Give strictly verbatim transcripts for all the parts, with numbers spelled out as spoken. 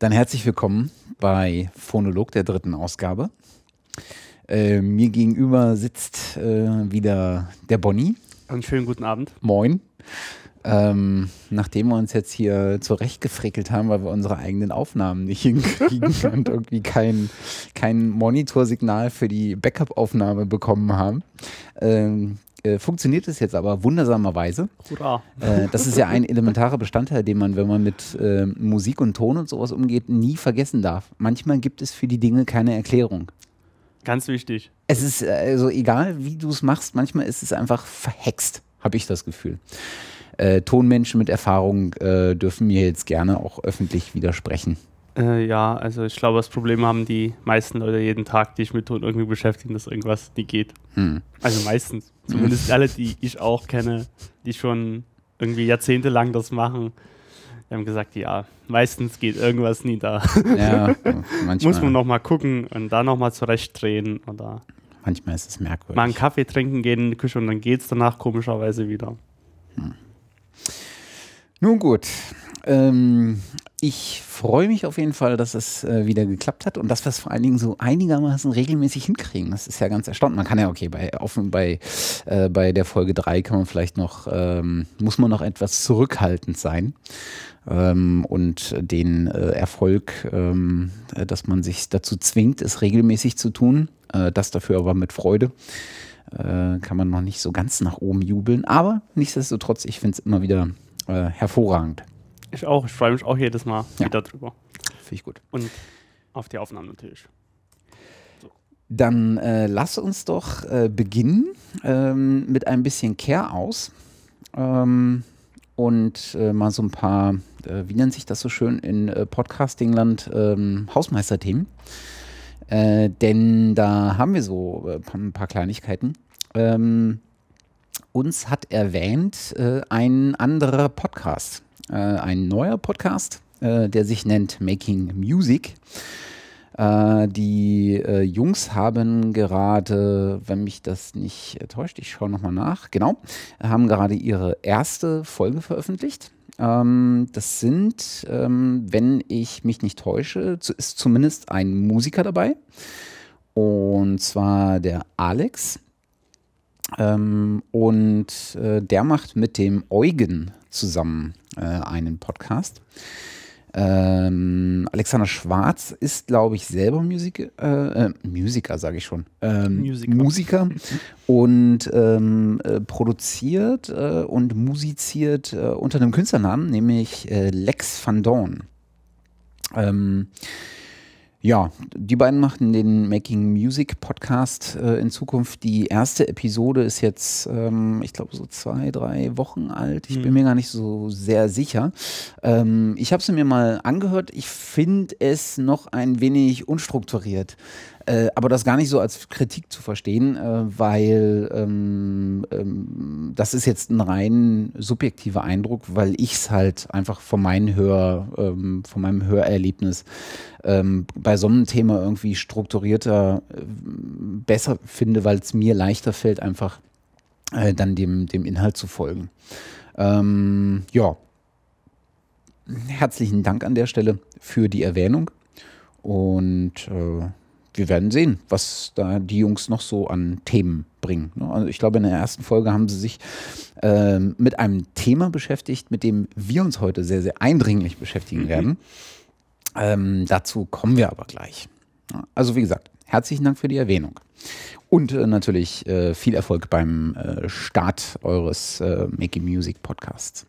Dann herzlich willkommen bei Phonolog, der dritten Ausgabe. Äh, mir gegenüber sitzt äh, wieder der Bonny. Einen schönen guten Abend. Moin. Ähm, nachdem wir uns jetzt hier zurechtgefrickelt haben, weil wir unsere eigenen Aufnahmen nicht hinkriegen und irgendwie kein, kein Monitorsignal für die Backup-Aufnahme bekommen haben, ähm, äh, funktioniert es jetzt aber wundersamerweise. Hurra. Äh, das ist ja ein elementarer Bestandteil, den man, wenn man mit äh, Musik und Ton und sowas umgeht, nie vergessen darf. Manchmal gibt es für die Dinge keine Erklärung. Ganz wichtig. Es ist also egal, wie du es machst, manchmal ist es einfach verhext, habe ich das Gefühl. Äh, Tonmenschen mit Erfahrung äh, dürfen mir jetzt gerne auch öffentlich widersprechen. Äh, ja, also ich glaube, das Problem haben die meisten Leute jeden Tag, die sich mit Ton irgendwie beschäftigen, dass irgendwas nicht geht. Hm. Also meistens. Zumindest alle, die ich auch kenne, die schon irgendwie jahrzehntelang das machen, die haben gesagt, ja, meistens geht irgendwas nie da. Ja, manchmal. Muss man nochmal gucken und da nochmal zurechtdrehen oder... Manchmal ist es merkwürdig. Mal einen Kaffee trinken gehen in die Küche und dann geht es danach komischerweise wieder. Hm. Nun gut, ähm, ich freue mich auf jeden Fall, dass es äh, wieder geklappt hat und dass wir es vor allen Dingen so einigermaßen regelmäßig hinkriegen. Das ist ja ganz erstaunlich. Man kann ja, okay, bei, auf, bei, äh, bei der Folge drei kann man vielleicht noch, ähm, muss man noch etwas zurückhaltend sein ähm, und den äh, Erfolg, ähm, dass man sich dazu zwingt, es regelmäßig zu tun, äh, das dafür aber mit Freude. Äh, kann man noch nicht so ganz nach oben jubeln, aber nichtsdestotrotz, ich finde es immer wieder äh, hervorragend. Ich auch, ich freue mich auch jedes Mal ja. wieder drüber. Finde ich gut. Und auf die Aufnahmen natürlich. So. Dann äh, lass uns doch äh, beginnen ähm, mit ein bisschen Care aus ähm, und äh, mal so ein paar, äh, wie nennt sich das so schön in äh, Podcastingland, ähm, Hausmeisterthemen. Äh, denn da haben wir so äh, ein paar Kleinigkeiten. Ähm, uns hat erwähnt äh, ein anderer Podcast, äh, ein neuer Podcast, äh, der sich nennt Making Music. Äh, die äh, Jungs haben gerade, wenn mich das nicht täuscht, ich schaue nochmal nach, genau, haben gerade ihre erste Folge veröffentlicht. Das sind, wenn ich mich nicht täusche, ist zumindest ein Musiker dabei. Und zwar der Alex. Und der macht mit dem Eugen zusammen einen Podcast. Alexander Schwarz ist, glaube ich, selber Musik, äh, Musiker, sage ich schon, ähm, Musiker. Musiker und ähm, äh, produziert äh, und musiziert äh, unter einem Künstlernamen, nämlich äh, Lex Van Don. Ähm, ja, die beiden machen den Making Music Podcast äh, in Zukunft. Die erste Episode ist jetzt, ähm, ich glaube, so zwei, drei Wochen alt. Ich mhm. bin mir gar nicht so sehr sicher. Ähm, ich habe sie mir mal angehört. Ich finde es noch ein wenig unstrukturiert. Äh, aber das gar nicht so als Kritik zu verstehen, äh, weil ähm, ähm, das ist jetzt ein rein subjektiver Eindruck, weil ich es halt einfach von meinem Hör, ähm, von meinem Hörerlebnis ähm, bei so einem Thema irgendwie strukturierter äh, besser finde, weil es mir leichter fällt, einfach äh, dann dem, dem Inhalt zu folgen. Ähm, ja, herzlichen Dank an der Stelle für die Erwähnung und äh, wir werden sehen, was da die Jungs noch so an Themen bringen. Also ich glaube, in der ersten Folge haben sie sich ähm, mit einem Thema beschäftigt, mit dem wir uns heute sehr, sehr eindringlich beschäftigen mhm. werden. Ähm, dazu kommen wir aber gleich. Also wie gesagt, herzlichen Dank für die Erwähnung. Und äh, natürlich äh, viel Erfolg beim äh, Start eures äh, Making Music Podcasts.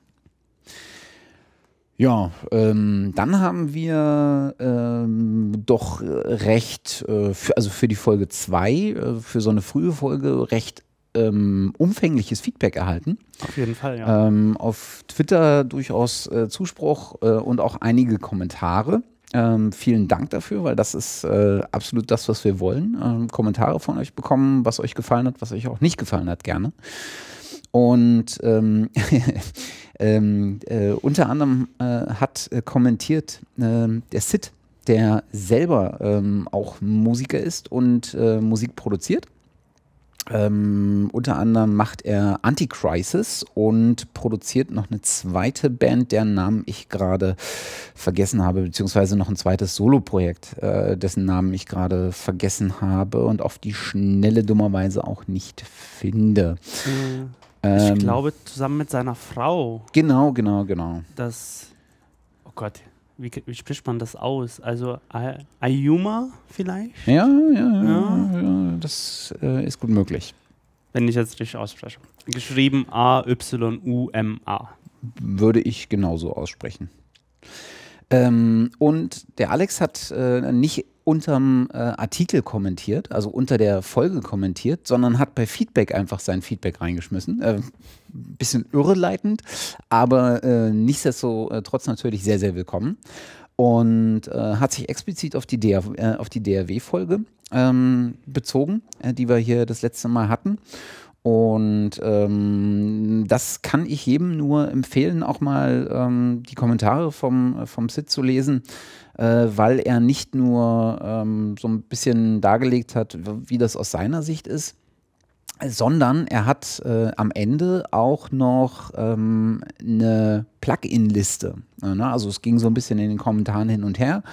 Ja, ähm, dann haben wir ähm, doch recht, äh, für, also für die Folge zwei, äh, für so eine frühe Folge, recht ähm, umfängliches Feedback erhalten. Auf jeden Fall, ja. Ähm, auf Twitter durchaus äh, Zuspruch äh, und auch einige Kommentare. Ähm, vielen Dank dafür, weil das ist äh, absolut das, was wir wollen. Ähm, Kommentare von euch bekommen, was euch gefallen hat, was euch auch nicht gefallen hat, gerne. Und ähm, ähm, äh, unter anderem äh, hat äh, kommentiert äh, der Sid, der selber ähm, auch Musiker ist und äh, Musik produziert. Ähm, unter anderem macht er Anticrisis und produziert noch eine zweite Band, deren Namen ich gerade vergessen habe, beziehungsweise noch ein zweites Solo-Projekt, äh, dessen Namen ich gerade vergessen habe und auf die Schnelle dummerweise auch nicht finde. Mhm. Ähm, ich glaube, zusammen mit seiner Frau. Genau, genau, genau. Das, oh Gott, wie, wie spricht man das aus? Also AYUMA vielleicht? Ja, ja, ja. ja. ja das äh, ist gut möglich. Wenn ich jetzt richtig ausspreche. Geschrieben A Y U M A. Würde ich genauso aussprechen. Ähm, und der Alex hat äh, nicht unterm äh, Artikel kommentiert, also unter der Folge kommentiert, sondern hat bei Feedback einfach sein Feedback reingeschmissen. Äh, bisschen irreleitend, aber äh, nichtsdestotrotz natürlich sehr, sehr willkommen. Und äh, hat sich explizit auf die, D R W, äh, auf die D R W-Folge ähm, bezogen, äh, die wir hier das letzte Mal hatten. Und ähm, das kann ich jedem nur empfehlen, auch mal ähm, die Kommentare vom, vom Sid zu lesen, äh, weil er nicht nur ähm, so ein bisschen dargelegt hat, wie das aus seiner Sicht ist, sondern er hat äh, am Ende auch noch ähm, eine Plugin-Liste. Also es ging so ein bisschen in den Kommentaren hin und her.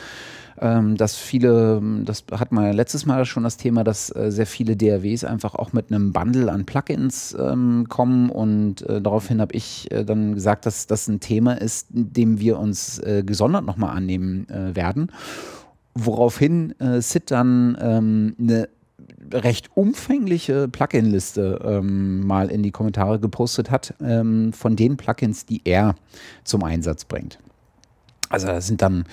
Ähm, dass viele, das hat man letztes Mal schon das Thema, dass äh, sehr viele D R Ws einfach auch mit einem Bundle an Plugins ähm, kommen und äh, daraufhin habe ich äh, dann gesagt, dass das ein Thema ist, dem wir uns äh, gesondert nochmal annehmen äh, werden. Woraufhin äh, Sid dann ähm, eine recht umfängliche Plugin-Liste ähm, mal in die Kommentare gepostet hat, ähm, von den Plugins, die er zum Einsatz bringt. Also da sind dann,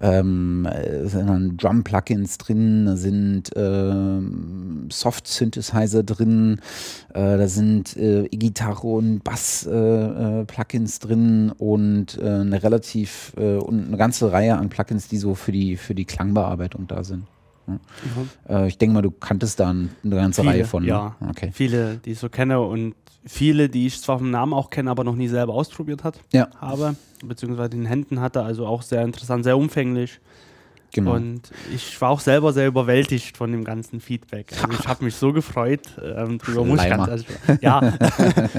ähm, dann Drum-Plugins drin, da sind ähm, Soft-Synthesizer drin, äh, da sind äh, E-Gitarre und Bass-Plugins äh, drin und äh, eine relativ äh, und eine ganze Reihe an Plugins, die so für die für die Klangbearbeitung da sind. Mhm. Äh, ich denke mal, du kanntest da eine ganze viele, Reihe von. Ja, okay. Viele, die ich so kenne und viele, die ich zwar vom Namen auch kenne, aber noch nie selber ausprobiert hat, ja. habe, beziehungsweise in Händen hatte, also auch sehr interessant, sehr umfänglich. Genau. Und ich war auch selber sehr überwältigt von dem ganzen Feedback. Also ich habe mich so gefreut. Ähm, drüber muss ich ganz ehrlich, ja,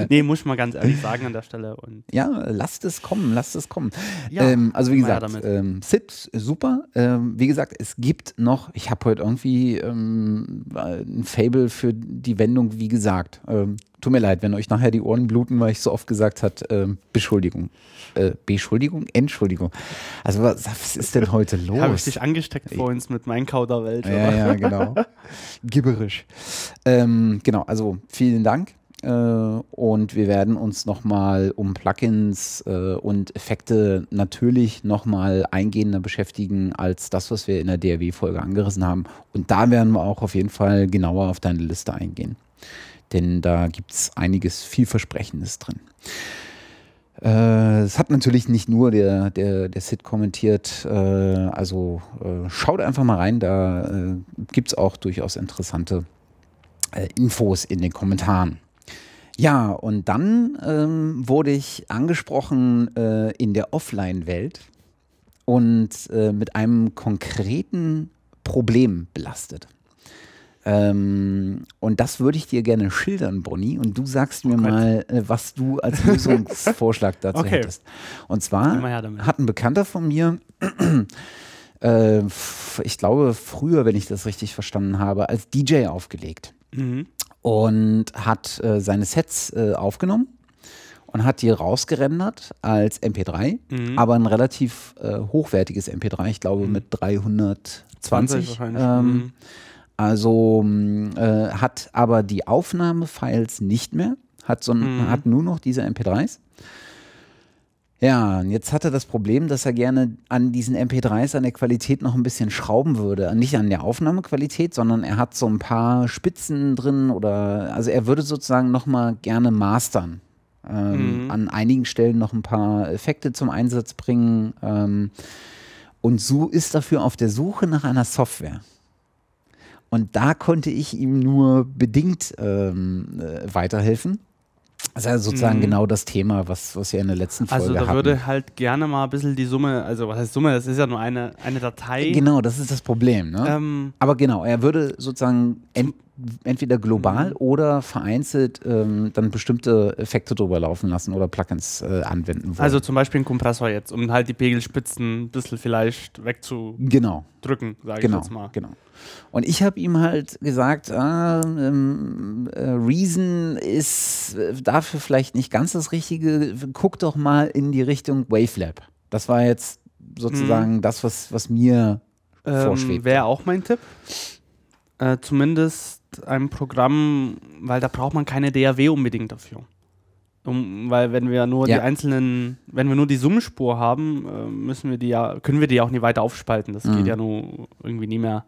nee, muss ich mal ganz ehrlich sagen an der Stelle. Und ja, lasst es kommen, lasst es kommen. Ja, ähm, also wie gesagt, ähm, Sid, super. Ähm, wie gesagt, es gibt noch, ich habe heute irgendwie ähm, ein Fable für die Wendung, wie gesagt. Ähm, tut mir leid, wenn euch nachher die Ohren bluten, weil ich so oft gesagt habe, ähm, Beschuldigung. Äh, Beschuldigung? Entschuldigung. Also was, was ist denn heute los? Habe ich dich angesteckt ich, vorhin mit meinem Kauderwelsch. Ja, ja, genau. Gibberisch. Ähm, genau, also vielen Dank. Äh, und wir werden uns nochmal um Plugins äh, und Effekte natürlich nochmal eingehender beschäftigen, als das, was wir in der D R W-Folge angerissen haben. Und da werden wir auch auf jeden Fall genauer auf deine Liste eingehen. Denn da gibt es einiges Vielversprechendes drin. Es äh, hat natürlich nicht nur der, der, der Sid kommentiert, äh, also äh, schaut einfach mal rein, da äh, gibt es auch durchaus interessante äh, Infos in den Kommentaren. Ja, und dann ähm, wurde ich angesprochen äh, in der Offline-Welt und äh, mit einem konkreten Problem belastet. Ähm, und das würde ich dir gerne schildern, Bonny, und du sagst mir oh mal, äh, was du als Lösungsvorschlag dazu okay. hättest. Und zwar hat ein Bekannter von mir, äh, f- ich glaube früher, wenn ich das richtig verstanden habe, als D J aufgelegt mhm. und hat äh, seine Sets äh, aufgenommen und hat die rausgerendert als M P drei, mhm. aber ein relativ äh, hochwertiges M P drei, ich glaube mhm. mit dreihundertzwanzig ähm, Also äh, hat aber die Aufnahmefiles nicht mehr, hat, so ein, mhm. hat nur noch diese M P dreis. Ja, und jetzt hat er das Problem, dass er gerne an diesen M P dreis, an der Qualität noch ein bisschen schrauben würde. Nicht an der Aufnahmequalität, sondern er hat so ein paar Spitzen drin oder, also er würde sozusagen nochmal gerne mastern. Ähm, mhm. An einigen Stellen noch ein paar Effekte zum Einsatz bringen. Ähm, und so ist dafür auf der Suche nach einer Software. Und da konnte ich ihm nur bedingt ähm, äh, weiterhelfen. Das ist ja sozusagen mhm. genau das Thema, was, was wir in der letzten Folge hatten. Also da hatten. würde halt gerne mal ein bisschen die Summe, also was heißt Summe, das ist ja nur eine, eine Datei. Genau, das ist das Problem. Ne? Ähm, Aber genau, er würde sozusagen ent- entweder global mhm. oder vereinzelt ähm, dann bestimmte Effekte drüber laufen lassen oder Plugins äh, anwenden wollen. Also zum Beispiel einen Kompressor jetzt, um halt die Pegelspitzen ein bisschen vielleicht wegzudrücken, genau. sage genau. ich jetzt mal. Genau. Und ich habe ihm halt gesagt, äh, äh, Reason ist dafür vielleicht nicht ganz das Richtige, guck doch mal in die Richtung Wavelab. Das war jetzt sozusagen mhm. das, was, was mir ähm, vorschwebt. Wäre auch mein Tipp. Äh, zumindest ein Programm, weil da braucht man keine D A W unbedingt dafür. Um, weil wenn wir nur ja. die einzelnen, wenn wir nur die Summenspur haben, äh, müssen wir die ja, können wir die ja auch nie weiter aufspalten. Das mhm. geht ja nur irgendwie nie mehr.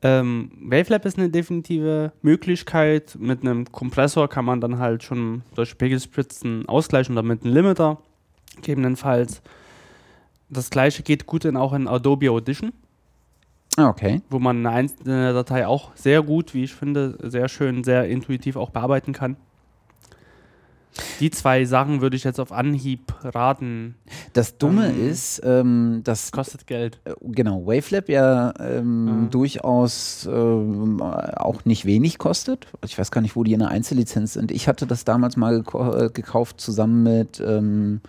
Ähm, Wavelab ist eine definitive Möglichkeit. Mit einem Kompressor kann man dann halt schon solche Pegelspritzen ausgleichen oder mit einem Limiter gegebenenfalls. Das gleiche geht gut in, auch in Adobe Audition. Okay. Wo man eine einzelne Datei auch sehr gut, wie ich finde, sehr schön, sehr intuitiv auch bearbeiten kann. Die zwei Sachen würde ich jetzt auf Anhieb raten. Das Dumme ähm, ist, ähm, das kostet Geld. Äh, genau, Wavelab ja ähm, mhm. durchaus ähm, auch nicht wenig kostet. Ich weiß gar nicht, wo die in der Einzellizenz sind. Ich hatte das damals mal geko- gekauft zusammen mit... Ähm,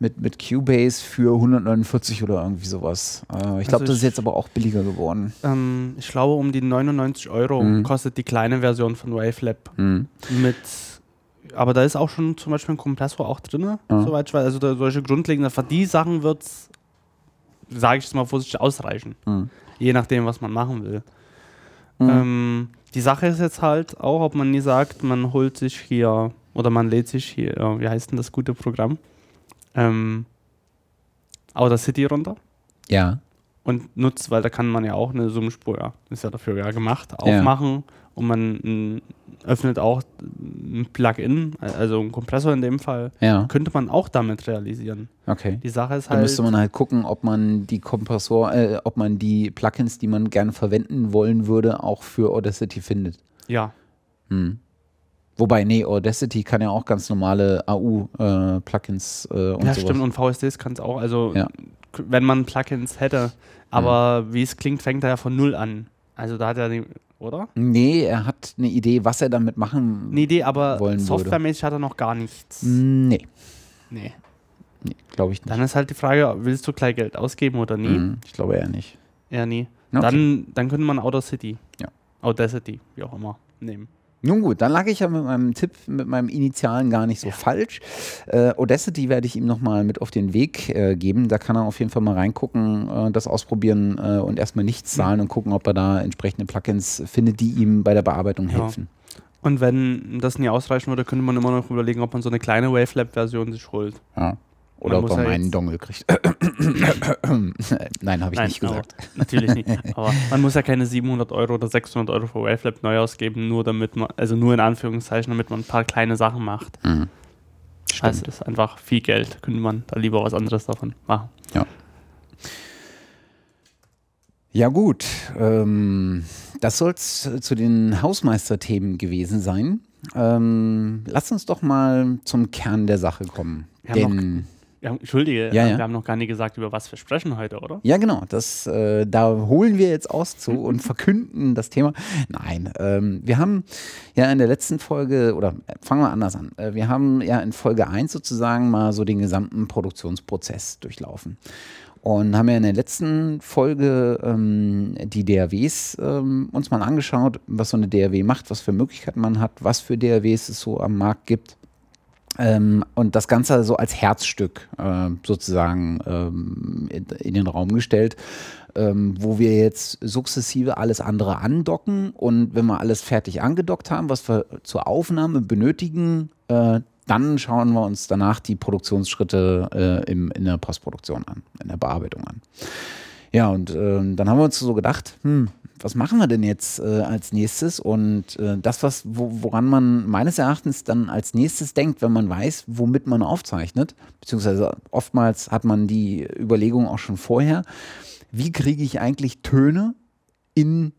Mit, mit Cubase für hundertneunundvierzig oder irgendwie sowas. Äh, ich glaube, also das ist jetzt aber auch billiger geworden. Ähm, ich glaube, um die neunundneunzig Euro mhm. kostet die kleine Version von Wavelab. Mhm. Mit, aber da ist auch schon zum Beispiel ein Kompressor auch drin, mhm. soweit ich weiß. Also da, solche grundlegende, für die Sachen wird es, sage ich es mal vorsichtig, ausreichen. Mhm. Je nachdem, was man machen will. Mhm. Ähm, die Sache ist jetzt halt auch, ob man nie sagt, man holt sich hier, oder man lädt sich hier, wie heißt denn das gute Programm? Ähm, Outer City runter. Ja. Und nutzt, weil da kann man ja auch eine Summenspur, ja, ist ja dafür ja gemacht, aufmachen ja. und man öffnet auch ein Plugin, also einen Kompressor in dem Fall, ja. könnte man auch damit realisieren. Okay. Die Sache ist halt. Da müsste man halt gucken, ob man die Kompressor, äh, ob man die Plugins, die man gerne verwenden wollen würde, auch für Audacity findet. Ja. Hm. Wobei, nee, Audacity kann ja auch ganz normale A U-Plugins äh, äh, und so. Ja, sowas. Stimmt, und V S Ds kann es auch. Also, ja. k- wenn man Plugins hätte. Aber ja. wie es klingt, fängt er ja von Null an. Also, da hat er, die, oder? Nee, er hat eine Idee, was er damit machen Eine Idee, aber wollen softwaremäßig würde. Hat er noch gar nichts. Nee. Nee. Nee, glaube ich nicht. Dann ist halt die Frage, willst du gleich Geld ausgeben oder nie? Mhm, ich glaube eher nicht. Eher nie. Okay. Dann, dann könnte man Audacity. Ja. Audacity, wie auch immer, nehmen. Nun gut, dann lag ich ja mit meinem Tipp, mit meinem Initialen gar nicht so ja. falsch. Äh, Audacity werde ich ihm nochmal mit auf den Weg äh, geben. Da kann er auf jeden Fall mal reingucken, äh, das ausprobieren äh, und erstmal nichts zahlen mhm. und gucken, ob er da entsprechende Plugins findet, die ihm bei der Bearbeitung ja. helfen. Und wenn das nie ausreichen würde, könnte man immer noch überlegen, ob man so eine kleine Wavelab-Version sich holt. Ja. Oder ob er meinen Dongle kriegt. Nein, habe ich Nein, nicht gesagt. Natürlich nicht. Aber man muss ja keine siebenhundert Euro oder sechshundert Euro für Wavelab neu ausgeben, nur damit man, also nur in Anführungszeichen, damit man ein paar kleine Sachen macht. Mhm. Also das ist einfach viel Geld. Könnte man da lieber was anderes davon machen. Ja. Ja gut, ähm, das soll es zu den Hausmeisterthemen gewesen sein. Ähm, lass uns doch mal zum Kern der Sache kommen. Wir haben Denn noch, wir haben, Entschuldige, ja, ja. wir haben noch gar nicht gesagt, über was wir sprechen heute, oder? Ja, genau. Das, äh, da holen wir jetzt aus zu und verkünden das Thema. Nein, ähm, wir haben ja in der letzten Folge, oder fangen wir anders an, äh, wir haben ja in Folge eins sozusagen mal so den gesamten Produktionsprozess durchlaufen. Und haben ja in der letzten Folge ähm, die D A Ws ähm, uns mal angeschaut, was so eine D A W macht, was für Möglichkeiten man hat, was für D A Ws es so am Markt gibt. Ähm, und das Ganze so als Herzstück äh, sozusagen ähm, in, in den Raum gestellt, ähm, wo wir jetzt sukzessive alles andere andocken. Und wenn wir alles fertig angedockt haben, was wir zur Aufnahme benötigen, äh, dann schauen wir uns danach die Produktionsschritte äh, im, in der Postproduktion an, in der Bearbeitung an. Ja, und äh, dann haben wir uns so gedacht, hm, was machen wir denn jetzt äh, als nächstes? Und äh, das, was wo, woran man meines Erachtens dann als nächstes denkt, wenn man weiß, womit man aufzeichnet, beziehungsweise oftmals hat man die Überlegung auch schon vorher, wie kriege ich eigentlich Töne in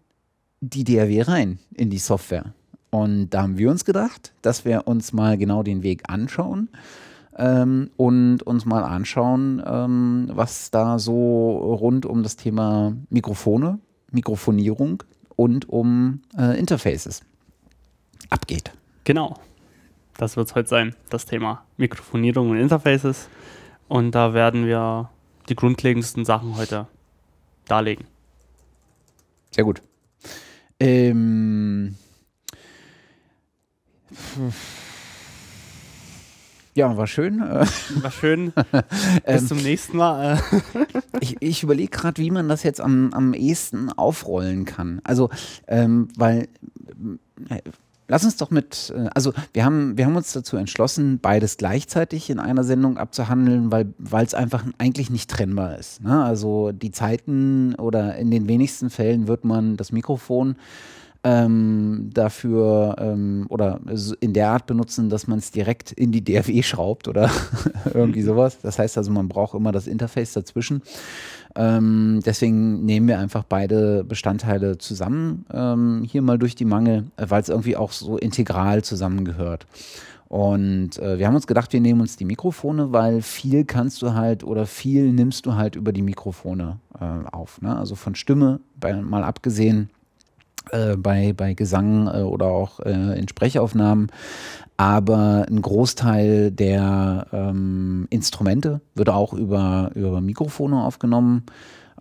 die D A W rein, in die Software? Und da haben wir uns gedacht, dass wir uns mal genau den Weg anschauen ähm, und uns mal anschauen, ähm, was da so rund um das Thema Mikrofone, Mikrofonierung und um äh, Interfaces abgeht. Genau. Das wird es heute sein, das Thema Mikrofonierung und Interfaces. Und da werden wir die grundlegendsten Sachen heute darlegen. Sehr gut. Ähm ja, war schön. War schön. Bis zum nächsten Mal. ich ich überlege gerade, wie man das jetzt am, am ehesten aufrollen kann. Also, ähm, weil... Äh, Lass uns doch mit, also wir haben, wir haben uns dazu entschlossen, beides gleichzeitig in einer Sendung abzuhandeln, weil weil es einfach eigentlich nicht trennbar ist. Ne? Also die Zeiten oder in den wenigsten Fällen wird man das Mikrofon ähm, dafür ähm, oder in der Art benutzen, dass man es direkt in die D R W schraubt oder irgendwie sowas. Das heißt also, man braucht immer das Interface dazwischen. Ähm, deswegen nehmen wir einfach beide Bestandteile zusammen ähm, hier mal durch die Mangel, weil es irgendwie auch so integral zusammengehört. Und äh, wir haben uns gedacht, wir nehmen uns die Mikrofone, weil viel kannst du halt oder viel nimmst du halt über die Mikrofone äh, auf. Ne? Also von Stimme, bei, mal abgesehen äh, bei, bei Gesang äh, oder auch äh, in Sprechaufnahmen. Aber ein Großteil der ähm, Instrumente wird auch über, über Mikrofone aufgenommen.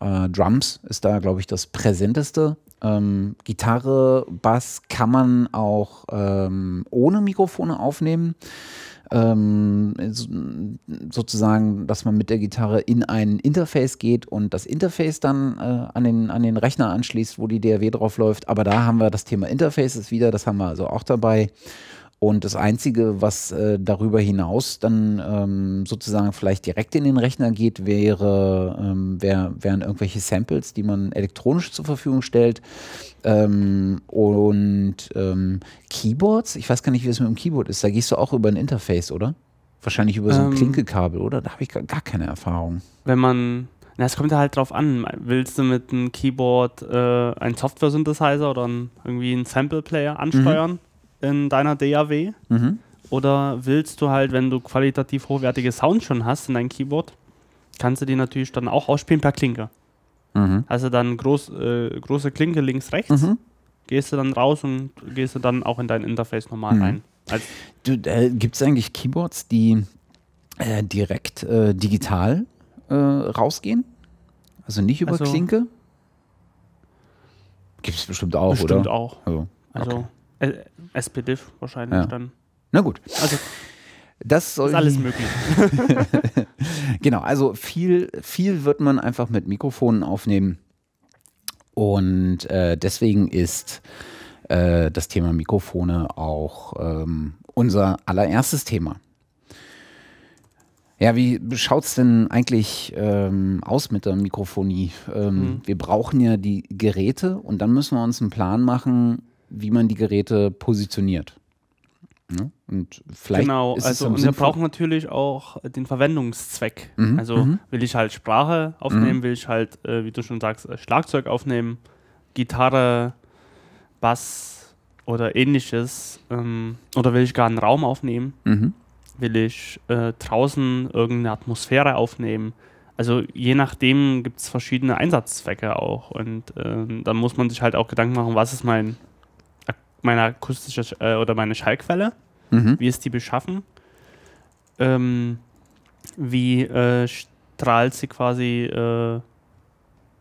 Äh, Drums ist da, glaube ich, das präsenteste. Ähm, Gitarre, Bass kann man auch ähm, ohne Mikrofone aufnehmen. Ähm, so, sozusagen, dass man mit der Gitarre in ein Interface geht und das Interface dann äh, an den, an den Rechner anschließt, wo die D R W drauf läuft. Aber da haben wir das Thema Interfaces wieder, das haben wir also auch dabei. Und das Einzige, was äh, darüber hinaus dann ähm, sozusagen vielleicht direkt in den Rechner geht, wäre, ähm, wär, wären irgendwelche Samples, die man elektronisch zur Verfügung stellt. Ähm, und ähm, Keyboards, ich weiß gar nicht, wie es mit dem Keyboard ist. Da gehst du auch über ein Interface, oder? Wahrscheinlich über so ein ähm, Klinkekabel, oder? Da habe ich gar, gar keine Erfahrung. Wenn man, na, es kommt ja halt drauf an. Willst du mit einem Keyboard äh, einen Software-Synthesizer oder ein, irgendwie einen Sample-Player ansteuern? Mhm. In deiner D A W? Mhm. Oder willst du halt, wenn du qualitativ hochwertige Sounds schon hast in deinem Keyboard, kannst du die natürlich dann auch ausspielen per Klinke. Mhm. Also dann groß, äh, große Klinke links, rechts, mhm. gehst du dann raus und gehst du dann auch in dein Interface normal mhm. rein. Also äh, gibt es eigentlich Keyboards, die äh, direkt äh, digital äh, rausgehen? Also nicht über also, Klinke? Gibt es bestimmt auch, bestimmt oder? Bestimmt auch. Also, also okay. S P D I F wahrscheinlich ja. dann. Na gut. Also, das soll ist alles möglich. Genau, also viel, viel wird man einfach mit Mikrofonen aufnehmen. Und äh, deswegen ist äh, das Thema Mikrofone auch ähm, unser allererstes Thema. Ja, wie schaut es denn eigentlich ähm, aus mit der Mikrofonie? Ähm, mhm. Wir brauchen ja die Geräte und dann müssen wir uns einen Plan machen, wie man die Geräte positioniert. Ne? Und vielleicht genau, ist also es und wir brauchen natürlich auch den Verwendungszweck. Mhm, also mhm. will ich halt Sprache aufnehmen, mhm. will ich halt, äh, wie du schon sagst, Schlagzeug aufnehmen, Gitarre, Bass oder ähnliches. Ähm, oder will ich gar einen Raum aufnehmen? Mhm. Will ich äh, draußen irgendeine Atmosphäre aufnehmen? Also je nachdem gibt es verschiedene Einsatzzwecke auch und ähm, dann muss man sich halt auch Gedanken machen, was ist mein, meine akustische äh, oder meine Schallquelle, mhm. wie ist die beschaffen, ähm, wie äh, strahlt sie quasi äh,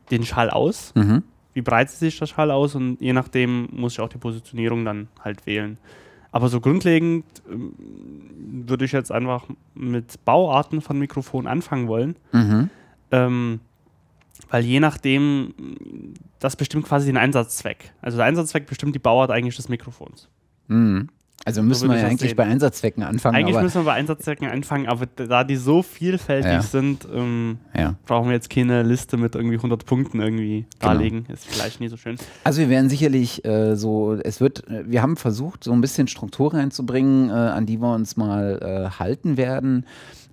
den Schall aus, mhm. wie breitet sich der Schall aus und je nachdem muss ich auch die Positionierung dann halt wählen. Aber so grundlegend ähm, würde ich jetzt einfach mit Bauarten von Mikrofonen anfangen wollen. Mhm. Ähm, weil je nachdem, das bestimmt quasi den Einsatzzweck. Also der Einsatzzweck bestimmt die Bauart eigentlich des Mikrofons. Mhm. Also müssen so wir ja eigentlich sehen. bei Einsatzzwecken anfangen. Eigentlich aber müssen wir bei Einsatzzwecken anfangen, aber da die so vielfältig ja. sind, ähm, ja. brauchen wir jetzt keine Liste mit irgendwie hundert Punkten irgendwie genau. darlegen. Ist vielleicht nie so schön. Also wir werden sicherlich äh, so, es wird, wir haben versucht, so ein bisschen Struktur reinzubringen, äh, an die wir uns mal äh, halten werden.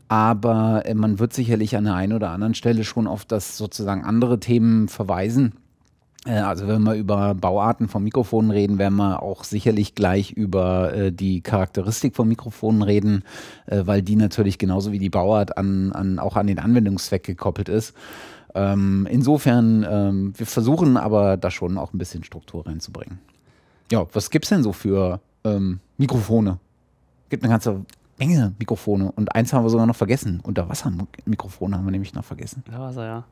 Aber äh, man wird sicherlich an der einen oder anderen Stelle schon auf das sozusagen andere Themen verweisen. Also wenn wir über Bauarten von Mikrofonen reden, werden wir auch sicherlich gleich über äh, die Charakteristik von Mikrofonen reden, äh, weil die natürlich genauso wie die Bauart an, an, auch an den Anwendungszweck gekoppelt ist. Ähm, insofern, ähm, wir versuchen aber da schon auch ein bisschen Struktur reinzubringen. Ja, was gibt's denn so für ähm, Mikrofone? Gibt eine ganze Menge Mikrofone und eins haben wir sogar noch vergessen. Unterwassermikrofone haben wir nämlich noch vergessen. Unterwasser, ja.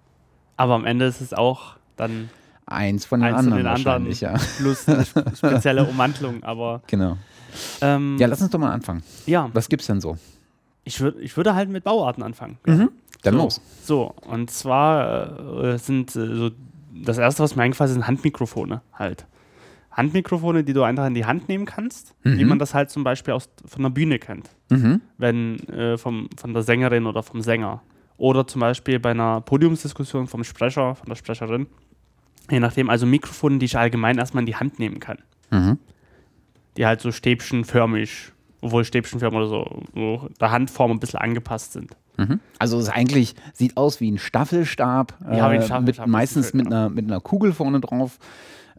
Aber am Ende ist es auch dann eins von den eins anderen, von den wahrscheinlich, anderen ja. Plus eine spezielle Ummantelung, aber genau. Ähm, ja, lass uns doch mal anfangen. Ja. Was gibt's denn so? Ich, würd, ich würde halt mit Bauarten anfangen. Mhm. Dann so, los. So, und zwar äh, sind äh, so das erste, was mir eingefallen ist, sind Handmikrofone halt. Handmikrofone, die du einfach in die Hand nehmen kannst, mhm. wie man das halt zum Beispiel aus, von der Bühne kennt. Mhm. Wenn äh, vom, von der Sängerin oder vom Sänger. Oder zum Beispiel bei einer Podiumsdiskussion vom Sprecher, von der Sprecherin. Je nachdem, also Mikrofone, die ich allgemein erstmal in die Hand nehmen kann. Mhm. Die halt so stäbchenförmig, obwohl stäbchenförmig oder so, so der Handform ein bisschen angepasst sind. Mhm. Also es eigentlich sieht aus wie ein Staffelstab, ja, wie ein Staffelstab äh, mit, meistens schön, mit, ja. einer, mit einer Kugel vorne drauf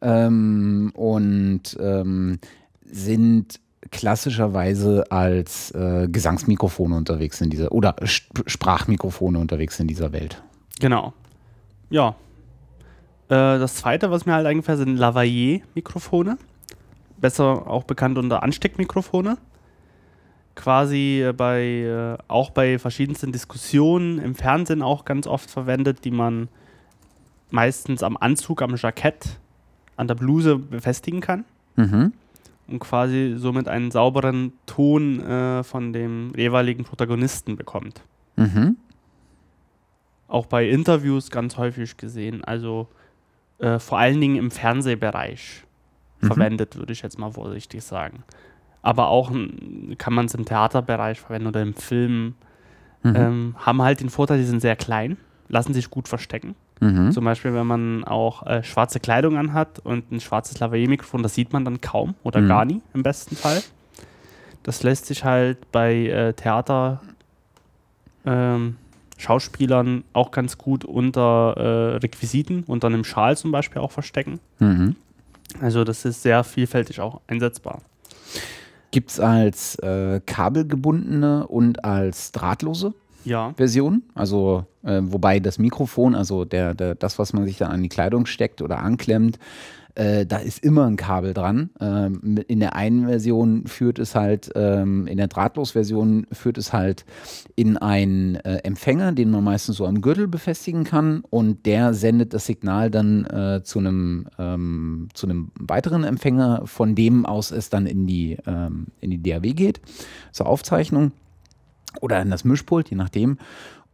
ähm, und ähm, sind klassischerweise als äh, Gesangsmikrofone unterwegs in dieser, oder Sp- Sprachmikrofone unterwegs in dieser Welt. Genau, ja. Äh, das zweite, was mir halt eingefallen ist, sind Lavalier-Mikrofone, besser auch bekannt unter Ansteckmikrofone. Quasi bei äh, auch bei verschiedensten Diskussionen im Fernsehen auch ganz oft verwendet, die man meistens am Anzug, am Jackett, an der Bluse befestigen kann. Mhm. Und quasi somit einen sauberen Ton äh, von dem jeweiligen Protagonisten bekommt. Mhm. Auch bei Interviews ganz häufig gesehen, also äh, vor allen Dingen im Fernsehbereich mhm. verwendet, würde ich jetzt mal vorsichtig sagen. Aber auch kann man es im Theaterbereich verwenden oder im Film. Mhm. Ähm, haben halt den Vorteil, die sind sehr klein, lassen sich gut verstecken. Mhm. Zum Beispiel, wenn man auch äh, schwarze Kleidung anhat und ein schwarzes Lavalier-Mikrofon, das sieht man dann kaum oder mhm. gar nie im besten Fall. Das lässt sich halt bei äh, Theater ähm, Schauspielern auch ganz gut unter äh, Requisiten, unter einem Schal zum Beispiel auch verstecken. Mhm. Also das ist sehr vielfältig auch einsetzbar. Gibt es als äh, kabelgebundene und als drahtlose ja. Version, also äh, wobei das Mikrofon, also der, der, das, was man sich dann an die Kleidung steckt oder anklemmt, äh, da ist immer ein Kabel dran. Ähm, in der einen Version führt es halt, ähm, in der Drahtlos-Version führt es halt in einen äh, Empfänger, den man meistens so am Gürtel befestigen kann und der sendet das Signal dann äh, zu einem ähm, zu einem weiteren Empfänger, von dem aus es dann in die, ähm, in die D R W geht, zur Aufzeichnung oder in das Mischpult, je nachdem.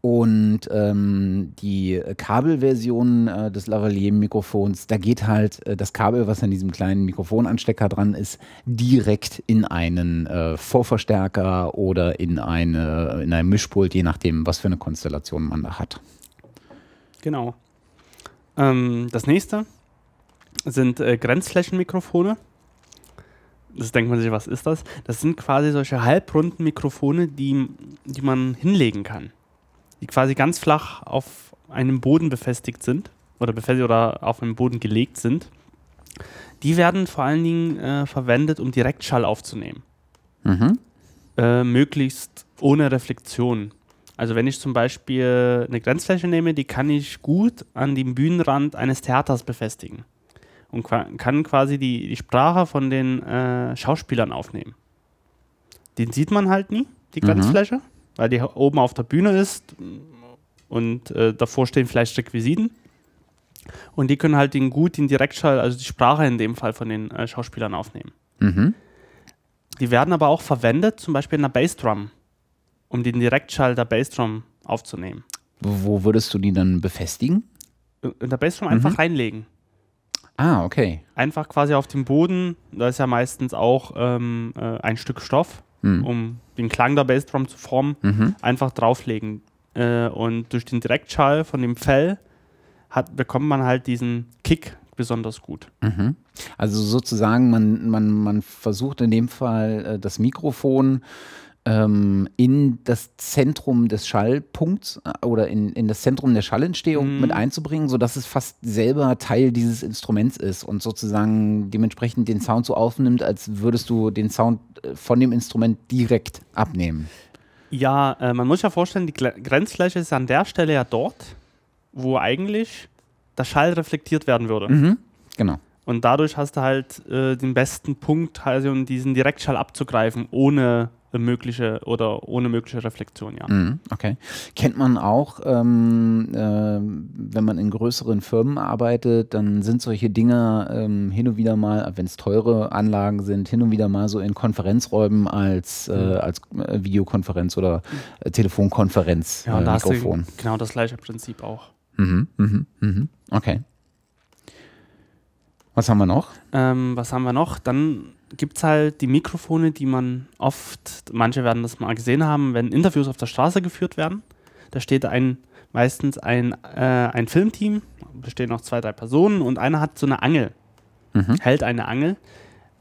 Und ähm, die Kabelversion äh, des Lavalier-Mikrofons, da geht halt äh, das Kabel, was an diesem kleinen Mikrofonanstecker dran ist, direkt in einen äh, Vorverstärker oder in eine in ein Mischpult, je nachdem, was für eine Konstellation man da hat. Genau. Ähm, das nächste sind äh, Grenzflächenmikrofone. Das denkt man sich, was ist das? Das sind quasi solche halbrunden Mikrofone, die, die man hinlegen kann. Die quasi ganz flach auf einem Boden befestigt sind oder befestigt oder auf einem Boden gelegt sind, die werden vor allen Dingen äh, verwendet, um Direktschall aufzunehmen. Mhm. Äh, möglichst ohne Reflexion. Also wenn ich zum Beispiel eine Grenzfläche nehme, die kann ich gut an dem Bühnenrand eines Theaters befestigen und qu- kann quasi die, die Sprache von den äh, Schauspielern aufnehmen. Den sieht man halt nie, die Grenzfläche. Mhm. Weil die oben auf der Bühne ist und äh, davor stehen vielleicht Requisiten. Und die können halt den gut, den Direktschall, also die Sprache in dem Fall von den äh, Schauspielern aufnehmen. Mhm. Die werden aber auch verwendet, zum Beispiel in der Bassdrum, um den Direktschall der Bassdrum aufzunehmen. Wo würdest du die dann befestigen? In der Bassdrum mhm. einfach reinlegen. Ah, okay. Einfach quasi auf dem Boden, da ist ja meistens auch ähm, äh, ein Stück Stoff. Hm. Um den Klang der Bassdrum zu formen, mhm. einfach drauflegen. Äh, und durch den Direktschall von dem Fell hat, bekommt man halt diesen Kick besonders gut. Mhm. Also sozusagen, man, man, man versucht in dem Fall äh, das Mikrofon ähm, in das Zentrum des Schallpunkts äh, oder in, in das Zentrum der Schallentstehung mhm. mit einzubringen, sodass es fast selber Teil dieses Instruments ist und sozusagen dementsprechend den Sound so aufnimmt, als würdest du den Sound von dem Instrument direkt abnehmen. Ja, äh, man muss ja vorstellen, die Grenzfläche ist an der Stelle ja dort, wo eigentlich der Schall reflektiert werden würde. Mhm, genau. Und dadurch hast du halt äh, den besten Punkt, also, um diesen Direktschall abzugreifen, ohne mögliche oder ohne mögliche Reflexion, ja. Mm, okay. Kennt man auch, ähm, äh, wenn man in größeren Firmen arbeitet, dann sind solche Dinger ähm, hin und wieder mal, wenn es teure Anlagen sind, hin und wieder mal so in Konferenzräumen als, äh, als Videokonferenz oder äh, Telefonkonferenz äh, ja, da Mikrofon. Hast du genau das gleiche Prinzip auch. Mhm, mhm, mhm. Okay. Was haben wir noch? Ähm, was haben wir noch? Dann gibt es halt die Mikrofone, die man oft, manche werden das mal gesehen haben, wenn Interviews auf der Straße geführt werden. Da steht ein, meistens ein, äh, ein Filmteam, bestehen noch zwei, drei Personen und einer hat so eine Angel, mhm. hält eine Angel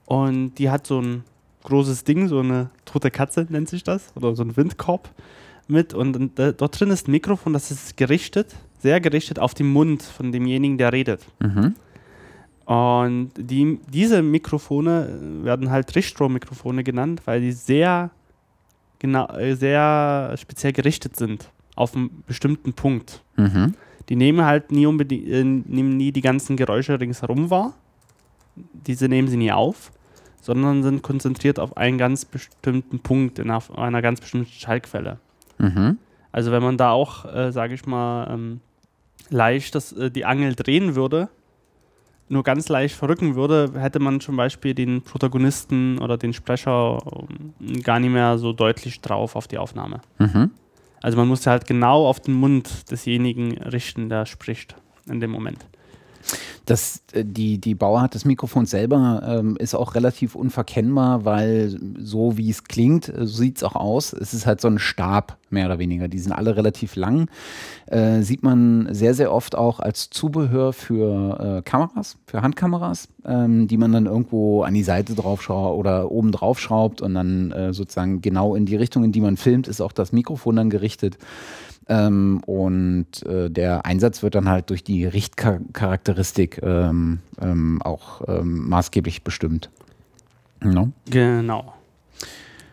und die hat so ein großes Ding, so eine tote Katze nennt sich das, oder so ein Windkorb mit und, und äh, dort drin ist ein Mikrofon, das ist gerichtet, sehr gerichtet auf den Mund von demjenigen, der redet. Mhm. Und die, diese Mikrofone werden halt Richtstrom-Mikrofone genannt, weil die sehr, genau, sehr speziell gerichtet sind auf einen bestimmten Punkt. Mhm. Die nehmen halt nie, unbedingt, äh, nehmen nie die ganzen Geräusche ringsherum wahr, diese nehmen sie nie auf, sondern sind konzentriert auf einen ganz bestimmten Punkt, in auf einer ganz bestimmten Schallquelle. Mhm. Also wenn man da auch, äh, sage ich mal, ähm, leicht das, äh, die Angel drehen würde, nur ganz leicht verrücken würde, hätte man zum Beispiel den Protagonisten oder den Sprecher gar nicht mehr so deutlich drauf auf die Aufnahme. Mhm. Also man muss halt genau auf den Mund desjenigen richten, der spricht in dem Moment. Das, die, die Bauart des Mikrofons selber ähm, ist auch relativ unverkennbar, weil so wie es klingt, so sieht es auch aus. Es ist halt so ein Stab, mehr oder weniger. Die sind alle relativ lang. Äh, sieht man sehr, sehr oft auch als Zubehör für äh, Kameras, für Handkameras, ähm, die man dann irgendwo an die Seite draufschraubt oder oben draufschraubt und dann äh, sozusagen genau in die Richtung, in die man filmt, ist auch das Mikrofon dann gerichtet. Ähm, und äh, der Einsatz wird dann halt durch die Richtcharakteristik ähm, ähm, auch ähm, maßgeblich bestimmt. No? Genau.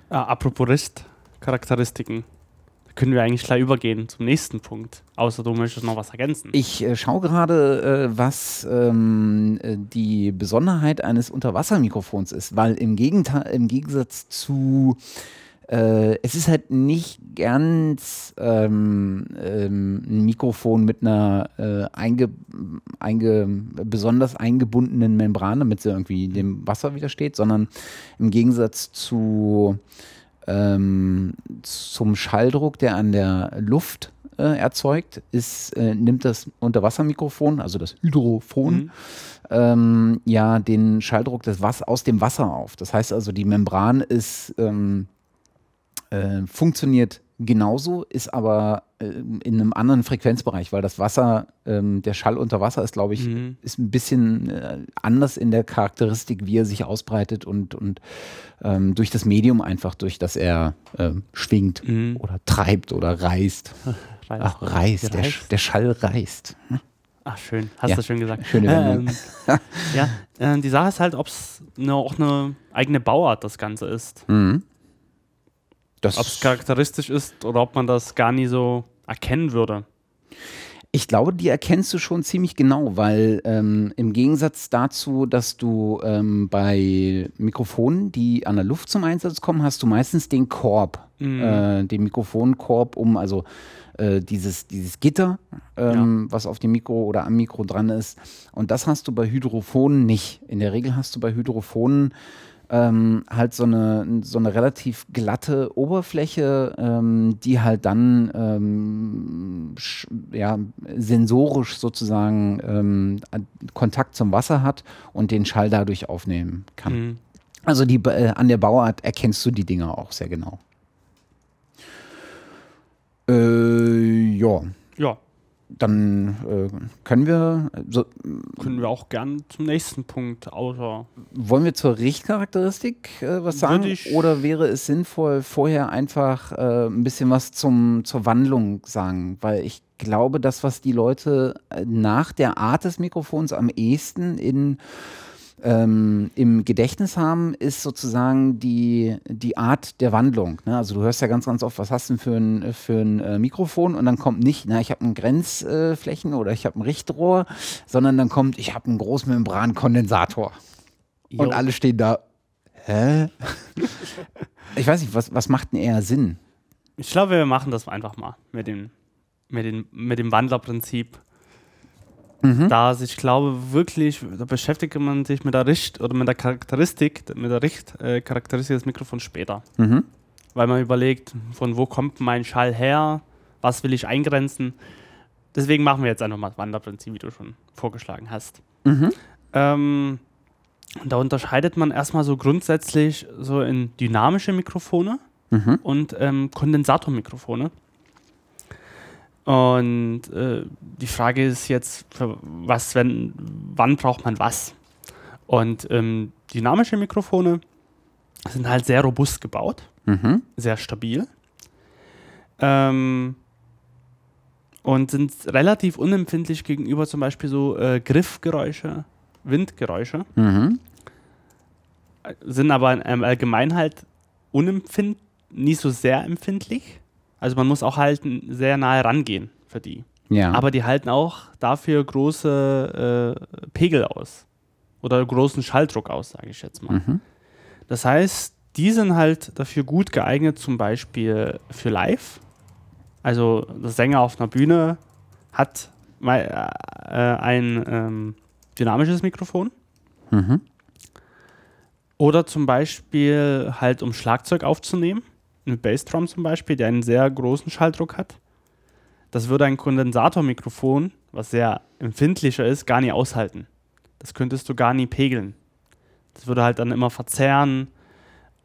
Äh, apropos Richtcharakteristiken. Können wir eigentlich gleich übergehen zum nächsten Punkt, außer du möchtest noch was ergänzen. Ich äh, schaue gerade, äh, was ähm, die Besonderheit eines Unterwassermikrofons ist, weil im Gegenteil, im Gegensatz zu Äh, es ist halt nicht ganz ähm, ähm, ein Mikrofon mit einer äh, einge, einge, besonders eingebundenen Membran, damit sie irgendwie dem Wasser widersteht, sondern im Gegensatz zu, ähm, zum Schalldruck, der an der Luft äh, erzeugt, ist, äh, nimmt das Unterwassermikrofon, also das Hydrophon, mhm. ähm, ja den Schalldruck des Was- aus dem Wasser auf. Das heißt also, die Membran ist ähm, Äh, funktioniert genauso, ist aber äh, in einem anderen Frequenzbereich, weil das Wasser, äh, der Schall unter Wasser ist, glaube ich, mhm. ist ein bisschen äh, anders in der Charakteristik, wie er sich ausbreitet und, und ähm, durch das Medium einfach, durch das er äh, schwingt mhm. oder treibt oder reißt. Reißt. Ach, reißt. Der, der Schall reißt. Hm? Ach, schön. Hast ja. du schön gesagt. Schöne Wendung. Ähm, ja, äh, die Sache ist halt, ob es ne, auch eine eigene Bauart das Ganze ist. Mhm. Ob es charakteristisch ist oder ob man das gar nie so erkennen würde. Ich glaube, die erkennst du schon ziemlich genau, weil ähm, im Gegensatz dazu, dass du ähm, bei Mikrofonen, die an der Luft zum Einsatz kommen, hast du meistens den Korb, mhm. äh, den Mikrofonkorb um, also äh, dieses, dieses Gitter, ähm, ja. was auf dem Mikro oder am Mikro dran ist. Und das hast du bei Hydrophonen nicht. In der Regel hast du bei Hydrophonen Ähm, halt so eine, so eine relativ glatte Oberfläche, ähm, die halt dann ähm, sch- ja, sensorisch sozusagen ähm, Kontakt zum Wasser hat und den Schall dadurch aufnehmen kann. Mhm. Also die, äh, an der Bauart erkennst du die Dinger auch sehr genau. Äh, ja. Ja. Dann äh, können wir... So, können wir auch gern zum nächsten Punkt, außer... Wollen wir zur Richtcharakteristik äh, was sagen? Oder wäre es sinnvoll, vorher einfach äh, ein bisschen was zum, zur Wandlung sagen? Weil ich glaube, das, was die Leute nach der Art des Mikrofons am ehesten in ähm, im Gedächtnis haben, ist sozusagen die, die Art der Wandlung. Ne? Also du hörst ja ganz, ganz oft, was hast du denn für ein, für ein äh, Mikrofon? Und dann kommt nicht, na, ich habe ein Grenzflächen äh, oder ich habe ein Richtrohr, sondern dann kommt, ich habe einen Großmembrankondensator. Jo. Und alle stehen da, hä? Ich weiß nicht, was, was macht denn eher Sinn? Ich glaube, wir machen das einfach mal mit dem, mit dem, mit dem Wandlerprinzip. Mhm. Da ich glaube wirklich, da beschäftigt man sich mit der Richt- oder mit der Charakteristik, mit der Richtcharakteristik äh, des Mikrofons später. Mhm. Weil man überlegt, von wo kommt mein Schall her, was will ich eingrenzen. Deswegen machen wir jetzt einfach mal das Wandlerprinzip, wie du schon vorgeschlagen hast. Mhm. Ähm, da unterscheidet man erstmal so grundsätzlich so in dynamische Mikrofone. Mhm. Und ähm, Kondensatormikrofone. Und äh, die Frage ist jetzt, für was, wenn, wann braucht man was? Und ähm, dynamische Mikrofone sind halt sehr robust gebaut, mhm. sehr stabil ähm, und sind relativ unempfindlich gegenüber zum Beispiel so äh, Griffgeräusche, Windgeräusche, mhm. sind aber im Allgemeinen halt unempfindlich. Nicht so sehr empfindlich. Also man muss auch halt sehr nahe rangehen für die. Ja. Aber die halten auch dafür große äh, Pegel aus. Oder großen Schalldruck aus, sage ich jetzt mal. Mhm. Das heißt, die sind halt dafür gut geeignet, zum Beispiel für live. Also der Sänger auf einer Bühne hat mal, äh, ein ähm, dynamisches Mikrofon. Mhm. Oder zum Beispiel halt, um Schlagzeug aufzunehmen. Mit Bassdrum zum Beispiel, der einen sehr großen Schalldruck hat. Das würde ein Kondensatormikrofon, was sehr empfindlicher ist, gar nicht aushalten. Das könntest du gar nie pegeln. Das würde halt dann immer verzerren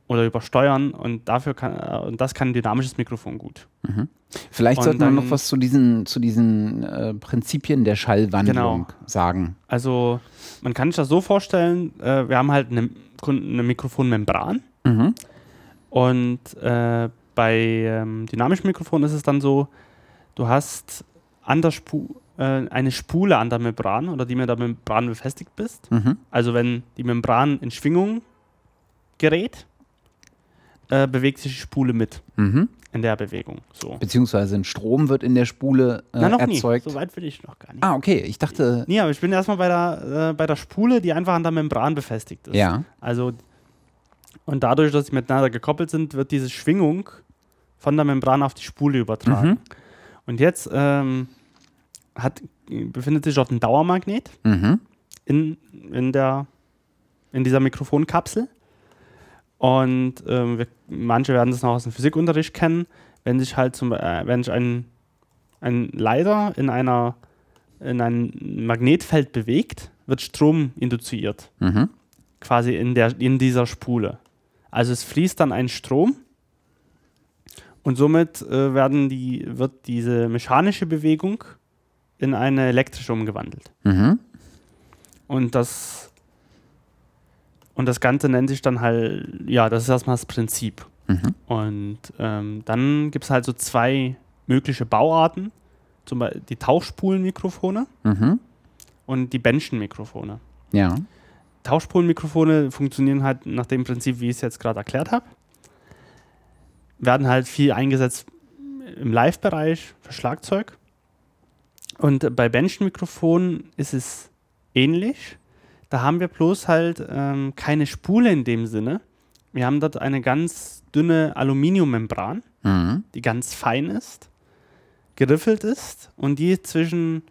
oder übersteuern und dafür kann, und das kann ein dynamisches Mikrofon gut. Mhm. Vielleicht sollten wir noch was zu diesen, zu diesen äh, Prinzipien der Schallwandlung genau. sagen. Also man kann sich das so vorstellen, äh, wir haben halt eine, eine Mikrofonmembran. Mhm. Und äh, bei ähm, dynamischen Mikrofonen ist es dann so, du hast an der Spu- äh, eine Spule an der Membran oder die mit der Membran befestigt bist. Mhm. Also wenn die Membran in Schwingung gerät, äh, bewegt sich die Spule mit mhm. in der Bewegung. So. Beziehungsweise ein Strom wird in der Spule äh, Na, noch erzeugt. Nie. So weit will ich noch gar nicht. Ah, okay. Ich dachte... Nee, aber ich bin erstmal bei der, äh, bei der Spule, die einfach an der Membran befestigt ist. Ja. Also... Und dadurch, dass sie miteinander gekoppelt sind, wird diese Schwingung von der Membran auf die Spule übertragen. Mhm. Und jetzt ähm, hat, befindet sich dort ein Dauermagnet mhm. in, in, der, in dieser Mikrofonkapsel. Und ähm, wir, manche werden das noch aus dem Physikunterricht kennen. Wenn sich halt zum, äh, wenn sich ein, ein Leiter in, einer, in einem Magnetfeld bewegt, wird Strom induziert. Mhm. Quasi in, der, in dieser Spule. Also es fließt dann ein Strom und somit äh, werden die, wird diese mechanische Bewegung in eine elektrische umgewandelt. Mhm. Und das und das Ganze nennt sich dann halt, ja, das ist erstmal das Prinzip. Mhm. Und ähm, dann gibt es halt so zwei mögliche Bauarten, zum Beispiel die Tauchspulenmikrofone mhm. und die Bändchenmikrofone. Ja. Tauschspulenmikrofone funktionieren halt nach dem Prinzip, wie ich es jetzt gerade erklärt habe. Werden halt viel eingesetzt im Live-Bereich für Schlagzeug. Und bei Bändchenmikrofonen ist es ähnlich. Da haben wir bloß halt ähm, keine Spule in dem Sinne. Wir haben dort eine ganz dünne Aluminiummembran, mhm. die ganz fein ist, geriffelt ist und die zwischen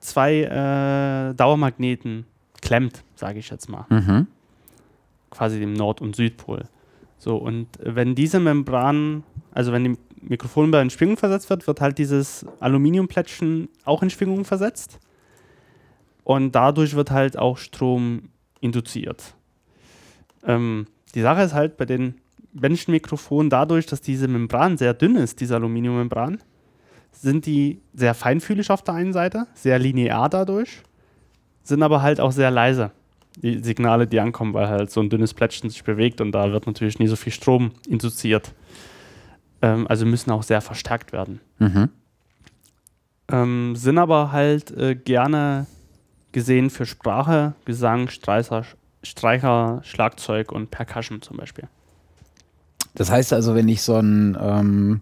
zwei äh, Dauermagneten klemmt, sage ich jetzt mal. Mhm. Quasi dem Nord- und Südpol. So, und wenn diese Membran, also wenn die Mikrofonmembran in Schwingung versetzt wird, wird halt dieses Aluminiumplättchen auch in Schwingung versetzt. Und dadurch wird halt auch Strom induziert. Ähm, die Sache ist halt bei den Bändchenmikrofonen, dadurch, dass diese Membran sehr dünn ist, diese Aluminiummembran, sind die sehr feinfühlig auf der einen Seite, sehr linear dadurch, sind aber halt auch sehr leise, die Signale, die ankommen, weil halt so ein dünnes Plättchen sich bewegt und da wird natürlich nie so viel Strom induziert. Ähm, also müssen auch sehr verstärkt werden. Mhm. Ähm, sind aber halt äh, gerne gesehen für Sprache, Gesang, Streicher, Streicher, Schlagzeug und Percussion zum Beispiel. Das heißt also, wenn ich so ein, ähm,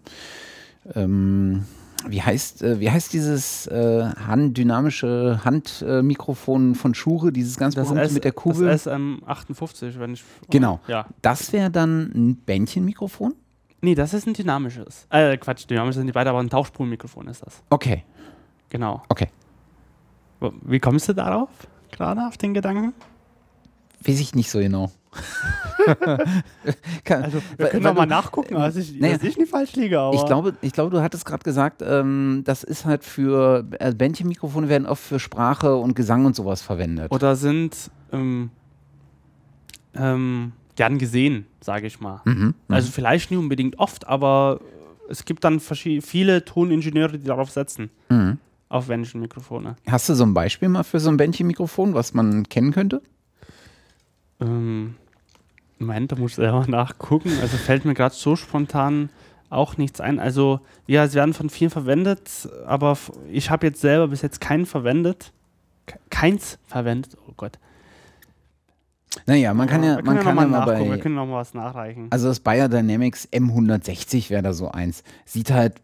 ähm, wie heißt, äh, wie heißt dieses äh, Hand, dynamische Handmikrofon äh, von Shure, dieses ganz berühmte mit der Kugel? Das S M achtundfünfzig, wenn ich... Genau, ja. Das wäre dann ein Bändchenmikrofon? Nee, das ist ein dynamisches. Äh, Quatsch, dynamisch sind die beiden, aber ein Tauchspulmikrofon ist das. Okay. Genau. Okay. Wie kommst du darauf, gerade auf den Gedanken? Weiß ich nicht so genau. Kann, also, wir weil, können weil doch mal du, nachgucken, dass ich, naja, dass ich nicht falsch liege. Aber. Ich, glaube, ich glaube, du hattest gerade gesagt, ähm, das ist halt für, also Bändchenmikrofone werden oft für Sprache und Gesang und sowas verwendet. Oder sind ähm, ähm, gern gesehen, sage ich mal. Mhm, also vielleicht nicht unbedingt oft, aber es gibt dann verschi- viele Toningenieure, die darauf setzen. Mhm. Auf Bändchenmikrofone. Hast du so ein Beispiel mal für so ein Bändchenmikrofon, was man kennen könnte? Ähm, Moment, da muss ich selber nachgucken. Also fällt mir gerade so spontan auch nichts ein. Also ja, es werden von vielen verwendet, aber ich habe jetzt selber bis jetzt keinen verwendet. Keins verwendet, oh Gott. Naja, man kann ja, ja man kann ja mal bei... Wir können noch mal was nachreichen. Also das Beyer Dynamics M hundertsechzig wäre da so eins. Sieht halt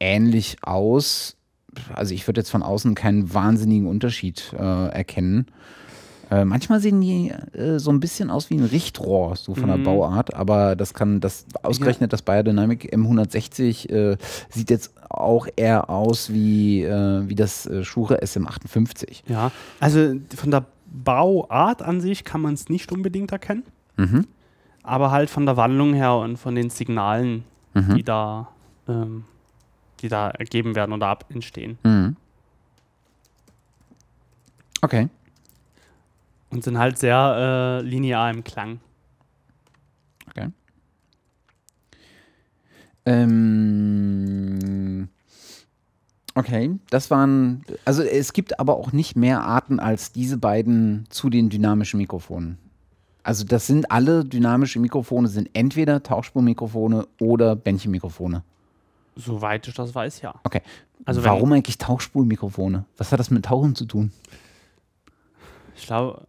ähnlich aus. Also ich würde jetzt von außen keinen wahnsinnigen Unterschied äh, erkennen. Äh, manchmal sehen die äh, so ein bisschen aus wie ein Richtrohr, so von mhm. der Bauart, aber das kann, das ausgerechnet ja. das Beyerdynamic M hundertsechzig äh, sieht jetzt auch eher aus wie, äh, wie das äh, Shure S M achtundfünfzig. Ja, also von der Bauart an sich kann man es nicht unbedingt erkennen, mhm. aber halt von der Wandlung her und von den Signalen, mhm. die da... Ähm, die da ergeben werden oder ab entstehen. Mhm. Okay. Und sind halt sehr äh, linear im Klang. Okay. Ähm, okay, das waren, also es gibt aber auch nicht mehr Arten als diese beiden zu den dynamischen Mikrofonen. Also das sind alle dynamischen Mikrofone, sind entweder Tauchspurmikrofone oder Bändchenmikrofone. Soweit ich das weiß, ja. Okay. Also warum eigentlich Tauchspulmikrofone? Was hat das mit Tauchen zu tun? Ich glaube...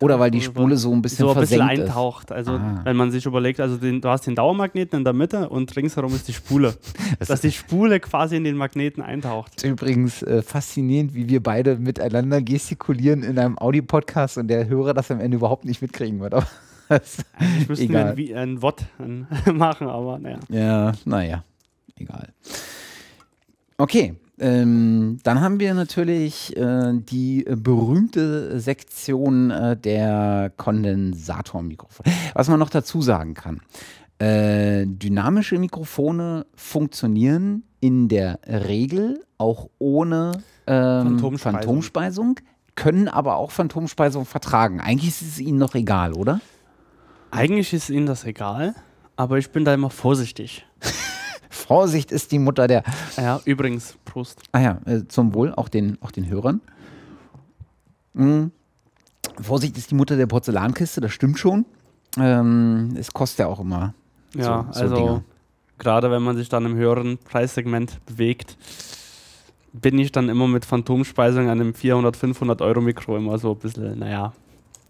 Oder weil die Spule so ein bisschen so ein versenkt bisschen eintaucht. Ist. Also ah. wenn man sich überlegt, also den, du hast den Dauermagneten in der Mitte und ringsherum ist die Spule. das Dass die Spule quasi in den Magneten eintaucht. Übrigens äh, faszinierend, wie wir beide miteinander gestikulieren in einem Audio-Podcast und der Hörer das am Ende überhaupt nicht mitkriegen wird. Aber also ich müsste mir ein, ein Wort machen, aber naja. Ja, naja. Egal. Okay, ähm, dann haben wir natürlich äh, die berühmte Sektion äh, der Kondensatormikrofone. Was man noch dazu sagen kann, äh, dynamische Mikrofone funktionieren in der Regel auch ohne ähm, Phantomspeisung. Phantomspeisung, können aber auch Phantomspeisung vertragen. Eigentlich ist es ihnen noch egal, oder? Eigentlich ist ihnen das egal, aber ich bin da immer vorsichtig. Vorsicht ist die Mutter der... Ja, übrigens, Prost. Ah ja, äh, zum Wohl, auch den, auch den Hörern. Mhm. Vorsicht ist die Mutter der Porzellankiste, das stimmt schon. Ähm, es kostet ja auch immer so, ja, so also Dinge. Gerade wenn man sich dann im höheren Preissegment bewegt, bin ich dann immer mit Phantomspeisung an einem vierhundert, fünfhundert Euro Mikro immer so ein bisschen, naja,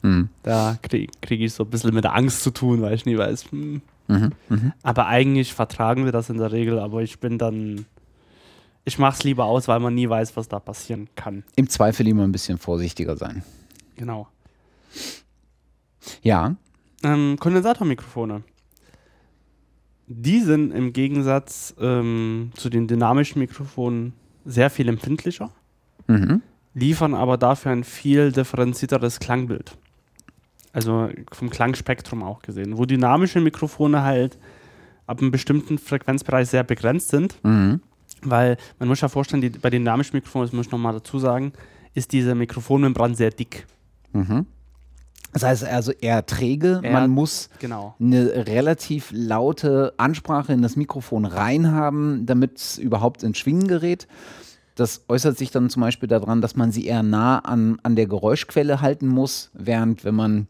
mhm. da kriege krieg ich so ein bisschen mit der Angst zu tun, weil ich nie weiß... Mh. Mhm, mh. Aber eigentlich vertragen wir das in der Regel, aber ich bin dann, ich mach's lieber aus, weil man nie weiß, was da passieren kann. Im Zweifel lieber ein bisschen vorsichtiger sein. Genau. Ja. Ähm, Kondensatormikrofone. Die sind im Gegensatz ähm, zu den dynamischen Mikrofonen sehr viel empfindlicher, mhm. liefern aber dafür ein viel differenzierteres Klangbild. Also vom Klangspektrum auch gesehen, wo dynamische Mikrofone halt ab einem bestimmten Frequenzbereich sehr begrenzt sind, mhm. weil man muss ja vorstellen, die, bei dynamischen Mikrofonen, das muss ich nochmal dazu sagen, ist diese Mikrofonmembran sehr dick. Mhm. Das heißt also eher träge, eher, man muss genau. eine relativ laute Ansprache in das Mikrofon reinhaben, damit es überhaupt ins Schwingen gerät. Das äußert sich dann zum Beispiel daran, dass man sie eher nah an, an der Geräuschquelle halten muss, während wenn man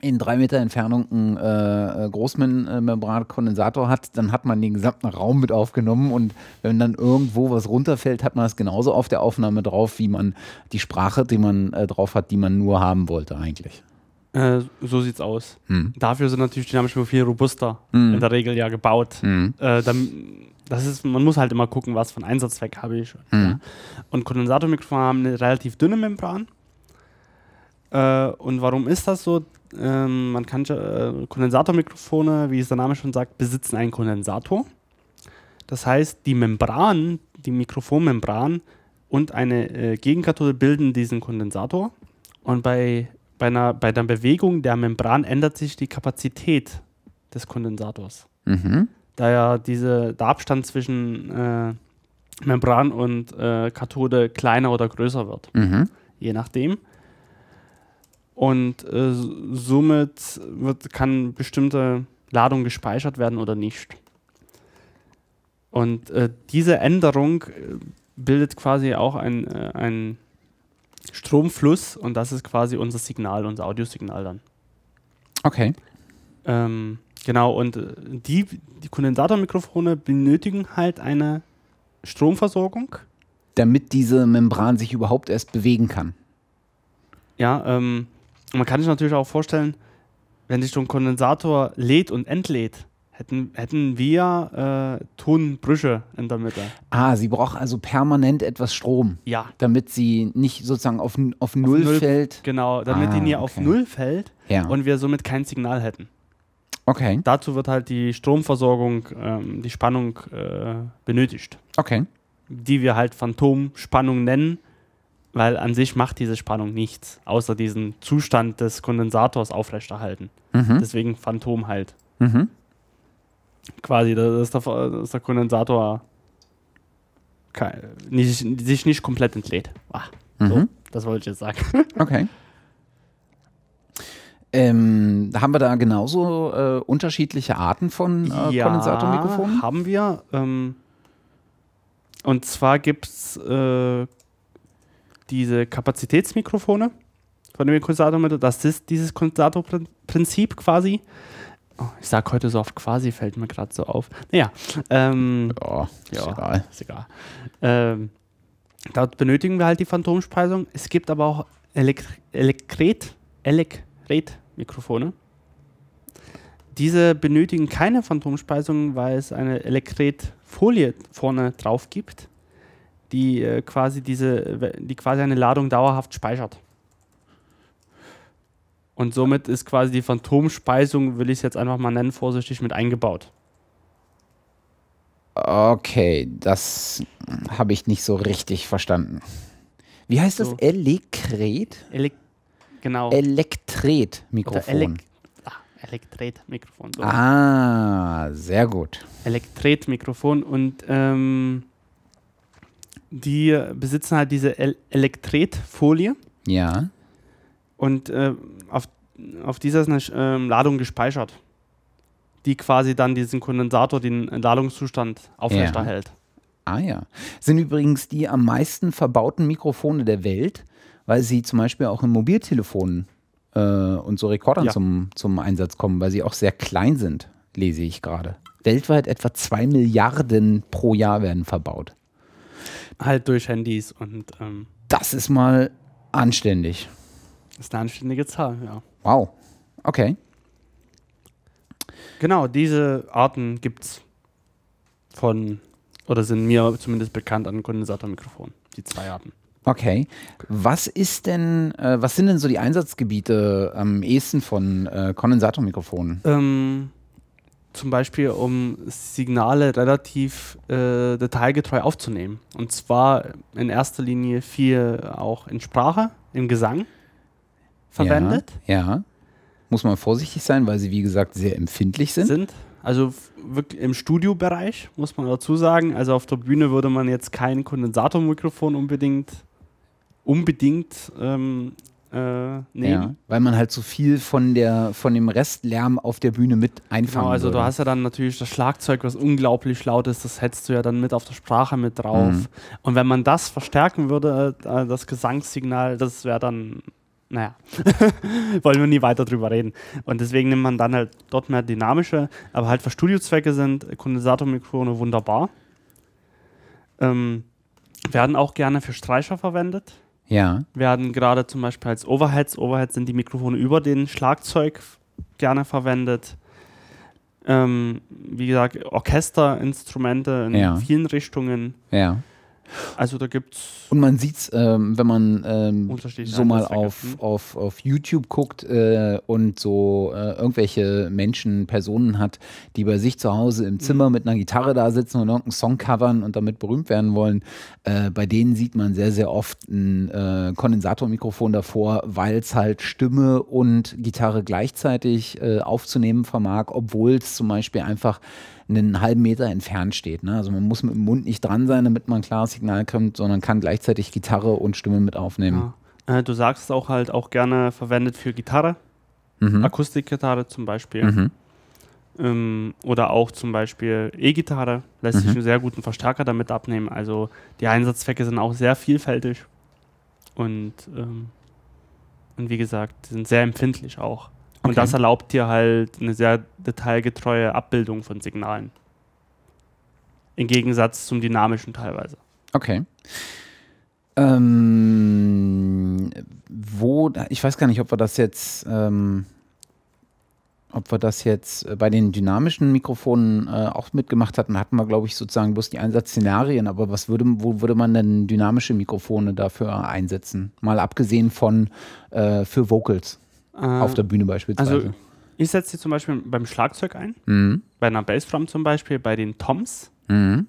in drei Meter Entfernung einen äh, Großmembran-Kondensator hat, dann hat man den gesamten Raum mit aufgenommen und wenn dann irgendwo was runterfällt, hat man es genauso auf der Aufnahme drauf, wie man die Sprache, die man äh, drauf hat, die man nur haben wollte eigentlich. Äh, so sieht's aus. Mhm. Dafür sind natürlich dynamische Mikrofone viel robuster mhm. in der Regel ja gebaut. Mhm. Äh, dann, das ist, man muss halt immer gucken, was für einen Einsatzzweck habe ich. Mhm. Ja. Und Kondensatormikrofone haben eine relativ dünne Membran. Äh, und warum ist das so? Ähm, man kann äh, Kondensatormikrofone, wie es der Name schon sagt, besitzen einen Kondensator. Das heißt, die Membran, die Mikrofonmembran und eine äh, Gegenkathode bilden diesen Kondensator. Und bei Bei einer, bei der Bewegung der Membran ändert sich die Kapazität des Kondensators. Mhm. Da ja diese, der Abstand zwischen äh, Membran und äh, Kathode kleiner oder größer wird. Mhm. Je nachdem. Und äh, somit wird, kann bestimmte Ladung gespeichert werden oder nicht. Und äh, diese Änderung bildet quasi auch ein... ein Stromfluss, und das ist quasi unser Signal, unser Audiosignal dann. Okay. Ähm, genau, und die, die Kondensatormikrofone benötigen halt eine Stromversorgung. Damit diese Membran sich überhaupt erst bewegen kann. Ja, ähm, man kann sich natürlich auch vorstellen, wenn sich so ein Kondensator lädt und entlädt, Hätten, hätten wir äh, Tonbrüche in der Mitte. Ah, sie braucht also permanent etwas Strom. Ja. Damit sie nicht sozusagen auf, auf, auf Null, Null fällt. Genau, damit ah, die nie okay. auf Null fällt ja. und wir somit kein Signal hätten. Okay. Dazu wird halt die Stromversorgung, ähm, die Spannung äh, benötigt. Okay. Die wir halt Phantomspannung nennen, weil an sich macht diese Spannung nichts, außer diesen Zustand des Kondensators aufrechterhalten. Mhm. Deswegen Phantom halt. Mhm. Quasi, dass der, dass der Kondensator nicht, sich nicht komplett entlädt. Ah, so, mhm. Das wollte ich jetzt sagen. Okay. Ähm, haben wir da genauso äh, unterschiedliche Arten von äh, ja, Kondensatormikrofonen? Haben wir. Ähm, und zwar gibt es äh, diese Kapazitätsmikrofone von dem Kondensatormittel. Das ist dieses Kondensatorprinzip quasi. Oh, ich sag heute so oft quasi, fällt mir gerade so auf. Naja. Ähm, ja, ist ja, egal. Ist egal. Ähm, dort benötigen wir halt die Phantomspeisung. Es gibt aber auch Elektret-Mikrofone. Diese benötigen keine Phantomspeisung, weil es eine Elektret-Folie vorne drauf gibt, die, äh, quasi diese, die quasi eine Ladung dauerhaft speichert. Und somit ist quasi die Phantomspeisung, will ich es jetzt einfach mal nennen, vorsichtig mit eingebaut. Okay, das habe ich nicht so richtig verstanden. Wie heißt so. Das? Elektret? Ele- genau. Elektret-Mikrofon. Elek- ah, Elektret-Mikrofon. So. Ah, sehr gut. Elektret-Mikrofon. Und ähm, die besitzen halt diese El- Elektret-Folie. Ja. Und äh, auf, auf dieser ist eine äh, Ladung gespeichert, die quasi dann diesen Kondensator, den Ladungszustand aufrechterhält. Ja. Ah ja. Sind übrigens die am meisten verbauten Mikrofone der Welt, weil sie zum Beispiel auch in Mobiltelefonen äh, und so Rekordern ja. zum, zum Einsatz kommen, weil sie auch sehr klein sind, lese ich gerade. Weltweit etwa zwei Milliarden pro Jahr werden verbaut. Halt durch Handys und... Ähm das ist mal anständig. Das ist eine anständige Zahl, ja. Wow, okay. Genau, diese Arten gibt's von, oder sind mir zumindest bekannt an Kondensatormikrofonen, die zwei Arten. Okay, was ist denn, äh, was sind denn so die Einsatzgebiete am ehesten von äh, Kondensatormikrofonen? Ähm, zum Beispiel, um Signale relativ äh, detailgetreu aufzunehmen. Und zwar in erster Linie viel auch in Sprache, im Gesang. Verwendet. Ja, ja, muss man vorsichtig sein, weil sie, wie gesagt, sehr empfindlich sind. sind. Also wirklich im Studiobereich, muss man dazu sagen. Also auf der Bühne würde man jetzt kein Kondensatormikrofon unbedingt, unbedingt ähm, äh, nehmen. Ja, weil man halt so viel von, der, von dem Restlärm auf der Bühne mit einfangen genau, also würde. Du hast ja dann natürlich das Schlagzeug, was unglaublich laut ist, das hättest du ja dann mit auf der Sprache mit drauf. Mhm. Und wenn man das verstärken würde, das Gesangssignal, das wäre dann... Naja, wollen wir nie weiter drüber reden. Und deswegen nimmt man dann halt dort mehr dynamische, aber halt für Studiozwecke sind Kondensatormikrofone wunderbar. Ähm, werden auch gerne für Streicher verwendet. Ja. Werden gerade zum Beispiel als Overheads, Overheads sind die Mikrofone über den Schlagzeug gerne verwendet. Ähm, wie gesagt, Orchesterinstrumente in ja. vielen Richtungen. Ja. Also da gibt's. Und man sieht's, ähm, wenn man ähm, so mal auf, auf, auf YouTube guckt äh, und so äh, irgendwelche Menschen, Personen hat, die bei sich zu Hause im Zimmer mhm. mit einer Gitarre da sitzen und irgendeinen Song covern und damit berühmt werden wollen. Äh, bei denen sieht man sehr, sehr oft ein äh, Kondensatormikrofon davor, weil es halt Stimme und Gitarre gleichzeitig äh, aufzunehmen vermag, obwohl es zum Beispiel einfach einen halben Meter entfernt steht. Ne? Also man muss mit dem Mund nicht dran sein, damit man ein klares Signal kriegt, sondern kann gleichzeitig Gitarre und Stimme mit aufnehmen. Ja. Äh, du sagst es auch halt auch gerne verwendet für Gitarre, mhm. Akustikgitarre zum Beispiel. Mhm. Ähm, oder auch zum Beispiel E-Gitarre, lässt mhm. sich einen sehr guten Verstärker damit abnehmen. Also die Einsatzzwecke sind auch sehr vielfältig und, ähm, und wie gesagt, sind sehr empfindlich auch. Okay. Und das erlaubt dir halt eine sehr detailgetreue Abbildung von Signalen. Im Gegensatz zum dynamischen teilweise. Okay. Ähm, wo, ich weiß gar nicht, ob wir das jetzt, ähm, ob wir das jetzt bei den dynamischen Mikrofonen äh, auch mitgemacht hatten, hatten wir, glaube ich, sozusagen bloß die Einsatzszenarien. Aber was würde, wo würde man denn dynamische Mikrofone dafür einsetzen? Mal abgesehen von äh, für Vocals. Auf der Bühne beispielsweise. Also ich setze sie zum Beispiel beim Schlagzeug ein, mhm. bei einer Bassdrum zum Beispiel, bei den Toms. Mhm.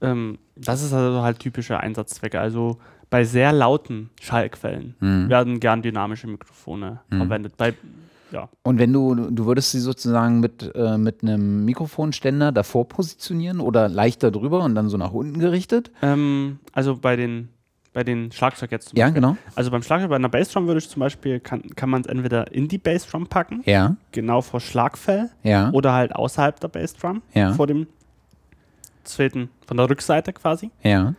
Ähm, das ist also halt typische Einsatzzwecke. Also bei sehr lauten Schallquellen mhm. werden gern dynamische Mikrofone mhm. verwendet. Bei, ja. Und wenn du, du würdest sie sozusagen mit, äh, mit einem Mikrofonständer davor positionieren oder leichter drüber und dann so nach unten gerichtet? Ähm, also bei den Bei den Schlagzeug jetzt zum ja, Beispiel. Genau. Also beim Schlagzeug, bei einer Bassdrum würde ich zum Beispiel, kann, kann man es entweder in die Bassdrum packen, ja. genau vor Schlagfell, ja. oder halt außerhalb der Bassdrum, ja. vor dem zweiten, von der Rückseite quasi. Ja.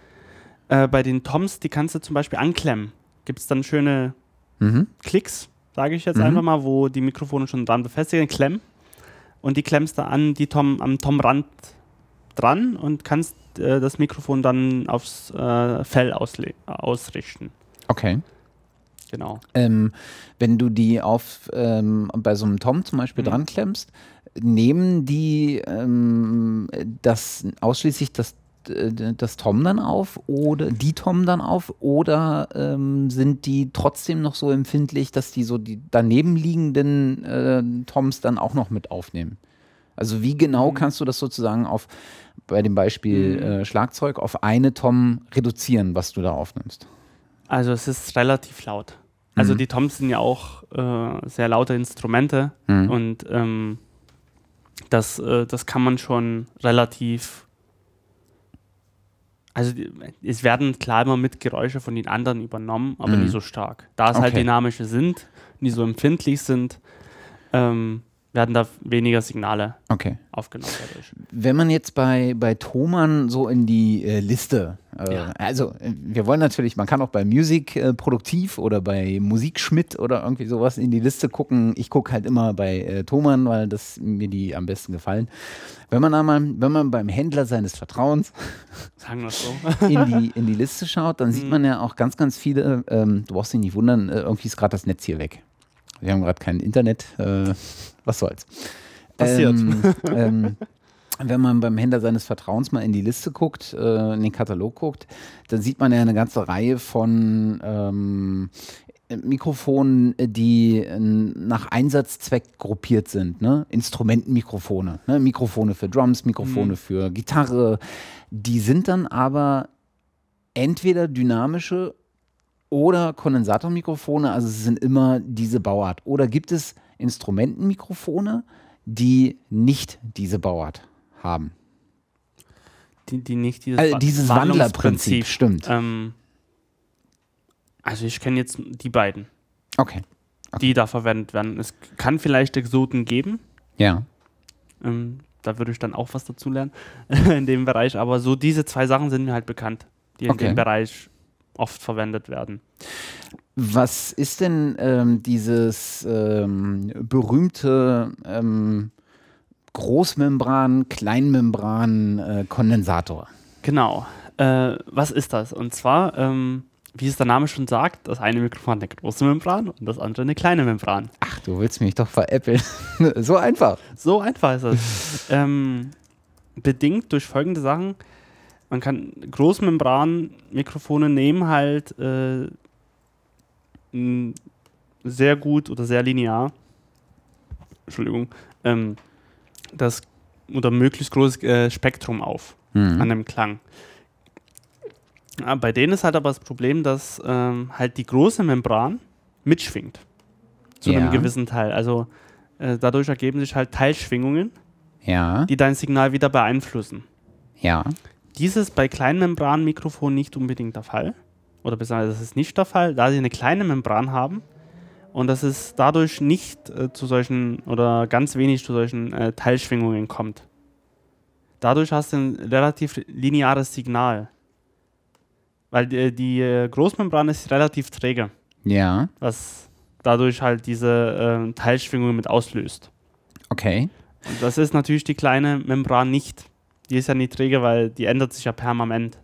Äh, bei den Toms, die kannst du zum Beispiel anklemmen. Gibt es dann schöne mhm. Klicks, sage ich jetzt mhm. einfach mal, wo die Mikrofone schon dran befestigen, klemmen. Und die klemmst du an die Tom, am Tomrand dran und kannst äh, das Mikrofon dann aufs äh, Fell ausle- ausrichten. Okay. Genau. Ähm, wenn du die auf ähm, bei so einem Tom zum Beispiel mhm. dran klemmst, nehmen die ähm, das ausschließlich das, das Tom dann auf oder die Tom dann auf oder ähm, sind die trotzdem noch so empfindlich, dass die so die daneben liegenden äh, Toms dann auch noch mit aufnehmen? Also wie genau kannst du das sozusagen auf, bei dem Beispiel äh, Schlagzeug, auf eine Tom reduzieren, was du da aufnimmst? Also es ist relativ laut. Mhm. Also die Toms sind ja auch äh, sehr laute Instrumente mhm. und ähm, das, äh, das kann man schon relativ, also die, es werden klar immer mit Geräusche von den anderen übernommen, aber mhm. nicht so stark. Da es okay. halt dynamische sind, nicht so empfindlich sind, ähm, werden da weniger Signale okay. aufgenommen dadurch. Wenn man jetzt bei, bei Thomann so in die äh, Liste, äh, ja. also äh, wir wollen natürlich, man kann auch bei Music äh, Produktiv oder bei Musikschmidt oder irgendwie sowas in die Liste gucken. Ich gucke halt immer bei äh, Thomann, weil das mir die am besten gefallen. Wenn man einmal, wenn man beim Händler seines Vertrauens sagen wir so. in, die, in die Liste schaut, dann mhm. sieht man ja auch ganz, ganz viele, ähm, du brauchst dich nicht wundern, äh, irgendwie ist gerade das Netz hier weg. Wir haben gerade kein Internet, äh, was soll's. Passiert. Ähm, ähm, wenn man beim Händler seines Vertrauens mal in die Liste guckt, äh, in den Katalog guckt, dann sieht man ja eine ganze Reihe von ähm, Mikrofonen, die äh, nach Einsatzzweck gruppiert sind. Ne? Instrumentenmikrofone, ne? Mikrofone für Drums, Mikrofone mhm. für Gitarre. Die sind dann aber entweder dynamische oder Kondensatormikrofone, also es sind immer diese Bauart. Oder gibt es Instrumentenmikrofone, die nicht diese Bauart haben? Die, die nicht dieses, also dieses Wandlerprinzip, stimmt. Ähm, also ich kenne jetzt die beiden, okay. okay, die da verwendet werden. Es kann vielleicht Exoten geben. Ja. Ähm, da würde ich dann auch was dazu lernen in dem Bereich. Aber so diese zwei Sachen sind mir halt bekannt, die in okay. dem Bereich oft verwendet werden. Was ist denn ähm, dieses ähm, berühmte ähm, Großmembran, Kleinmembran, äh, Kondensator? Genau. Äh, was ist das? Und zwar ähm, wie es der Name schon sagt, das eine Mikrofon hat eine große Membran und das andere eine kleine Membran. Ach, du willst mich doch veräppeln. So einfach. So einfach ist es. ähm, bedingt durch folgende Sachen. Man kann Großmembran-Mikrofone nehmen halt äh, sehr gut oder sehr linear. Entschuldigung. Ähm, das oder möglichst großes äh, Spektrum auf mhm. an dem Klang. Ja, bei denen ist halt aber das Problem, dass ähm, halt die große Membran mitschwingt. Zu ja. einem gewissen Teil. Also äh, dadurch ergeben sich halt Teilschwingungen, ja. die dein Signal wieder beeinflussen. Ja. Dies ist bei kleinen Membranmikrofonen nicht unbedingt der Fall. Oder besonders, das ist nicht der Fall, da sie eine kleine Membran haben und dass es dadurch nicht äh, zu solchen oder ganz wenig zu solchen äh, Teilschwingungen kommt. Dadurch hast du ein relativ lineares Signal. Weil die, die Großmembran ist relativ träge. Ja. Was dadurch halt diese äh, Teilschwingungen mit auslöst. Okay. Und das ist natürlich die kleine Membran nicht. Die ist ja nicht träge, weil die ändert sich ja permanent.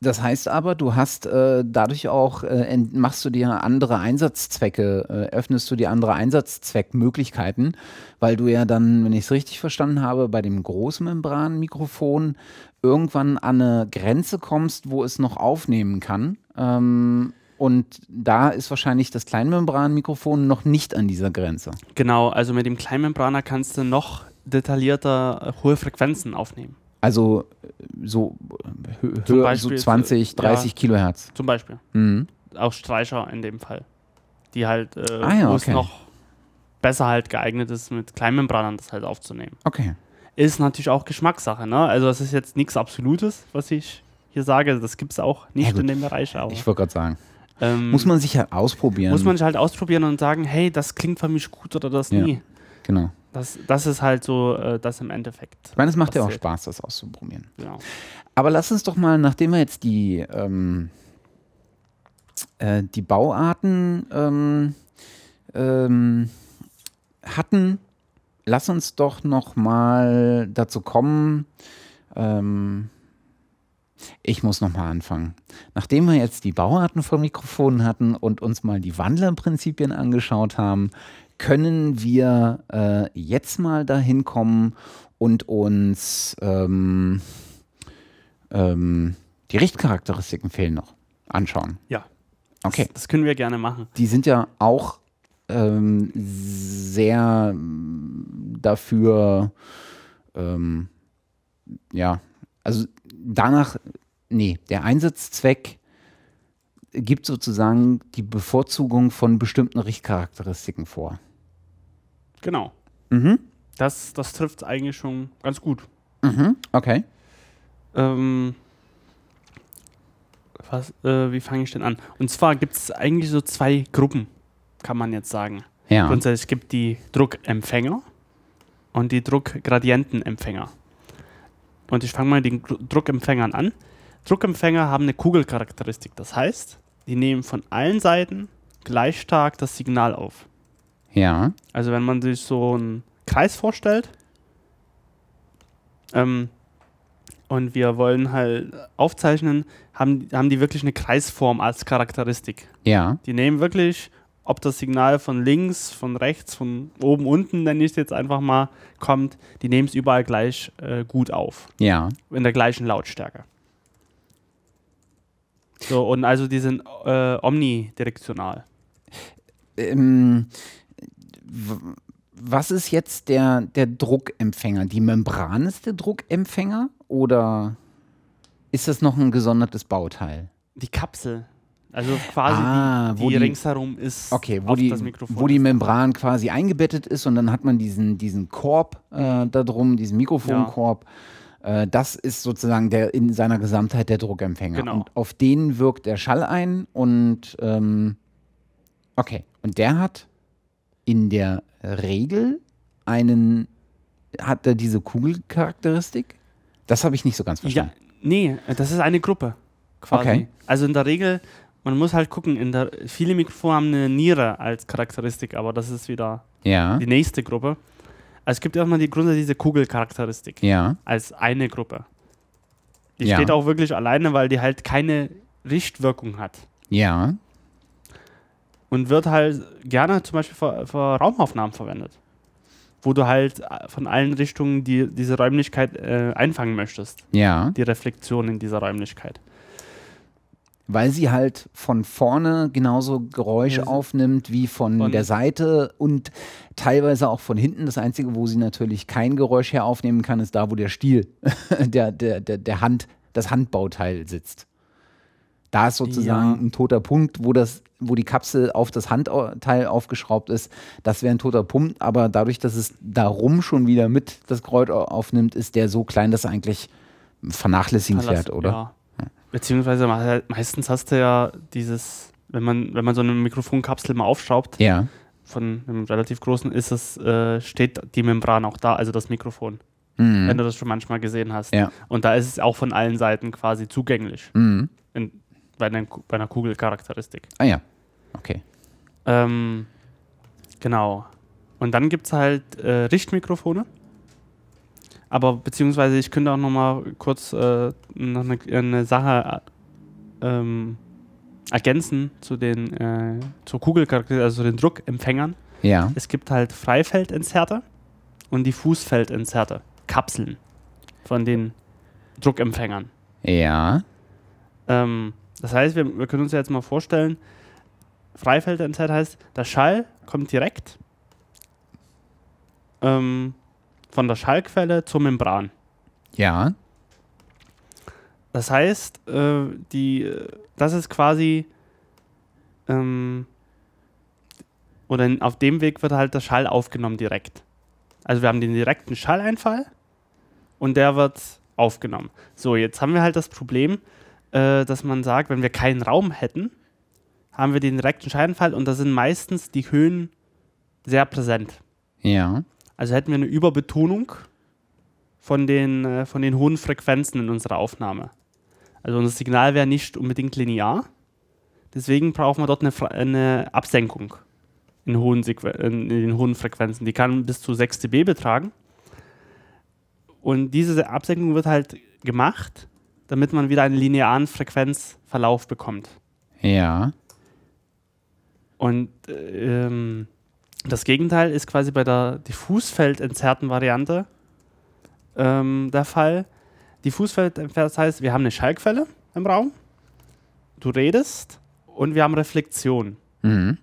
Das heißt aber, du hast äh, dadurch auch, äh, ent- machst du dir andere Einsatzzwecke, äh, öffnest du dir andere Einsatzzweckmöglichkeiten, weil du ja dann, wenn ich es richtig verstanden habe, bei dem Großmembranmikrofon irgendwann an eine Grenze kommst, wo es noch aufnehmen kann. Ähm, und da ist wahrscheinlich das Kleinmembranmikrofon noch nicht an dieser Grenze. Genau, also mit dem Kleinmembraner kannst du noch detaillierter hohe Frequenzen aufnehmen. Also so, hö- zum Beispiel, so zwanzig, dreißig ja, Kilohertz. Zum Beispiel. Mhm. Auch Streicher in dem Fall. Die halt, äh, ah, ja, wo okay. es noch besser halt geeignet ist, mit Kleinmembranern das halt aufzunehmen. Okay. Ist natürlich auch Geschmackssache, ne? Also das ist jetzt nichts Absolutes, was ich hier sage. Das gibt es auch nicht ja, in dem Bereich. Aber. Ich wollte gerade sagen. Ähm, muss man sich halt ausprobieren. Muss man sich halt ausprobieren und sagen, hey, das klingt für mich gut oder das ja, nie. Genau. Das, das ist halt so, äh, das im Endeffekt. Ich meine, es macht passiert. ja auch Spaß, das auszuprobieren. Genau. Aber lass uns doch mal, nachdem wir jetzt die, ähm, äh, die Bauarten ähm, ähm, hatten, lass uns doch noch mal dazu kommen, ähm, ich muss noch mal anfangen. Nachdem wir jetzt die Bauarten von Mikrofonen hatten und uns mal die Wandlerprinzipien angeschaut haben, können wir äh, jetzt mal dahin kommen und uns ähm, ähm, die Richtcharakteristiken fehlen noch anschauen? Ja, okay. Das, das können wir gerne machen. Die sind ja auch ähm, sehr dafür, ähm, ja, also danach, nee, der Einsatzzweck gibt sozusagen die Bevorzugung von bestimmten Richtcharakteristiken vor. Genau. Mhm. Das, das trifft eigentlich schon ganz gut. Mhm. Okay. Ähm, was, äh, wie fange ich denn an? Und zwar gibt es eigentlich so zwei Gruppen, kann man jetzt sagen. Ja. Grundsätzlich gibt es die Druckempfänger und die Druckgradientenempfänger. Und ich fange mal mit den Gru- Druckempfängern an. Druckempfänger haben eine Kugelcharakteristik. Das heißt, die nehmen von allen Seiten gleich stark das Signal auf. Ja. Also wenn man sich so einen Kreis vorstellt, ähm, und wir wollen halt aufzeichnen, haben, haben die wirklich eine Kreisform als Charakteristik. Ja. Die nehmen wirklich, ob das Signal von links, von rechts, von oben, unten, nenne ich es jetzt einfach mal, kommt, die nehmen es überall gleich äh, gut auf. Ja. In der gleichen Lautstärke. So, und also die sind äh, omnidirektional. Ähm, w- was ist jetzt der, der Druckempfänger? Die Membran ist der Druckempfänger oder ist das noch ein gesondertes Bauteil? Die Kapsel. Also quasi ah, die, die, die ringsherum ist okay, wo auf die, das Mikrofon. Wo die Membran quasi eingebettet ist und dann hat man diesen, diesen Korb äh, da drum, diesen Mikrofonkorb. Ja. Das ist sozusagen der, in seiner Gesamtheit der Druckempfänger. Genau. Und auf den wirkt der Schall ein und ähm, okay. Und der hat in der Regel einen, hat er diese Kugelcharakteristik? Das habe ich nicht so ganz verstanden. Ja, nee, das ist eine Gruppe quasi. Okay. Also in der Regel, man muss halt gucken, in der, viele Mikrofone haben eine Niere als Charakteristik, aber das ist wieder ja. die nächste Gruppe. Also es gibt erstmal die grundsätzlich diese Kugelcharakteristik ja. als eine Gruppe. Die ja. steht auch wirklich alleine, weil die halt keine Richtwirkung hat. Ja. Und wird halt gerne zum Beispiel für, für Raumaufnahmen verwendet, wo du halt von allen Richtungen die, diese Räumlichkeit äh, einfangen möchtest. Ja. Die Reflexion in dieser Räumlichkeit. Weil sie halt von vorne genauso Geräusche aufnimmt wie von, von der Seite und teilweise auch von hinten. Das Einzige, wo sie natürlich kein Geräusch her aufnehmen kann, ist da, wo der Stiel, der, der, der, der Hand, das Handbauteil sitzt. Da ist sozusagen ja. ein toter Punkt, wo, das, wo die Kapsel auf das Handteil aufgeschraubt ist. Das wäre ein toter Punkt, aber dadurch, dass es darum schon wieder mit das Geräusch aufnimmt, ist der so klein, dass er eigentlich vernachlässigend wird, oder? Ja. Beziehungsweise meistens hast du ja dieses, wenn man, wenn man so eine Mikrofonkapsel mal aufschraubt, ja. von einem relativ großen, ist es, äh, steht die Membran auch da, also das Mikrofon. Mhm. Wenn du das schon manchmal gesehen hast. Ja. Und da ist es auch von allen Seiten quasi zugänglich. Mhm. In, bei, einer, bei einer Kugelcharakteristik. Ah ja, okay. Ähm, genau. Und dann gibt es halt äh, Richtmikrofone. Aber beziehungsweise ich könnte auch noch mal kurz äh, noch eine, eine Sache ähm, ergänzen zu den äh, zur Kugelcharakteristik, also zu den Druckempfängern. Ja. Es gibt halt Freifeldinzerte und Diffusfeldinzerte, Kapseln von den Druckempfängern. Ja. Ähm, das heißt, wir, wir können uns ja jetzt mal vorstellen, Freifeldinzert heißt, der Schall kommt direkt ähm, von der Schallquelle zur Membran. Ja. Das heißt, äh, die, das ist quasi, ähm, oder in, auf dem Weg wird halt der Schall aufgenommen direkt. Also wir haben den direkten Schalleinfall und der wird aufgenommen. So, jetzt haben wir halt das Problem, äh, dass man sagt, wenn wir keinen Raum hätten, haben wir den direkten Schalleinfall und da sind meistens die Höhen sehr präsent. Ja. Also hätten wir eine Überbetonung von den, äh, von den hohen Frequenzen in unserer Aufnahme. Also unser Signal wäre nicht unbedingt linear. Deswegen brauchen wir dort eine, Fra- eine Absenkung in, hohen Sequ- in den hohen Frequenzen. Die kann bis zu sechs Dezibel betragen. Und diese Absenkung wird halt gemacht, damit man wieder einen linearen Frequenzverlauf bekommt. Ja. Und äh, ähm, das Gegenteil ist quasi bei der diffusfeldinzerten Variante ähm, der Fall. Diffusfeldinzert heißt, wir haben eine Schallquelle im Raum, du redest und wir haben Reflexion. Mhm.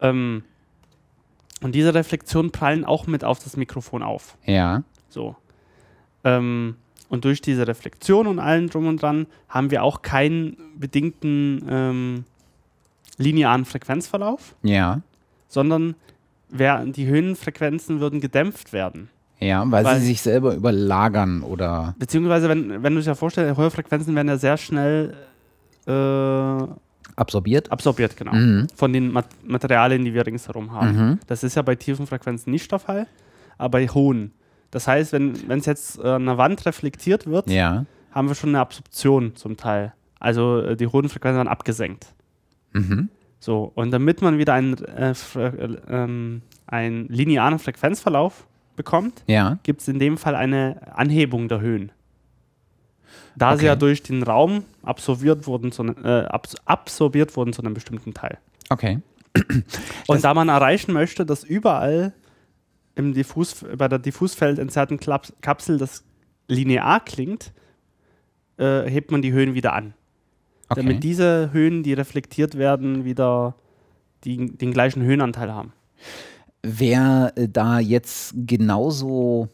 Ähm, und diese Reflexionen prallen auch mit auf das Mikrofon auf. Ja. So. Ähm, und durch diese Reflexion und allem drum und dran haben wir auch keinen bedingten ähm, linearen Frequenzverlauf. Ja. Sondern die Höhenfrequenzen würden gedämpft werden. Ja, weil, weil sie sich selber überlagern oder... Beziehungsweise, wenn, wenn du dir vorstellst, hohe Frequenzen werden ja sehr schnell... Äh, absorbiert? Absorbiert, genau. Mhm. Von den Mat- Materialien, die wir ringsherum haben. Mhm. Das ist ja bei tiefen Frequenzen nicht der Fall, aber bei hohen. Das heißt, wenn es jetzt äh, an der Wand reflektiert wird, ja. haben wir schon eine Absorption zum Teil. Also die hohen Frequenzen werden abgesenkt. Mhm. So, und damit man wieder einen, äh, fre- äh, ähm, einen linearen Frequenzverlauf bekommt, ja. gibt es in dem Fall eine Anhebung der Höhen. Da okay. sie ja durch den Raum absorbiert wurden, zu, äh, abs- absorbiert wurden zu einem bestimmten Teil. Okay. Und das da man erreichen möchte, dass überall im Diffus, bei der diffusfeldinzerten Kapsel das linear klingt, äh, hebt man die Höhen wieder an. Okay. Damit diese Höhen, die reflektiert werden, wieder die, den gleichen Höhenanteil haben. Wer äh, da jetzt genauso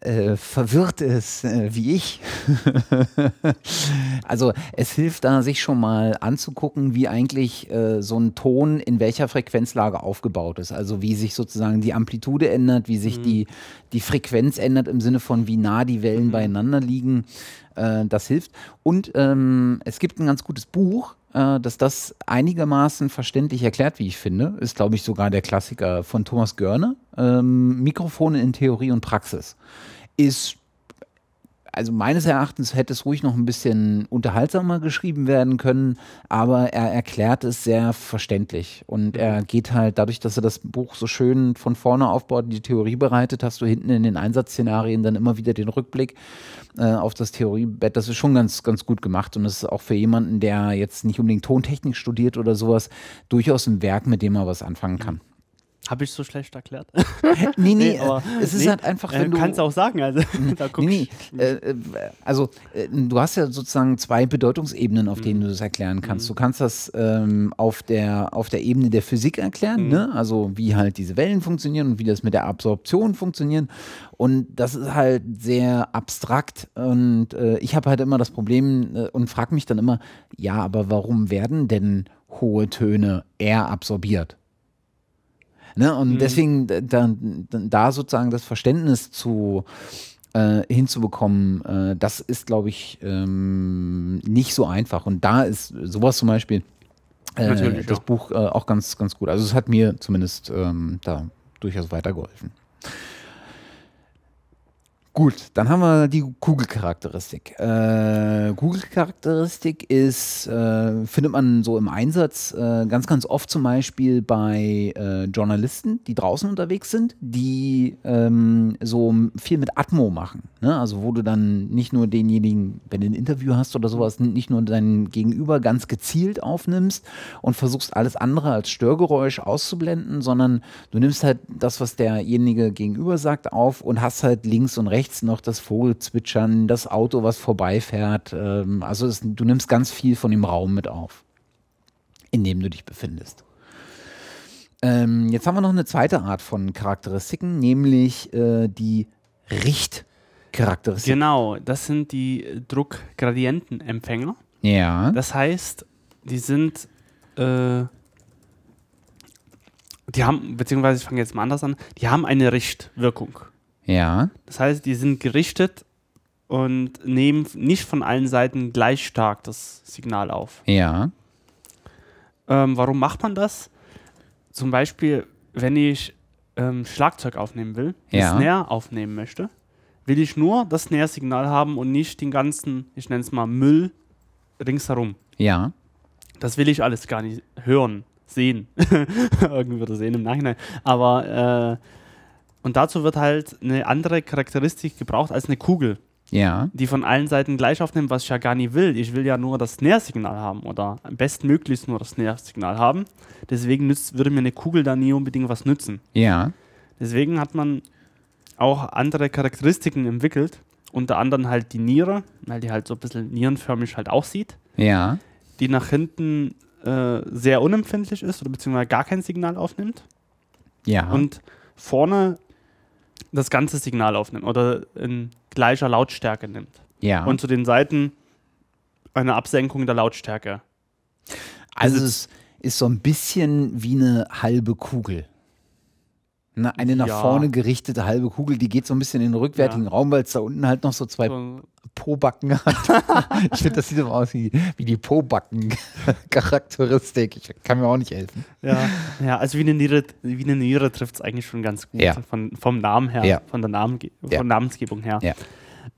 äh, verwirrt ist äh, wie ich, also es hilft da, sich schon mal anzugucken, wie eigentlich äh, so ein Ton in welcher Frequenzlage aufgebaut ist. Also wie sich sozusagen die Amplitude ändert, wie sich mhm. die, die Frequenz ändert im Sinne von, wie nah die Wellen mhm. beieinander liegen. Das hilft. Und ähm, es gibt ein ganz gutes Buch, äh, das das einigermaßen verständlich erklärt, wie ich finde. Ist, glaube ich, sogar der Klassiker von Thomas Görne. Ähm, Mikrofone in Theorie und Praxis. Ist also meines Erachtens hätte es ruhig noch ein bisschen unterhaltsamer geschrieben werden können, aber er erklärt es sehr verständlich und er geht halt dadurch, dass er das Buch so schön von vorne aufbaut, die Theorie bereitet, hast du hinten in den Einsatzszenarien dann immer wieder den Rückblick äh, auf das Theoriebett. Das ist schon ganz, ganz gut gemacht und das ist auch für jemanden, der jetzt nicht unbedingt Tontechnik studiert oder sowas, durchaus ein Werk, mit dem er was anfangen kann. Habe ich so schlecht erklärt? nee, nee, nee aber es ist nee, halt einfach, wenn du... kannst auch sagen, also da guck nee, nee, äh, Also äh, du hast ja sozusagen zwei Bedeutungsebenen, auf mhm. denen du das erklären kannst. Du kannst das ähm, auf, der, auf der Ebene der Physik erklären, mhm. ne? Also wie halt diese Wellen funktionieren und wie das mit der Absorption funktionieren. Und das ist halt sehr abstrakt und äh, ich habe halt immer das Problem äh, und frage mich dann immer, ja, aber warum werden denn hohe Töne eher absorbiert? Ne, und mhm. deswegen da, da sozusagen das Verständnis zu äh, hinzubekommen, äh, das ist, glaube ich, ähm, nicht so einfach. Und da ist sowas zum Beispiel äh, das ja. Buch äh, auch ganz, ganz gut. Also es hat mir zumindest ähm, da durchaus weitergeholfen. Gut, dann haben wir die Kugelcharakteristik. Äh, Kugelcharakteristik ist, äh, findet man so im Einsatz äh, ganz, ganz oft zum Beispiel bei äh, Journalisten, die draußen unterwegs sind, die ähm, so viel mit Atmo machen. Ne? Also wo du dann nicht nur denjenigen, wenn du ein Interview hast oder sowas, nicht nur deinen Gegenüber ganz gezielt aufnimmst und versuchst alles andere als Störgeräusch auszublenden, sondern du nimmst halt das, was derjenige gegenüber sagt, auf und hast halt links und rechts noch das Vogelzwitschern, das Auto, was vorbeifährt. Also es, du nimmst ganz viel von dem Raum mit auf, in dem du dich befindest. Ähm, jetzt haben wir noch eine zweite Art von Charakteristiken, nämlich äh, die Richtcharakteristiken. Genau, das sind die Druckgradientenempfänger. Ja. Das heißt, die sind... Äh, die haben, beziehungsweise ich fange jetzt mal anders an, die haben eine Richtwirkung. Ja. Das heißt, die sind gerichtet und nehmen nicht von allen Seiten gleich stark das Signal auf. Ja. Ähm, warum macht man das? Zum Beispiel, wenn ich ähm, Schlagzeug aufnehmen will, ja. Snare aufnehmen möchte, will ich nur das Snare-Signal haben und nicht den ganzen, ich nenne es mal Müll, ringsherum. Ja. Das will ich alles gar nicht hören, sehen. Irgendwie wird das sehen im Nachhinein. Aber äh, Und dazu wird halt eine andere Charakteristik gebraucht als eine Kugel, ja. die von allen Seiten gleich aufnimmt, was ich ja gar nicht will. Ich will ja nur das Snare-Signal haben oder bestmöglichst nur das Snare-Signal haben. Deswegen nützt, würde mir eine Kugel da nie unbedingt was nützen. Ja. Deswegen hat man auch andere Charakteristiken entwickelt, unter anderem halt die Niere, weil die halt so ein bisschen nierenförmig halt aussieht, ja. die nach hinten äh, sehr unempfindlich ist oder beziehungsweise gar kein Signal aufnimmt. Ja. Und vorne das ganze Signal aufnimmt oder in gleicher Lautstärke nimmt. Ja. Und zu den Seiten eine Absenkung der Lautstärke. Also das es ist so ein bisschen wie eine halbe Kugel. Eine, eine nach ja. vorne gerichtete halbe Kugel, die geht so ein bisschen in den rückwärtigen ja. Raum, weil es da unten halt noch so zwei so. Pobacken hat. Ich finde, das sieht immer aus wie, wie die Pobacken-Charakteristik. Ich kann mir auch nicht helfen. Ja, ja also wie eine Niere, wie eine Niere trifft es eigentlich schon ganz gut. Ja. Von, vom Namen her, ja. von der Namen, von ja. Namensgebung her. Ja.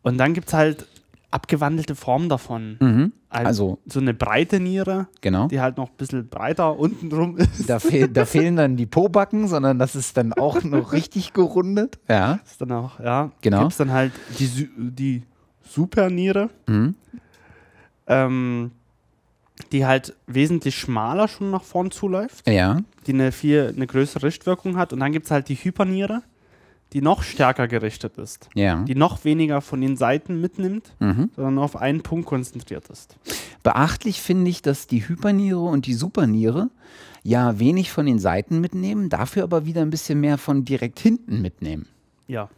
Und dann gibt es halt abgewandelte Formen davon. Mhm. Also so eine breite Niere, genau. die halt noch ein bisschen breiter unten drum ist. Da, fehl, da fehlen dann die Pobacken, sondern das ist dann auch noch richtig gerundet. Ja. Ist dann auch, ja. Genau. Gibt es dann halt die, die Superniere, mhm. ähm, die halt wesentlich schmaler schon nach vorn zuläuft. Ja. Die eine viel eine größere Richtwirkung hat. Und dann gibt es halt die Hyperniere, die noch stärker gerichtet ist, ja. die noch weniger von den Seiten mitnimmt, mhm. sondern nur auf einen Punkt konzentriert ist. Beachtlich finde ich, dass die Hyperniere und die Superniere ja wenig von den Seiten mitnehmen, dafür aber wieder ein bisschen mehr von direkt hinten mitnehmen. Ja.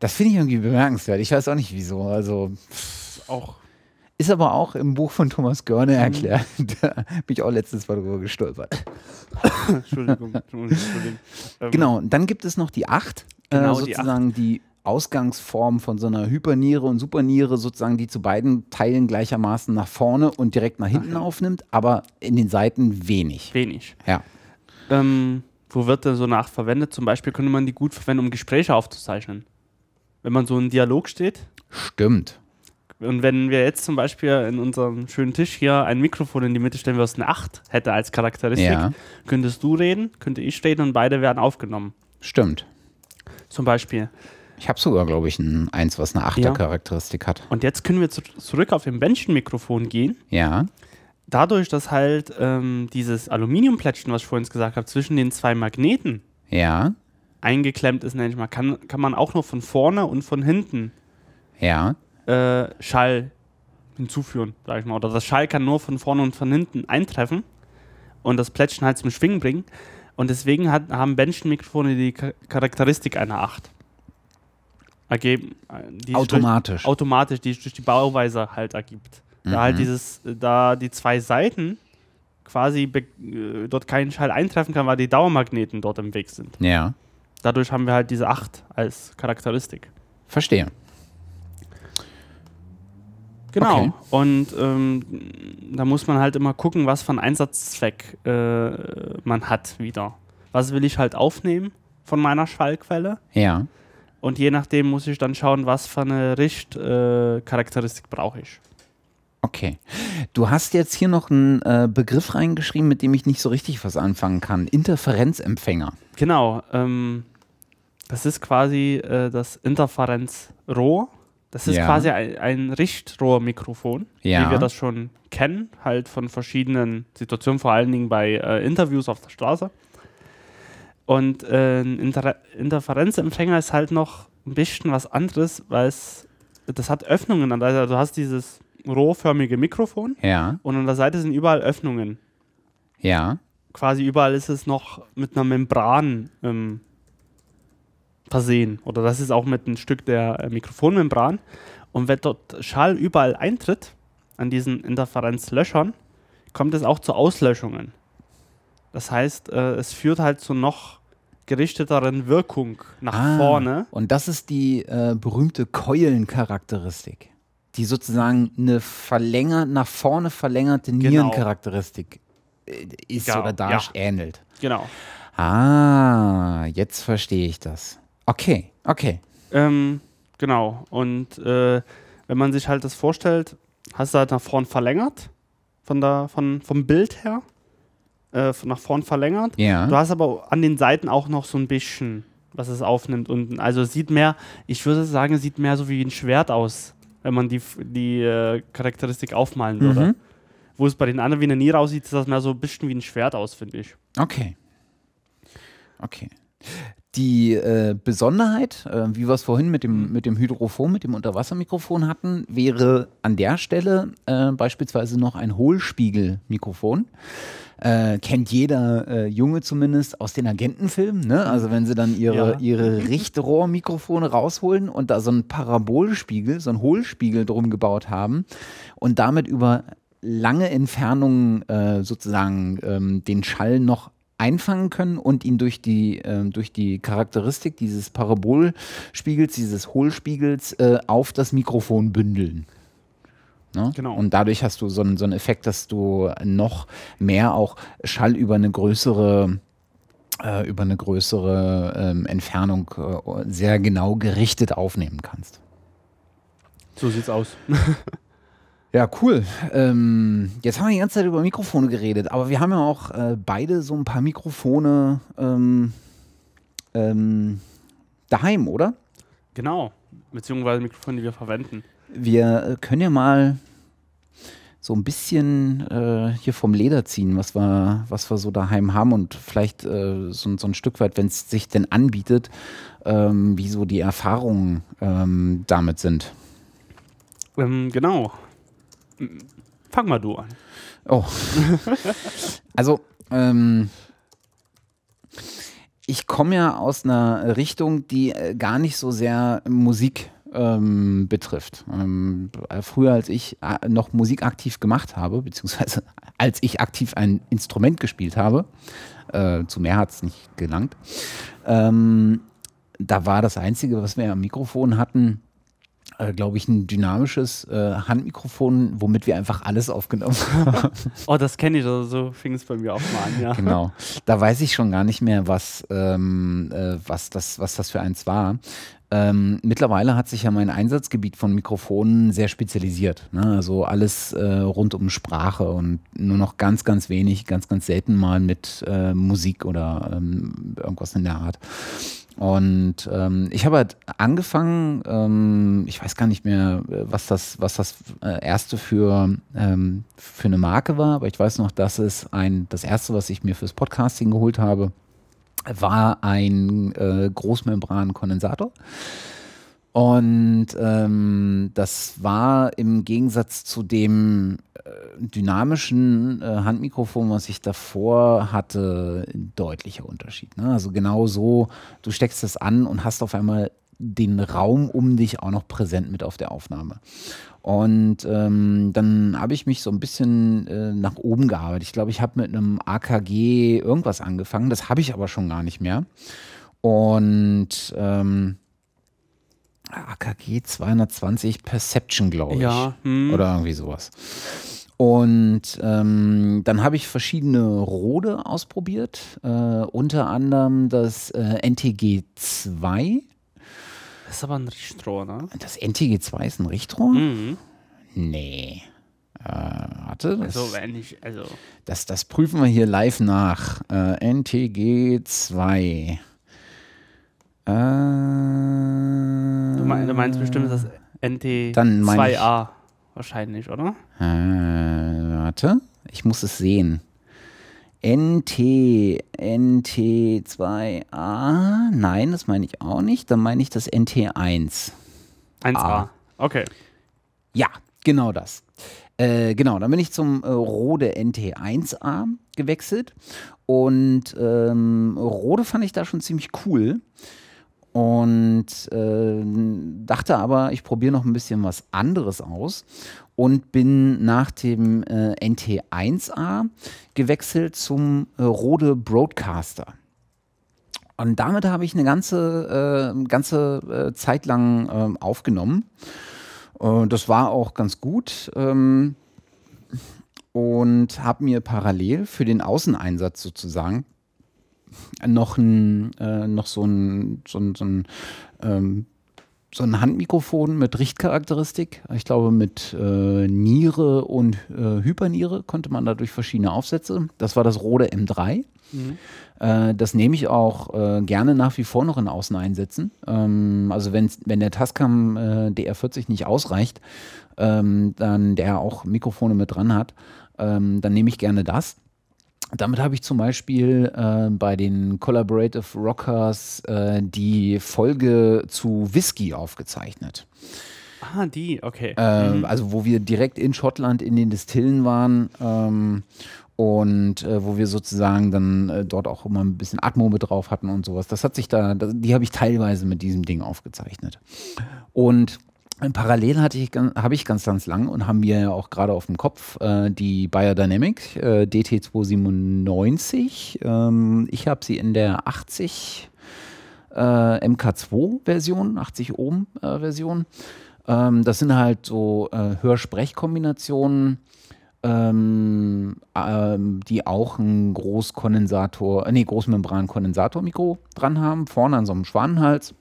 Das finde ich irgendwie bemerkenswert. Ich weiß auch nicht, wieso. Also pff, auch. Ist aber auch im Buch von Thomas Görne erklärt. Mhm. Da bin ich auch letztens mal drüber gestolpert. Entschuldigung. Entschuldigung. Ähm. Genau, dann gibt es noch die acht. Genau, sozusagen die, die Ausgangsform von so einer Hyperniere und Superniere, sozusagen, die zu beiden Teilen gleichermaßen nach vorne und direkt nach hinten Ach, ja. aufnimmt, aber in den Seiten wenig. Wenig. Ja. Ähm, wo wird denn so eine Acht verwendet? Zum Beispiel könnte man die gut verwenden, um Gespräche aufzuzeichnen. Wenn man so in Dialog steht. Stimmt. Und wenn wir jetzt zum Beispiel in unserem schönen Tisch hier ein Mikrofon in die Mitte stellen würden, eine acht hätte als Charakteristik, ja. könntest du reden, könnte ich reden und beide werden aufgenommen. Stimmt. Zum Beispiel. Ich habe sogar, glaube ich, ein eins, was eine achter ja. Charakteristik hat. Und jetzt können wir zu- zurück auf dem Bändchenmikrofon gehen. Ja. Dadurch, dass halt ähm, dieses Aluminiumplättchen, was ich vorhin gesagt habe, zwischen den zwei Magneten ja. eingeklemmt ist, nenn ich mal, kann, kann man auch noch von vorne und von hinten ja. äh, Schall hinzuführen, sag ich mal. Oder das Schall kann nur von vorne und von hinten eintreffen und das Plättchen halt zum Schwingen bringen. Und deswegen hat, haben Bändchenmikrofone die Charakteristik einer acht. Ergeben, die automatisch. Durch, automatisch, die durch die Bauweise halt ergibt. Da mhm. halt dieses, da die zwei Seiten quasi be- dort keinen Schall eintreffen kann, weil die Dauermagneten dort im Weg sind. Ja. Dadurch haben wir halt diese acht als Charakteristik. Verstehe. Genau. Okay. Und ähm, da muss man halt immer gucken, was für einen Einsatzzweck äh, man hat wieder. Was will ich halt aufnehmen von meiner Schallquelle? Ja. Und je nachdem muss ich dann schauen, was für eine Richtcharakteristik äh, brauche ich. Okay. Du hast jetzt hier noch einen äh, Begriff reingeschrieben, mit dem ich nicht so richtig was anfangen kann. Interferenzempfänger. Genau. Ähm, das ist quasi äh, das Interferenzrohr. Das ist ja. quasi ein, ein Richtrohrmikrofon, ja. wie wir das schon kennen, halt von verschiedenen Situationen, vor allen Dingen bei äh, Interviews auf der Straße. Und äh, ein Inter- Interferenzempfänger ist halt noch ein bisschen was anderes, weil es, das hat Öffnungen. Also du hast dieses rohrförmige Mikrofon ja. und an der Seite sind überall Öffnungen. Ja. Quasi überall ist es noch mit einer Membran ähm, versehen. Oder das ist auch mit einem Stück der äh, Mikrofonmembran. Und wenn dort Schall überall eintritt, an diesen Interferenzlöchern, kommt es auch zu Auslöschungen. Das heißt, äh, es führt halt zu noch gerichteteren Wirkung nach ah, vorne. Und das ist die äh, berühmte Keulencharakteristik, die sozusagen eine verlängert, nach vorne verlängerte genau. Nierencharakteristik ist ja, oder da ja. ähnelt. Genau. Ah, jetzt verstehe ich das. Okay, okay. Ähm, genau. Und äh, wenn man sich halt das vorstellt, hast du halt nach vorn verlängert, von der, von, vom Bild her. Nach vorn verlängert. Ja. Du hast aber an den Seiten auch noch so ein bisschen, was es aufnimmt unten. Also es sieht mehr, ich würde sagen, es sieht mehr so wie ein Schwert aus, wenn man die, die äh, Charakteristik aufmalen würde. Mhm. Wo es bei den anderen wie eine Niere aussieht, sieht das mehr so ein bisschen wie ein Schwert aus, finde ich. Okay. Okay. Die äh, Besonderheit, äh, wie wir es vorhin mit dem, mit dem Hydrophon, mit dem Unterwassermikrofon hatten, wäre an der Stelle äh, beispielsweise noch ein Hohlspiegelmikrofon. Äh, kennt jeder äh, Junge zumindest aus den Agentenfilmen, ne? Also wenn sie dann ihre, ja. ihre Richtrohrmikrofone rausholen und da so einen Parabolspiegel, so einen Hohlspiegel drum gebaut haben und damit über lange Entfernungen äh, sozusagen ähm, den Schall noch einfangen können und ihn durch die, äh, durch die Charakteristik dieses Parabolspiegels, dieses Hohlspiegels äh, auf das Mikrofon bündeln. Ne? Genau. Und dadurch hast du so einen, so einen Effekt, dass du noch mehr auch Schall über eine größere, äh, über eine größere ähm, Entfernung äh, sehr genau gerichtet aufnehmen kannst. So sieht's aus. Ja, cool. Ähm, jetzt haben wir die ganze Zeit über Mikrofone geredet, aber wir haben ja auch äh, beide so ein paar Mikrofone ähm, ähm, daheim, oder? Genau, beziehungsweise Mikrofone, die wir verwenden. Wir können ja mal so ein bisschen äh, hier vom Leder ziehen, was wir, was wir so daheim haben und vielleicht äh, so, so ein Stück weit, wenn es sich denn anbietet, ähm, wie so die Erfahrungen ähm, damit sind. Ähm, genau. Fang mal du an. Oh. Also, ähm, ich komme ja aus einer Richtung, die gar nicht so sehr Musik ähm, betrifft. Ähm, früher, als ich noch Musik aktiv gemacht habe, beziehungsweise als ich aktiv ein Instrument gespielt habe, äh, zu mehr hat es nicht gelangt, ähm, da war das Einzige, was wir am Mikrofon hatten, äh, glaube ich, ein dynamisches äh, Handmikrofon, womit wir einfach alles aufgenommen haben. Oh, das kenne ich, also so fing es bei mir auch mal an, ja. Genau, da weiß ich schon gar nicht mehr, was, ähm, äh, was, das, was das für eins war. Ähm, mittlerweile hat sich ja mein Einsatzgebiet von Mikrofonen sehr spezialisiert, ne? Also alles äh, rund um Sprache und nur noch ganz, ganz wenig, ganz, ganz selten mal mit äh, Musik oder ähm, irgendwas in der Art. Und ähm, ich habe halt angefangen, ähm, ich weiß gar nicht mehr, was das, was das äh, erste für, ähm, für eine Marke war, aber ich weiß noch, dass es ein, das erste, was ich mir fürs Podcasting geholt habe, war ein äh, Großmembran-Kondensator. Und ähm, das war im Gegensatz zu dem äh, dynamischen äh, Handmikrofon, was ich davor hatte, ein deutlicher Unterschied, ne? Also genau so, du steckst das an und hast auf einmal den Raum um dich auch noch präsent mit auf der Aufnahme. Und ähm, dann habe ich mich so ein bisschen äh, nach oben gearbeitet. Ich glaube, ich habe mit einem A K G irgendwas angefangen. Das habe ich aber schon gar nicht mehr. Und ähm, A K G zweihundertzwanzig Perception, glaube ich. Ja. Hm. Oder irgendwie sowas. Und ähm, dann habe ich verschiedene Rode ausprobiert. Äh, unter anderem das äh, N T G zwei. Das ist aber ein Richtrohr, ne? Das N T G zwei ist ein Richtrohr? Mhm. Nee. Äh, warte. Das, also, wenn ich, also. Das, das prüfen wir hier live nach. Äh, N T G zwei. Äh, du meinst bestimmt das N T zwei A wahrscheinlich, oder? Äh, warte. Ich muss es sehen. N T, N T zwei A, nein, das meine ich auch nicht, dann meine ich das N T eins. eins A, okay. Ja, genau das. Äh, genau, dann bin ich zum äh, Rode N T eins A gewechselt und ähm, Rode fand ich da schon ziemlich cool und äh, dachte aber, ich probiere noch ein bisschen was anderes aus. Und bin nach dem äh, N T eins A gewechselt zum äh, Rode Broadcaster. Und damit habe ich eine ganze, äh, ganze äh, Zeit lang äh, aufgenommen. Äh, das war auch ganz gut. Ähm, und habe mir parallel für den Außeneinsatz sozusagen noch, ein, äh, noch so ein... So ein, so ein ähm, so ein Handmikrofon mit Richtcharakteristik, ich glaube mit äh, Niere und äh, Hyperniere konnte man dadurch verschiedene Aufsätze. Das war das Rode M drei. Mhm. Äh, das nehme ich auch äh, gerne nach wie vor noch in Außeneinsätzen. Ähm, also wenn wenn der Tascam äh, D R vierzig nicht ausreicht, ähm, dann der auch Mikrofone mit dran hat, ähm, dann nehme ich gerne das. Damit habe ich zum Beispiel äh, bei den Collaborative Rockers äh, die Folge zu Whisky aufgezeichnet. Ah, die, okay. Ähm, mhm. Also wo wir direkt in Schottland in den Destillen waren ähm, und äh, wo wir sozusagen dann äh, dort auch immer ein bisschen Atmo mit drauf hatten und sowas. Das hat sich da, das, die habe ich teilweise mit diesem Ding aufgezeichnet. Und parallel hatte ich, habe ich ganz, ganz lang und haben wir ja auch gerade auf dem Kopf äh, die Beyer Dynamic äh, D T zwei neun sieben. Ähm, ich habe sie in der achtzig äh, M K zwei Version, achtzig Ohm äh, Version. Ähm, das sind halt so äh, Hör-Sprech-Kombinationen, ähm, ähm, die auch einen Großkondensator, äh, nee, Großmembran-Kondensator-Mikro dran haben, vorne an so einem Schwanenhals.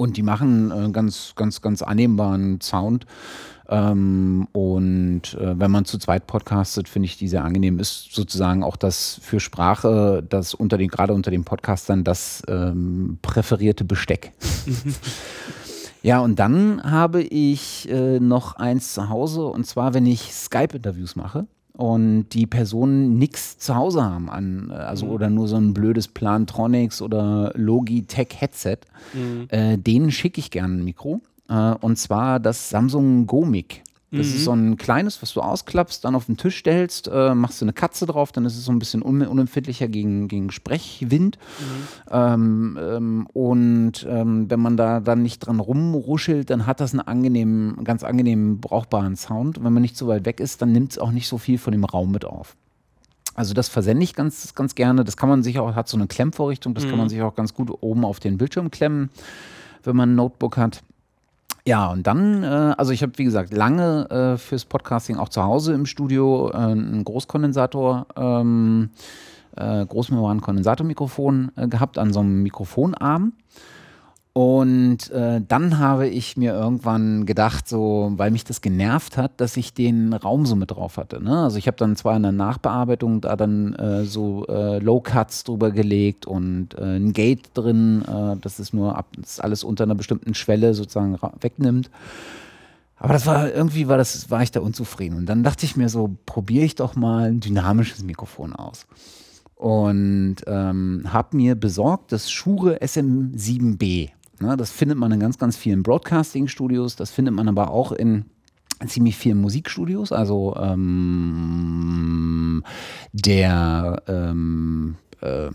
Und die machen äh, ganz, ganz, ganz annehmbaren Sound. Ähm, und äh, wenn man zu zweit podcastet, finde ich die sehr angenehm. Ist sozusagen auch das für Sprache, das unter den, gerade unter den Podcastern, das ähm, präferierte Besteck. Ja, und dann habe ich äh, noch eins zu Hause. Und zwar, wenn ich Skype-Interviews mache und die Personen nichts zu Hause haben an, also mhm. oder nur so ein blödes Plantronics oder Logitech-Headset, mhm. äh, denen schicke ich gerne ein Mikro. Äh, und zwar das Samsung Go-Mic. Das mhm. ist so ein kleines, was du ausklappst, dann auf den Tisch stellst, äh, machst du eine Katze drauf, dann ist es so ein bisschen un- unempfindlicher gegen, gegen Sprechwind. Mhm. Ähm, ähm, und ähm, wenn man da dann nicht dran rumruschelt, dann hat das einen angenehmen, ganz angenehmen, brauchbaren Sound. Und wenn man nicht so weit weg ist, dann nimmt es auch nicht so viel von dem Raum mit auf. Also das versende ich ganz, ganz gerne. Das kann man sich auch, hat so eine Klemmvorrichtung, das mhm. kann man sich auch ganz gut oben auf den Bildschirm klemmen, wenn man ein Notebook hat. Ja, und dann, äh, also ich habe, wie gesagt, lange äh, fürs Podcasting auch zu Hause im Studio äh, einen Großkondensator, ähm, äh, Großmembran-Kondensatormikrofon äh, gehabt an so einem Mikrofonarm. Und äh, dann habe ich mir irgendwann gedacht, so, weil mich das genervt hat, dass ich den Raum so mit drauf hatte. Ne? Also ich habe dann zwar in der Nachbearbeitung da dann äh, so äh, Low-Cuts drüber gelegt und äh, ein Gate drin, äh, dass es nur ab, dass alles unter einer bestimmten Schwelle sozusagen wegnimmt. Aber das war irgendwie war das war ich da unzufrieden. Und dann dachte ich mir so, probiere ich doch mal ein dynamisches Mikrofon aus. Und ähm, habe mir besorgt das Shure S M sieben B. Na, das findet man in ganz, ganz vielen Broadcasting-Studios, das findet man aber auch in ziemlich vielen Musikstudios. Also ähm, der, ähm, äh,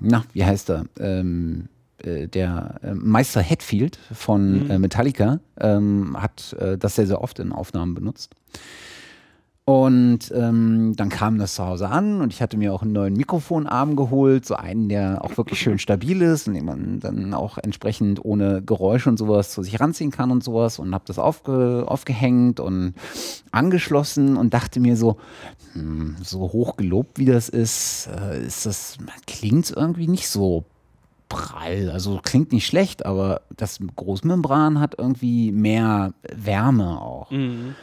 na, wie heißt er? Ähm, äh, der äh, Meister Hetfield von mhm. äh, Metallica ähm, hat äh, das sehr, sehr oft in Aufnahmen benutzt. Und ähm, dann kam das zu Hause an und ich hatte mir auch einen neuen Mikrofonarm geholt, so einen, der auch wirklich schön stabil ist und den man dann auch entsprechend ohne Geräusch und sowas zu sich ranziehen kann und sowas, und habe das aufge- aufgehängt und angeschlossen und dachte mir so, hm, so hoch gelobt wie das ist, äh, ist das, klingt irgendwie nicht so prall, also klingt nicht schlecht, aber das Großmembran hat irgendwie mehr Wärme auch. Mhm.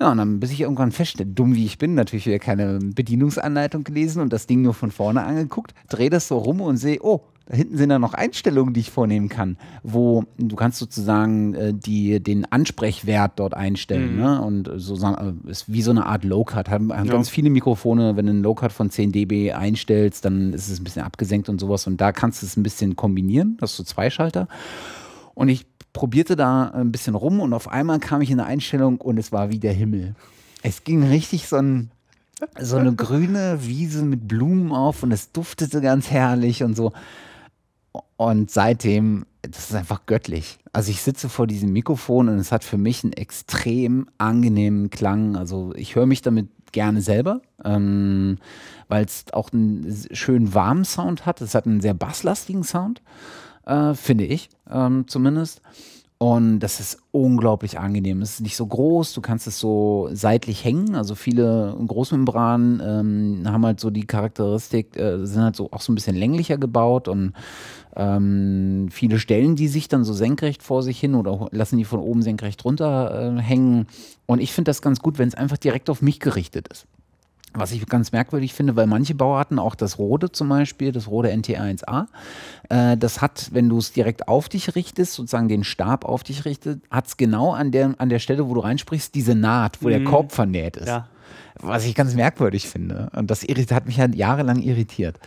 Ja, und dann, bis ich irgendwann feststelle, dumm wie ich bin, natürlich wieder keine Bedienungsanleitung gelesen und das Ding nur von vorne angeguckt, drehe das so rum und sehe, oh, da hinten sind da noch Einstellungen, die ich vornehmen kann, wo du kannst sozusagen äh, die, den Ansprechwert dort einstellen, mhm. ne? Und sozusagen äh, ist wie so eine Art Low-Cut. Haben, haben ja. ganz viele Mikrofone, wenn du einen Low-Cut von zehn Dezibel einstellst, dann ist es ein bisschen abgesenkt und sowas, und da kannst du es ein bisschen kombinieren, hast du zwei Schalter. Und ich probierte da ein bisschen rum und auf einmal kam ich in eine Einstellung und es war wie der Himmel. Es ging richtig so, ein, so eine grüne Wiese mit Blumen auf und es duftete ganz herrlich und so. Und seitdem, das ist einfach göttlich. Also ich sitze vor diesem Mikrofon und es hat für mich einen extrem angenehmen Klang. Also ich höre mich damit gerne selber, ähm, weil es auch einen schönen warmen Sound hat. Es hat einen sehr basslastigen Sound. Äh, finde ich ähm, zumindest. Und das ist unglaublich angenehm. Es ist nicht so groß, du kannst es so seitlich hängen. Also viele Großmembranen ähm, haben halt so die Charakteristik, äh, sind halt so auch so ein bisschen länglicher gebaut und ähm, viele stellen die sich dann so senkrecht vor sich hin oder lassen die von oben senkrecht runter äh, hängen. Und ich finde das ganz gut, wenn es einfach direkt auf mich gerichtet ist. Was ich ganz merkwürdig finde, weil manche Bauarten, auch das Rode zum Beispiel, das Rode N T eins A, äh, das hat, wenn du es direkt auf dich richtest, sozusagen den Stab auf dich richtest, hat es genau an der, an der Stelle, wo du reinsprichst, diese Naht, wo mhm. der Korb vernäht ist. Ja. Was ich ganz merkwürdig finde. Und das irritiert, hat mich halt jahrelang irritiert.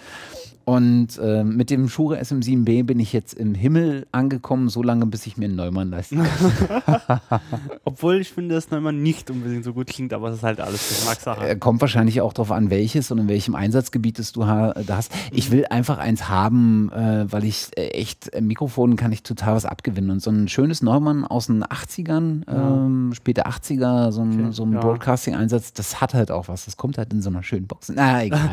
Und äh, mit dem Shure S M sieben B bin ich jetzt im Himmel angekommen, so lange, bis ich mir einen Neumann leisten kann. Obwohl ich finde, dass Neumann nicht unbedingt so gut klingt, aber es ist halt alles Geschmackssache. Äh, kommt wahrscheinlich auch darauf an, welches und in welchem Einsatzgebiet es du ha- hast. Ich will einfach eins haben, äh, weil ich äh, echt, äh, Mikrofonen kann ich total was abgewinnen. Und so ein schönes Neumann aus den achtzigern, ähm, ja. späte achtziger, so ein, okay, so ein ja. Broadcasting-Einsatz, das hat halt auch was. Das kommt halt in so einer schönen Box. Na, egal.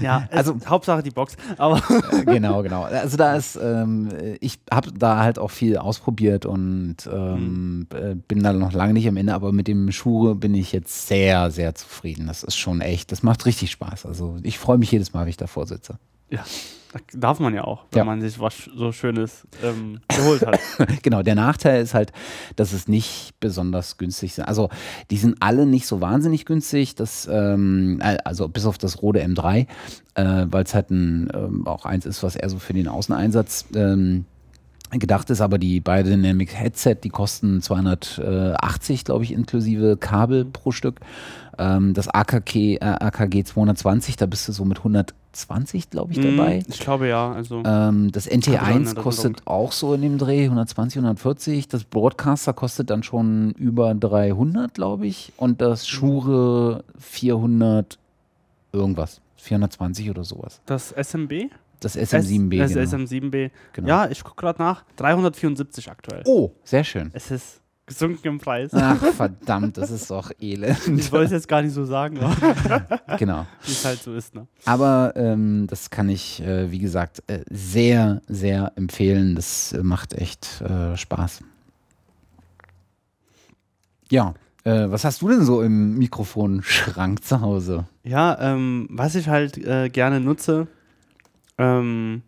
Ja, also, es, Hauptsache die Box. Aber genau, genau. Also da ist, ähm, ich habe da halt auch viel ausprobiert und ähm, mhm. bin da noch lange nicht am Ende, aber mit dem Shure bin ich jetzt sehr, sehr zufrieden. Das ist schon echt, das macht richtig Spaß. Also ich freue mich jedes Mal, wenn ich davor sitze. Ja, das darf man ja auch, wenn ja. man sich was so Schönes ähm, geholt hat. Genau, der Nachteil ist halt, dass es nicht besonders günstig sind. Also die sind alle nicht so wahnsinnig günstig, dass, ähm, also bis auf das Rode M drei, äh, weil es halt ein, ähm, auch eins ist, was eher so für den Außeneinsatz ähm, gedacht ist. Aber die Beyerdynamic Headset, die kosten zweihundertachtzig, glaube ich, inklusive Kabel pro Stück. Ähm, das A K G, äh, A K G zweihundertzwanzig, da bist du so mit hundertzwanzig, glaube ich, dabei. Ich glaube, ja. Also ähm, das N T eins kostet auch so in dem Dreh, hundertzwanzig, hundertvierzig. Das Broadcaster kostet dann schon über dreihundert, glaube ich. Und das Shure vierhundert irgendwas, vierhundertzwanzig oder sowas. Das S M B? Das S M sieben B. Das genau. S M sieben B. Genau. Ja, ich gucke gerade nach. dreihundertvierundsiebzig aktuell. Oh, sehr schön. Es ist gesunken im Preis. Ach, verdammt, das ist doch elend. Ich wollte es jetzt gar nicht so sagen. Genau. Wie es halt so ist, ne? Aber ähm, das kann ich, äh, wie gesagt, äh, sehr, sehr empfehlen. Das äh, macht echt äh, Spaß. Ja, äh, was hast du denn so im Mikrofonschrank zu Hause? Ja, ähm, was ich halt äh, gerne nutze, ähm,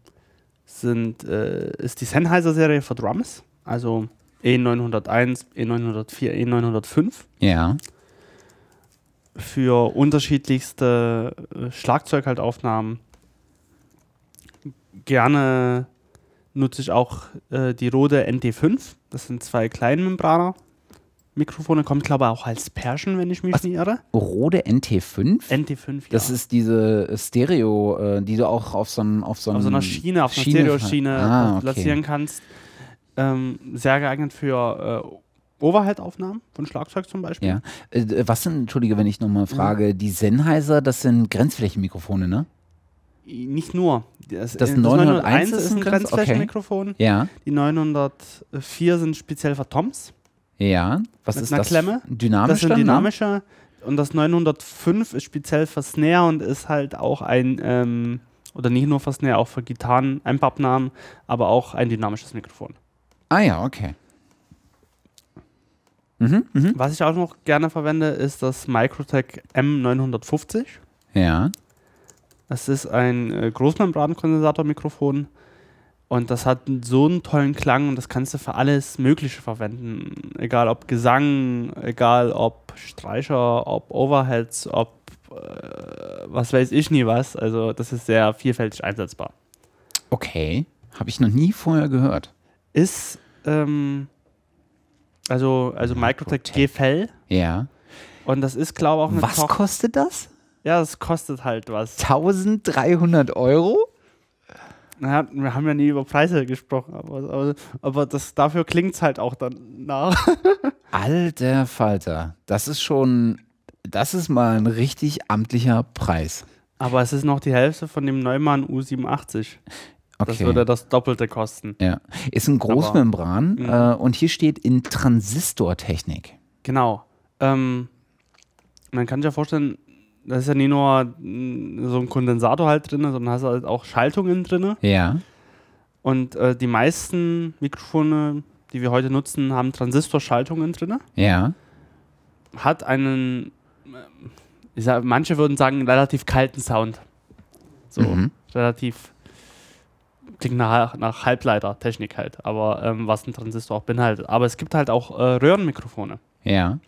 sind, äh, ist die Sennheiser-Serie für Drums, also E neunhunderteins, E neunhundertvier, E neunhundertfünf. Ja. Für unterschiedlichste Schlagzeug halt Aufnahmen. Gerne nutze ich auch äh, die Rode N T fünf. Das sind zwei Kleinmembraner. Mikrofone, kommt glaube ich auch als Perschen, wenn ich mich Was? nicht irre. Rode N T fünf? N T fünf, ja. Das ist diese Stereo, äh, die du auch auf so, auf so, auf so einer Schiene, auf Schiene einer Stereo-Schiene ah, okay. platzieren kannst. Ähm, sehr geeignet für äh, Overhead-Aufnahmen von Schlagzeug zum Beispiel. Ja. Äh, was sind, entschuldige, wenn ich nochmal frage, ja. die Sennheiser, das sind Grenzflächenmikrofone, ne? Nicht nur. Das, das neunhunderteins ist ein Grenzflächenmikrofon. Okay. Ja. Die neunhundertvier sind speziell für Toms. Ja. Was mit ist einer das? Klemme. Dynamisch. Das sind dynamische. Ne? Und das neunhundertfünf ist speziell für Snare und ist halt auch ein, ähm, oder nicht nur für Snare, auch für Gitarren, Amp-Abnahmen, aber auch ein dynamisches Mikrofon. Ah ja, okay. Mhm, mh. Was ich auch noch gerne verwende, ist das Microtech M neunhundertfünfzig. Ja. Das ist ein Großmembrankondensatormikrofon und das hat so einen tollen Klang und das kannst du für alles Mögliche verwenden. Egal ob Gesang, egal ob Streicher, ob Overheads, ob äh, was weiß ich nie was. Also das ist sehr vielfältig einsetzbar. Okay, habe ich noch nie vorher gehört. Ist, ähm, also, also Microtech G F L. Ja. Und das ist, glaube ich, auch eine Was Koch- kostet das? Ja, das kostet halt was. dreizehnhundert Euro? Naja, wir haben ja nie über Preise gesprochen, aber, aber, aber das, dafür klingt es halt auch danach. Alter Falter, das ist schon, das ist mal ein richtig amtlicher Preis. Aber es ist noch die Hälfte von dem Neumann U siebenundachtzig. Okay. Das würde das Doppelte kosten. Ja. Ist ein Großmembran aber, äh, und hier steht in Transistortechnik. Genau. Ähm, man kann sich ja vorstellen, da ist ja nicht nur so ein Kondensator halt drin, sondern hast halt auch Schaltungen drin. Ja. Und äh, die meisten Mikrofone, die wir heute nutzen, haben Transistorschaltungen drin. Ja. Hat einen, ich sag, manche würden sagen, relativ kalten Sound. So, mhm. relativ... Klingt nach, nach Halbleitertechnik halt, aber ähm, was ein Transistor auch beinhaltet. Aber es gibt halt auch äh, Röhrenmikrofone. Ja.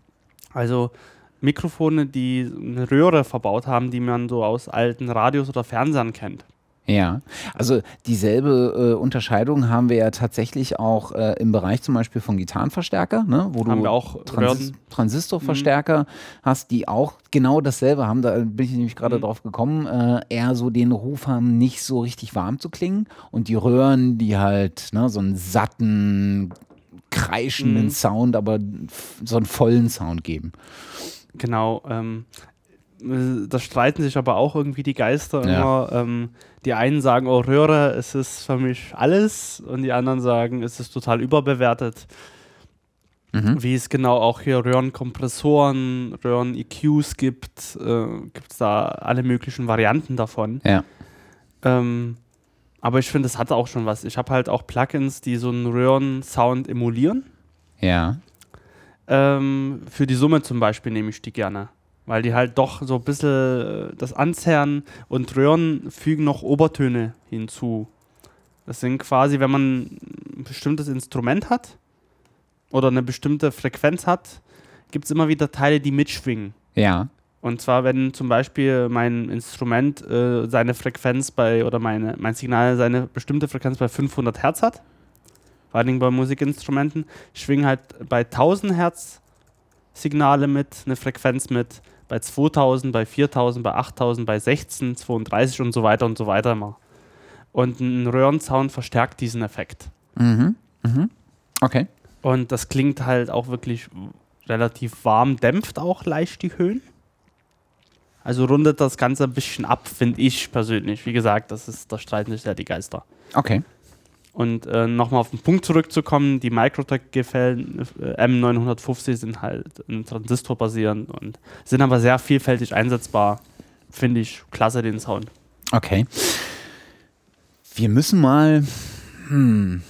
Also Mikrofone, die eine Röhre verbaut haben, die man so aus alten Radios oder Fernsehern kennt. Ja, also dieselbe äh, Unterscheidung haben wir ja tatsächlich auch äh, im Bereich zum Beispiel von Gitarrenverstärker, ne? Wo haben du wir auch Transis- Transistorverstärker mhm. hast, die auch genau dasselbe haben, da bin ich nämlich gerade mhm. drauf gekommen, äh, eher so den Ruf haben, nicht so richtig warm zu klingen und die Röhren, die halt ne, so einen satten, kreischenden mhm. Sound, aber f- so einen vollen Sound geben. Genau, ähm. Da streiten sich aber auch irgendwie die Geister immer. Ja. Ähm, die einen sagen, oh Röhre, es ist für mich alles. Und die anderen sagen, es ist total überbewertet. Mhm. Wie es genau auch hier Röhrenkompressoren, Röhren-E Qs gibt. Äh, gibt es da alle möglichen Varianten davon. Ja. Ähm, aber ich finde, es hat auch schon was. Ich habe halt auch Plugins, die so einen Röhren-Sound emulieren. Ja. Ähm, für die Summe zum Beispiel nehme ich die gerne. Weil die halt doch so ein bisschen das Anzerren und Röhren fügen noch Obertöne hinzu. Das sind quasi, wenn man ein bestimmtes Instrument hat oder eine bestimmte Frequenz hat, gibt es immer wieder Teile, die mitschwingen. Ja. Und zwar, wenn zum Beispiel mein Instrument äh, seine Frequenz bei, oder meine, mein Signal seine bestimmte Frequenz bei fünfhundert Hertz hat, vor allen Dingen bei Musikinstrumenten, schwingen halt bei tausend Hertz Signale mit, eine Frequenz mit, bei zweitausend, bei viertausend, bei achttausend, bei sechzehn, zweiunddreißig und so weiter und so weiter immer. Und ein Röhrensound verstärkt diesen Effekt. Mhm. Mhm. Okay. Und das klingt halt auch wirklich relativ warm, dämpft auch leicht die Höhen. Also rundet das Ganze ein bisschen ab, finde ich persönlich. Wie gesagt, das ist, da streiten sich ja die Geister. Okay. Und äh, nochmal auf den Punkt zurückzukommen, die Microtech G F L äh, M neunhundertfünfzig sind halt ein Transistor basierend und sind aber sehr vielfältig einsetzbar. Finde ich klasse, den Sound. Okay. Wir müssen mal... Hm.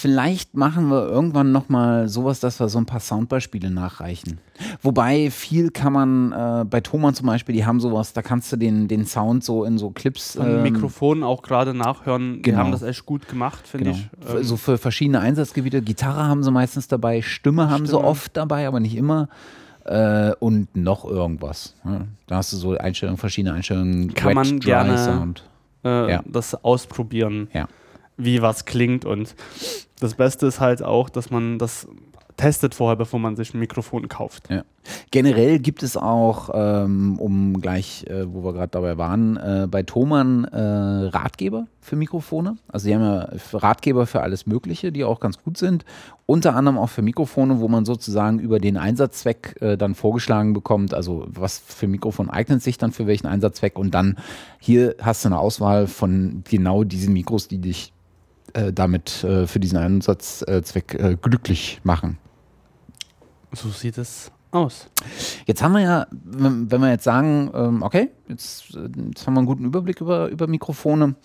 Vielleicht machen wir irgendwann nochmal sowas, dass wir so ein paar Soundbeispiele nachreichen. Wobei viel kann man, äh, bei Thomann zum Beispiel, die haben sowas, da kannst du den, den Sound so in so Clips... Von ähm, Mikrofonen auch gerade nachhören, genau. Die haben das echt gut gemacht, finde genau. ich. Ähm, so für verschiedene Einsatzgebiete, Gitarre haben sie meistens dabei, Stimme haben Stimme. sie oft dabei, aber nicht immer. Äh, und noch irgendwas. Ja. Da hast du so Einstellungen, verschiedene Einstellungen, kann Wet, man gerne Sound. Äh, ja. das ausprobieren. Ja. Wie was klingt, und das Beste ist halt auch, dass man das testet vorher, bevor man sich ein Mikrofon kauft. Ja. Generell gibt es auch, ähm, um gleich, äh, wo wir gerade dabei waren, äh, bei Thomann äh, Ratgeber für Mikrofone. Also die haben ja Ratgeber für alles Mögliche, die auch ganz gut sind. Unter anderem auch für Mikrofone, wo man sozusagen über den Einsatzzweck äh, dann vorgeschlagen bekommt, also was für Mikrofon eignet sich dann für welchen Einsatzzweck, und dann hier hast du eine Auswahl von genau diesen Mikros, die dich äh, damit äh, für diesen Einsatzzweck äh, glücklich machen. So sieht es aus. Jetzt haben wir ja, wenn wir jetzt sagen, okay, jetzt, jetzt haben wir einen guten Überblick über, über Mikrofone.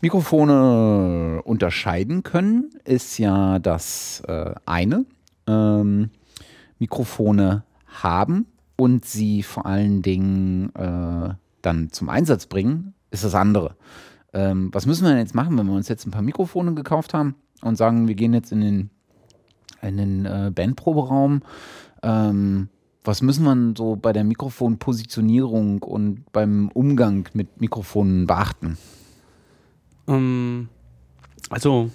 Mikrofone unterscheiden können ist ja das eine. Ähm, Mikrofone haben und sie vor allen Dingen äh, dann zum Einsatz bringen, ist das andere. Ähm, was müssen wir denn jetzt machen, wenn wir uns jetzt ein paar Mikrofone gekauft haben und sagen, wir gehen jetzt in den, in den äh, Bandproberaum? Ähm, was müssen wir so bei der Mikrofonpositionierung und beim Umgang mit Mikrofonen beachten? Ähm, also,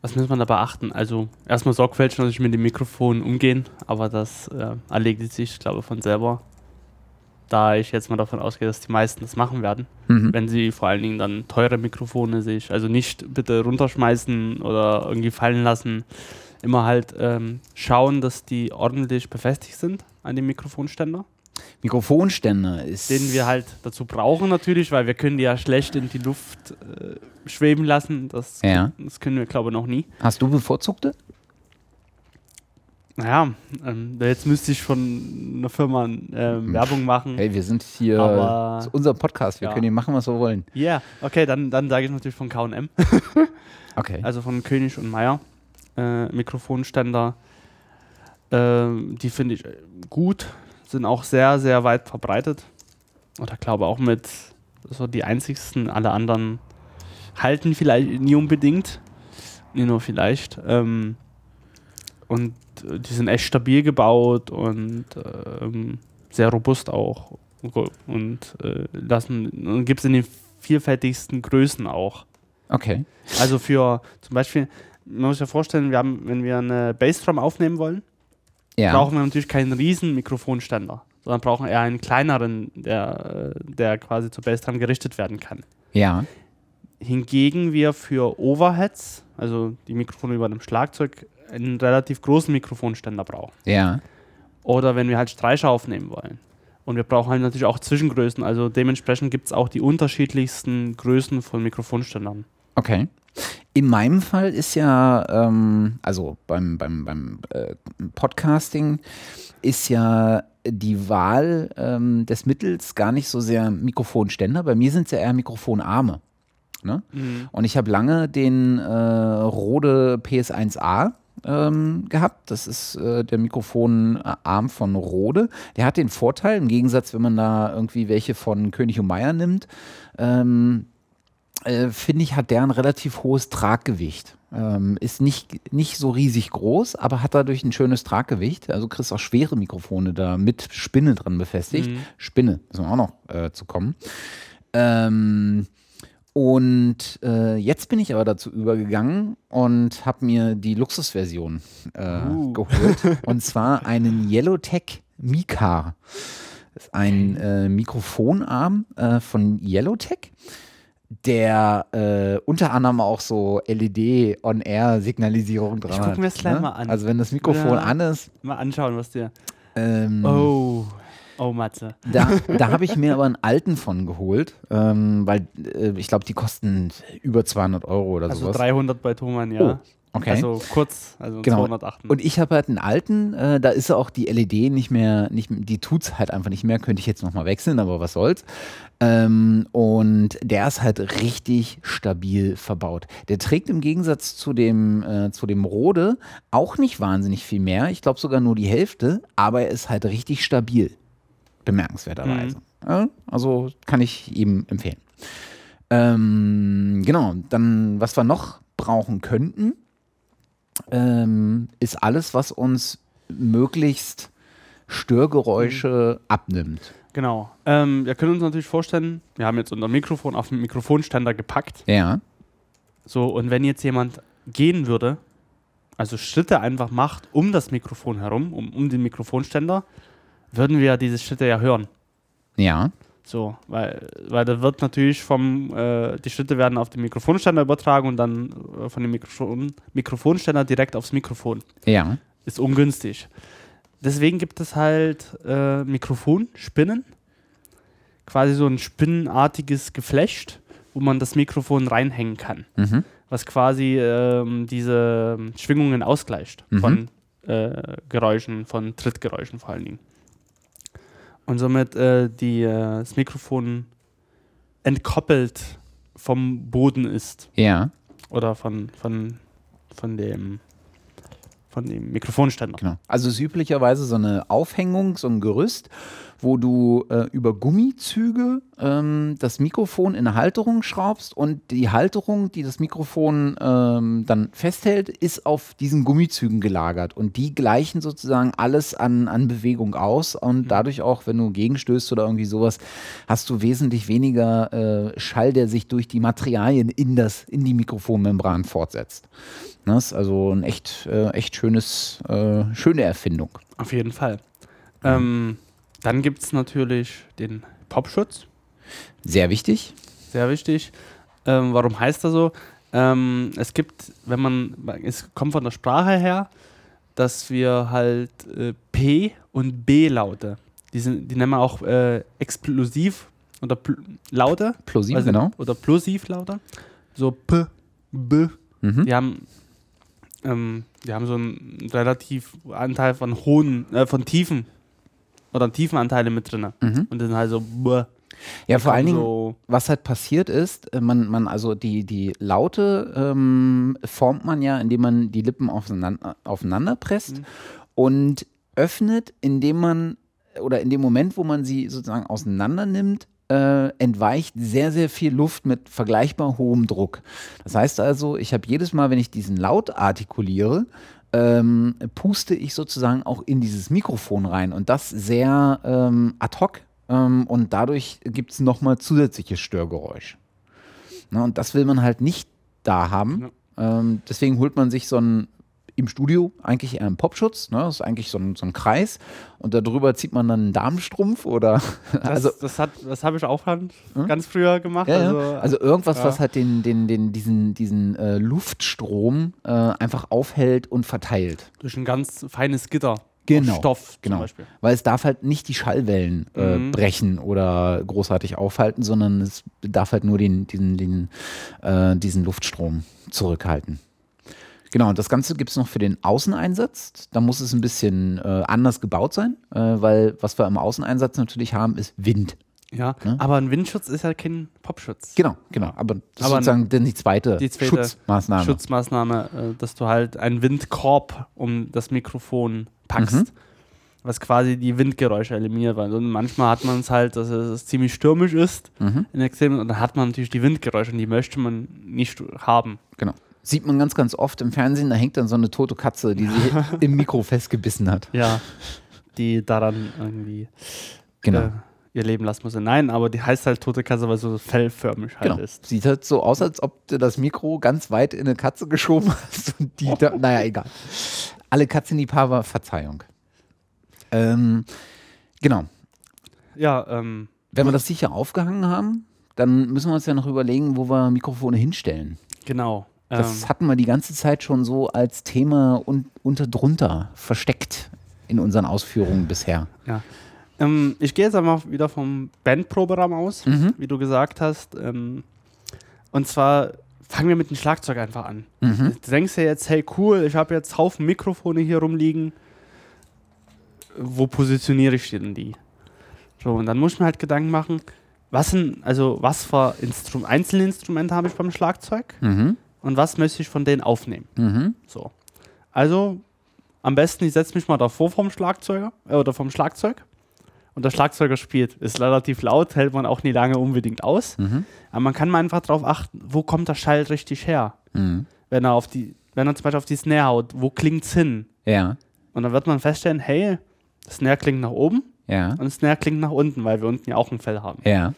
was muss man da beachten? Also, erstmal sorgfältig natürlich mit den Mikrofonen umgehen, aber das äh, erledigt sich, glaube ich, von selber. Da ich jetzt mal davon ausgehe, dass die meisten das machen werden, mhm. wenn sie vor allen Dingen dann teure Mikrofone sich, also nicht bitte runterschmeißen oder irgendwie fallen lassen. Immer halt ähm, schauen, dass die ordentlich befestigt sind an dem Mikrofonständer. Mikrofonständer ist... Den wir halt dazu brauchen natürlich, weil wir können die ja schlecht in die Luft äh, schweben lassen. Das, ja. das können wir, glaube ich, noch nie. Hast du bevorzugte? Naja, ähm, jetzt müsste ich von einer Firma ähm, Werbung machen. Hey, wir sind hier, aber, das ist unser Podcast, wir ja. können hier machen, was wir wollen. Ja, yeah. okay, dann, dann sage ich natürlich von K und M. Okay. Also von König und Meyer. Äh, Mikrofonständer, äh, die finde ich gut, sind auch sehr, sehr weit verbreitet. Oder glaube auch mit so die einzigsten, alle anderen halten vielleicht nie unbedingt, nee, nur vielleicht. Ähm, und äh, die sind echt stabil gebaut und äh, sehr robust auch und äh, lassen, gibt es in den vielfältigsten Größen auch. Okay. Also für zum Beispiel... Man muss sich ja vorstellen, wir haben, wenn wir eine Bassdrum aufnehmen wollen, ja. brauchen wir natürlich keinen riesen Mikrofonständer, sondern brauchen eher einen kleineren, der, der quasi zur Bassdrum gerichtet werden kann. Ja. Hingegen wir für Overheads, also die Mikrofone über dem Schlagzeug, einen relativ großen Mikrofonständer brauchen. Ja. Oder wenn wir halt Streicher aufnehmen wollen. Und wir brauchen halt natürlich auch Zwischengrößen, also dementsprechend gibt es auch die unterschiedlichsten Größen von Mikrofonständern. Okay. In meinem Fall ist ja, ähm, also beim, beim, beim äh, Podcasting ist ja die Wahl ähm, des Mittels gar nicht so sehr Mikrofonständer. Bei mir sind es ja eher Mikrofonarme. Ne? Mhm. Und ich habe lange den äh, Rode P S eins A ähm, gehabt. Das ist äh, der Mikrofonarm von Rode. Der hat den Vorteil, im Gegensatz, wenn man da irgendwie welche von König und Meyer nimmt, ähm, Äh, finde ich, hat der ein relativ hohes Traggewicht. Ähm, ist nicht, nicht so riesig groß, aber hat dadurch ein schönes Traggewicht. Also kriegst auch schwere Mikrofone da mit Spinne dran befestigt. Mhm. Spinne, müssen wir auch noch äh, zu kommen. Ähm, und äh, jetzt bin ich aber dazu übergegangen und habe mir die Luxusversion äh, uh. geholt. Und zwar einen Yellowtech Mika. Das ist ein äh, Mikrofonarm äh, von Yellowtech, der äh, unter anderem auch so L E D-On-Air-Signalisierung dran hat. Ich gucke mir das gleich ne? mal an. Also wenn das Mikrofon ja. an ist. Mal anschauen, was der... Ähm, oh, oh Matze. Da, da habe ich mir aber einen alten von geholt, ähm, weil äh, ich glaube, die kosten über zweihundert Euro oder also sowas. Also dreihundert bei Thomann, ja. Oh. Okay. Also kurz, also genau. zweihundertacht. Und ich habe halt einen alten, äh, da ist auch die L E D nicht mehr, nicht, die tut es halt einfach nicht mehr, könnte ich jetzt nochmal wechseln, aber was soll's. Ähm, und der ist halt richtig stabil verbaut. Der trägt im Gegensatz zu dem, äh, zu dem Rode auch nicht wahnsinnig viel mehr, ich glaube sogar nur die Hälfte, aber er ist halt richtig stabil, bemerkenswerterweise. Mhm. Ja, also kann ich ihm empfehlen. Ähm, genau, dann was wir noch brauchen könnten, Ähm, ist alles, was uns möglichst Störgeräusche mhm. abnimmt. Genau. Ähm, wir können uns natürlich vorstellen, wir haben jetzt unser Mikrofon auf den Mikrofonständer gepackt. Ja. So, und wenn jetzt jemand gehen würde, also Schritte einfach macht um das Mikrofon herum, um, um den Mikrofonständer, würden wir diese Schritte ja hören. Ja. So, weil, weil da wird natürlich vom, äh, die Schritte werden auf den Mikrofonständer übertragen und dann äh, von dem Mikrofon, Mikrofonständer direkt aufs Mikrofon. Ja. Ist ungünstig. Deswegen gibt es halt äh, Mikrofonspinnen, quasi so ein spinnenartiges Geflecht, wo man das Mikrofon reinhängen kann, mhm. was quasi äh, diese Schwingungen ausgleicht mhm. von äh, Geräuschen, von Trittgeräuschen vor allen Dingen. Und somit äh, die, äh, das Mikrofon entkoppelt vom Boden ist. Ja. Oder von, von, von, dem, von dem Mikrofonständer. Genau. Also es ist üblicherweise so eine Aufhängung, so ein Gerüst, wo du äh, über Gummizüge ähm, das Mikrofon in eine Halterung schraubst und die Halterung, die das Mikrofon ähm, dann festhält, ist auf diesen Gummizügen gelagert und die gleichen sozusagen alles an, an Bewegung aus und dadurch auch, wenn du gegenstößt oder irgendwie sowas, hast du wesentlich weniger äh, Schall, der sich durch die Materialien in, das, in die Mikrofonmembran fortsetzt. Das ist also ein echt, äh, echt schönes, äh, schöne Erfindung. Auf jeden Fall. Ja. Ähm, Dann gibt es natürlich den Popschutz. Sehr wichtig. Sehr wichtig. Ähm, warum heißt er so? Ähm, es gibt, wenn man, es kommt von der Sprache her, dass wir halt äh, P- und B-Laute, die, sind, die nennen wir auch äh, explosiv oder pl- Laute. Plosiv, also, genau. Oder Plosivlaute. So P, B. Mhm. Die haben, ähm, die haben so einen relativ Anteil von hohen, äh, von tiefen. Oder Tiefenanteile mit drin. Mhm. Und dann halt so. Bäh. Ja, vor allen Dingen, so was halt passiert ist, man, man also die, die Laute ähm, formt man ja, indem man die Lippen aufeinander, aufeinander presst mhm. und öffnet, indem man, oder in dem Moment, wo man sie sozusagen auseinander nimmt, Äh, entweicht sehr, sehr viel Luft mit vergleichbar hohem Druck. Das heißt also, ich habe jedes Mal, wenn ich diesen Laut artikuliere, ähm, puste ich sozusagen auch in dieses Mikrofon rein und das sehr ähm, ad hoc ähm, und dadurch gibt es nochmal zusätzliches Störgeräusch. Na, und das will man halt nicht da haben. Ja. Ähm, deswegen holt man sich so ein im Studio eigentlich eher ein Popschutz, ne? Das ist eigentlich so ein, so ein Kreis und darüber zieht man dann einen Damenstrumpf oder also das, das, das habe ich auch ganz hm? früher gemacht. Ja, also, ja. also irgendwas, ja. was halt den, den, den, diesen, diesen äh, Luftstrom äh, einfach aufhält und verteilt. Durch ein ganz feines Gitter. Genau, Stoff genau. zum Beispiel. Weil es darf halt nicht die Schallwellen äh, mhm. brechen oder großartig aufhalten, sondern es darf halt nur den, den, den, äh, diesen Luftstrom zurückhalten. Genau, und das Ganze gibt es noch für den Außeneinsatz. Da muss es ein bisschen äh, anders gebaut sein, äh, weil was wir im Außeneinsatz natürlich haben, ist Wind. Ja, ne? Aber ein Windschutz ist ja kein Popschutz. Genau, genau. Aber das aber ist sozusagen dann die zweite, die zweite Schutzmaßnahme. Schutzmaßnahme, äh, dass du halt einen Windkorb um das Mikrofon packst, mhm. was quasi die Windgeräusche eliminiert. Weil manchmal hat man es halt, dass es ziemlich stürmisch ist mhm. in Extremen und dann hat man natürlich die Windgeräusche und die möchte man nicht haben. Genau. Sieht man ganz, ganz oft im Fernsehen, da hängt dann so eine tote Katze, die sich im Mikro festgebissen hat. Ja, die daran irgendwie genau. äh, ihr Leben lassen muss. Nein, aber die heißt halt tote Katze, weil sie so fellförmig halt genau. ist. Sieht halt so aus, als ob du das Mikro ganz weit in eine Katze geschoben hast. Und die oh. da, naja, egal. Alle Katzenliebhaber, Verzeihung. Ähm, genau. Ja, ähm, wenn wir das sicher aufgehangen haben, dann müssen wir uns ja noch überlegen, wo wir Mikrofone hinstellen. Genau. Das hatten wir die ganze Zeit schon so als Thema un- unter drunter versteckt in unseren Ausführungen bisher. Ja. Ähm, ich gehe jetzt einfach wieder vom Bandprogramm aus, mhm. wie du gesagt hast. Ähm, und zwar fangen wir mit dem Schlagzeug einfach an. Mhm. Du denkst ja jetzt, hey cool, ich habe jetzt Haufen Mikrofone hier rumliegen. Wo positioniere ich denn die? So, und dann muss ich mir halt Gedanken machen, was sind, also was für Instrum- einzelne Instrumente habe ich beim Schlagzeug mhm. und was möchte ich von denen aufnehmen. Mhm. So. Also am besten, ich setze mich mal davor vom Schlagzeuger äh, oder vom Schlagzeug und der Schlagzeuger spielt. Ist relativ laut, hält man auch nie lange unbedingt aus. Mhm. Aber man kann mal einfach darauf achten, wo kommt der Schall richtig her? Mhm. Wenn er auf die, wenn er zum Beispiel auf die Snare haut, wo klingt's hin? Ja. Und dann wird man feststellen, hey, das Snare klingt nach oben ja. und das Snare klingt nach unten, weil wir unten ja auch ein Fell haben. Ja.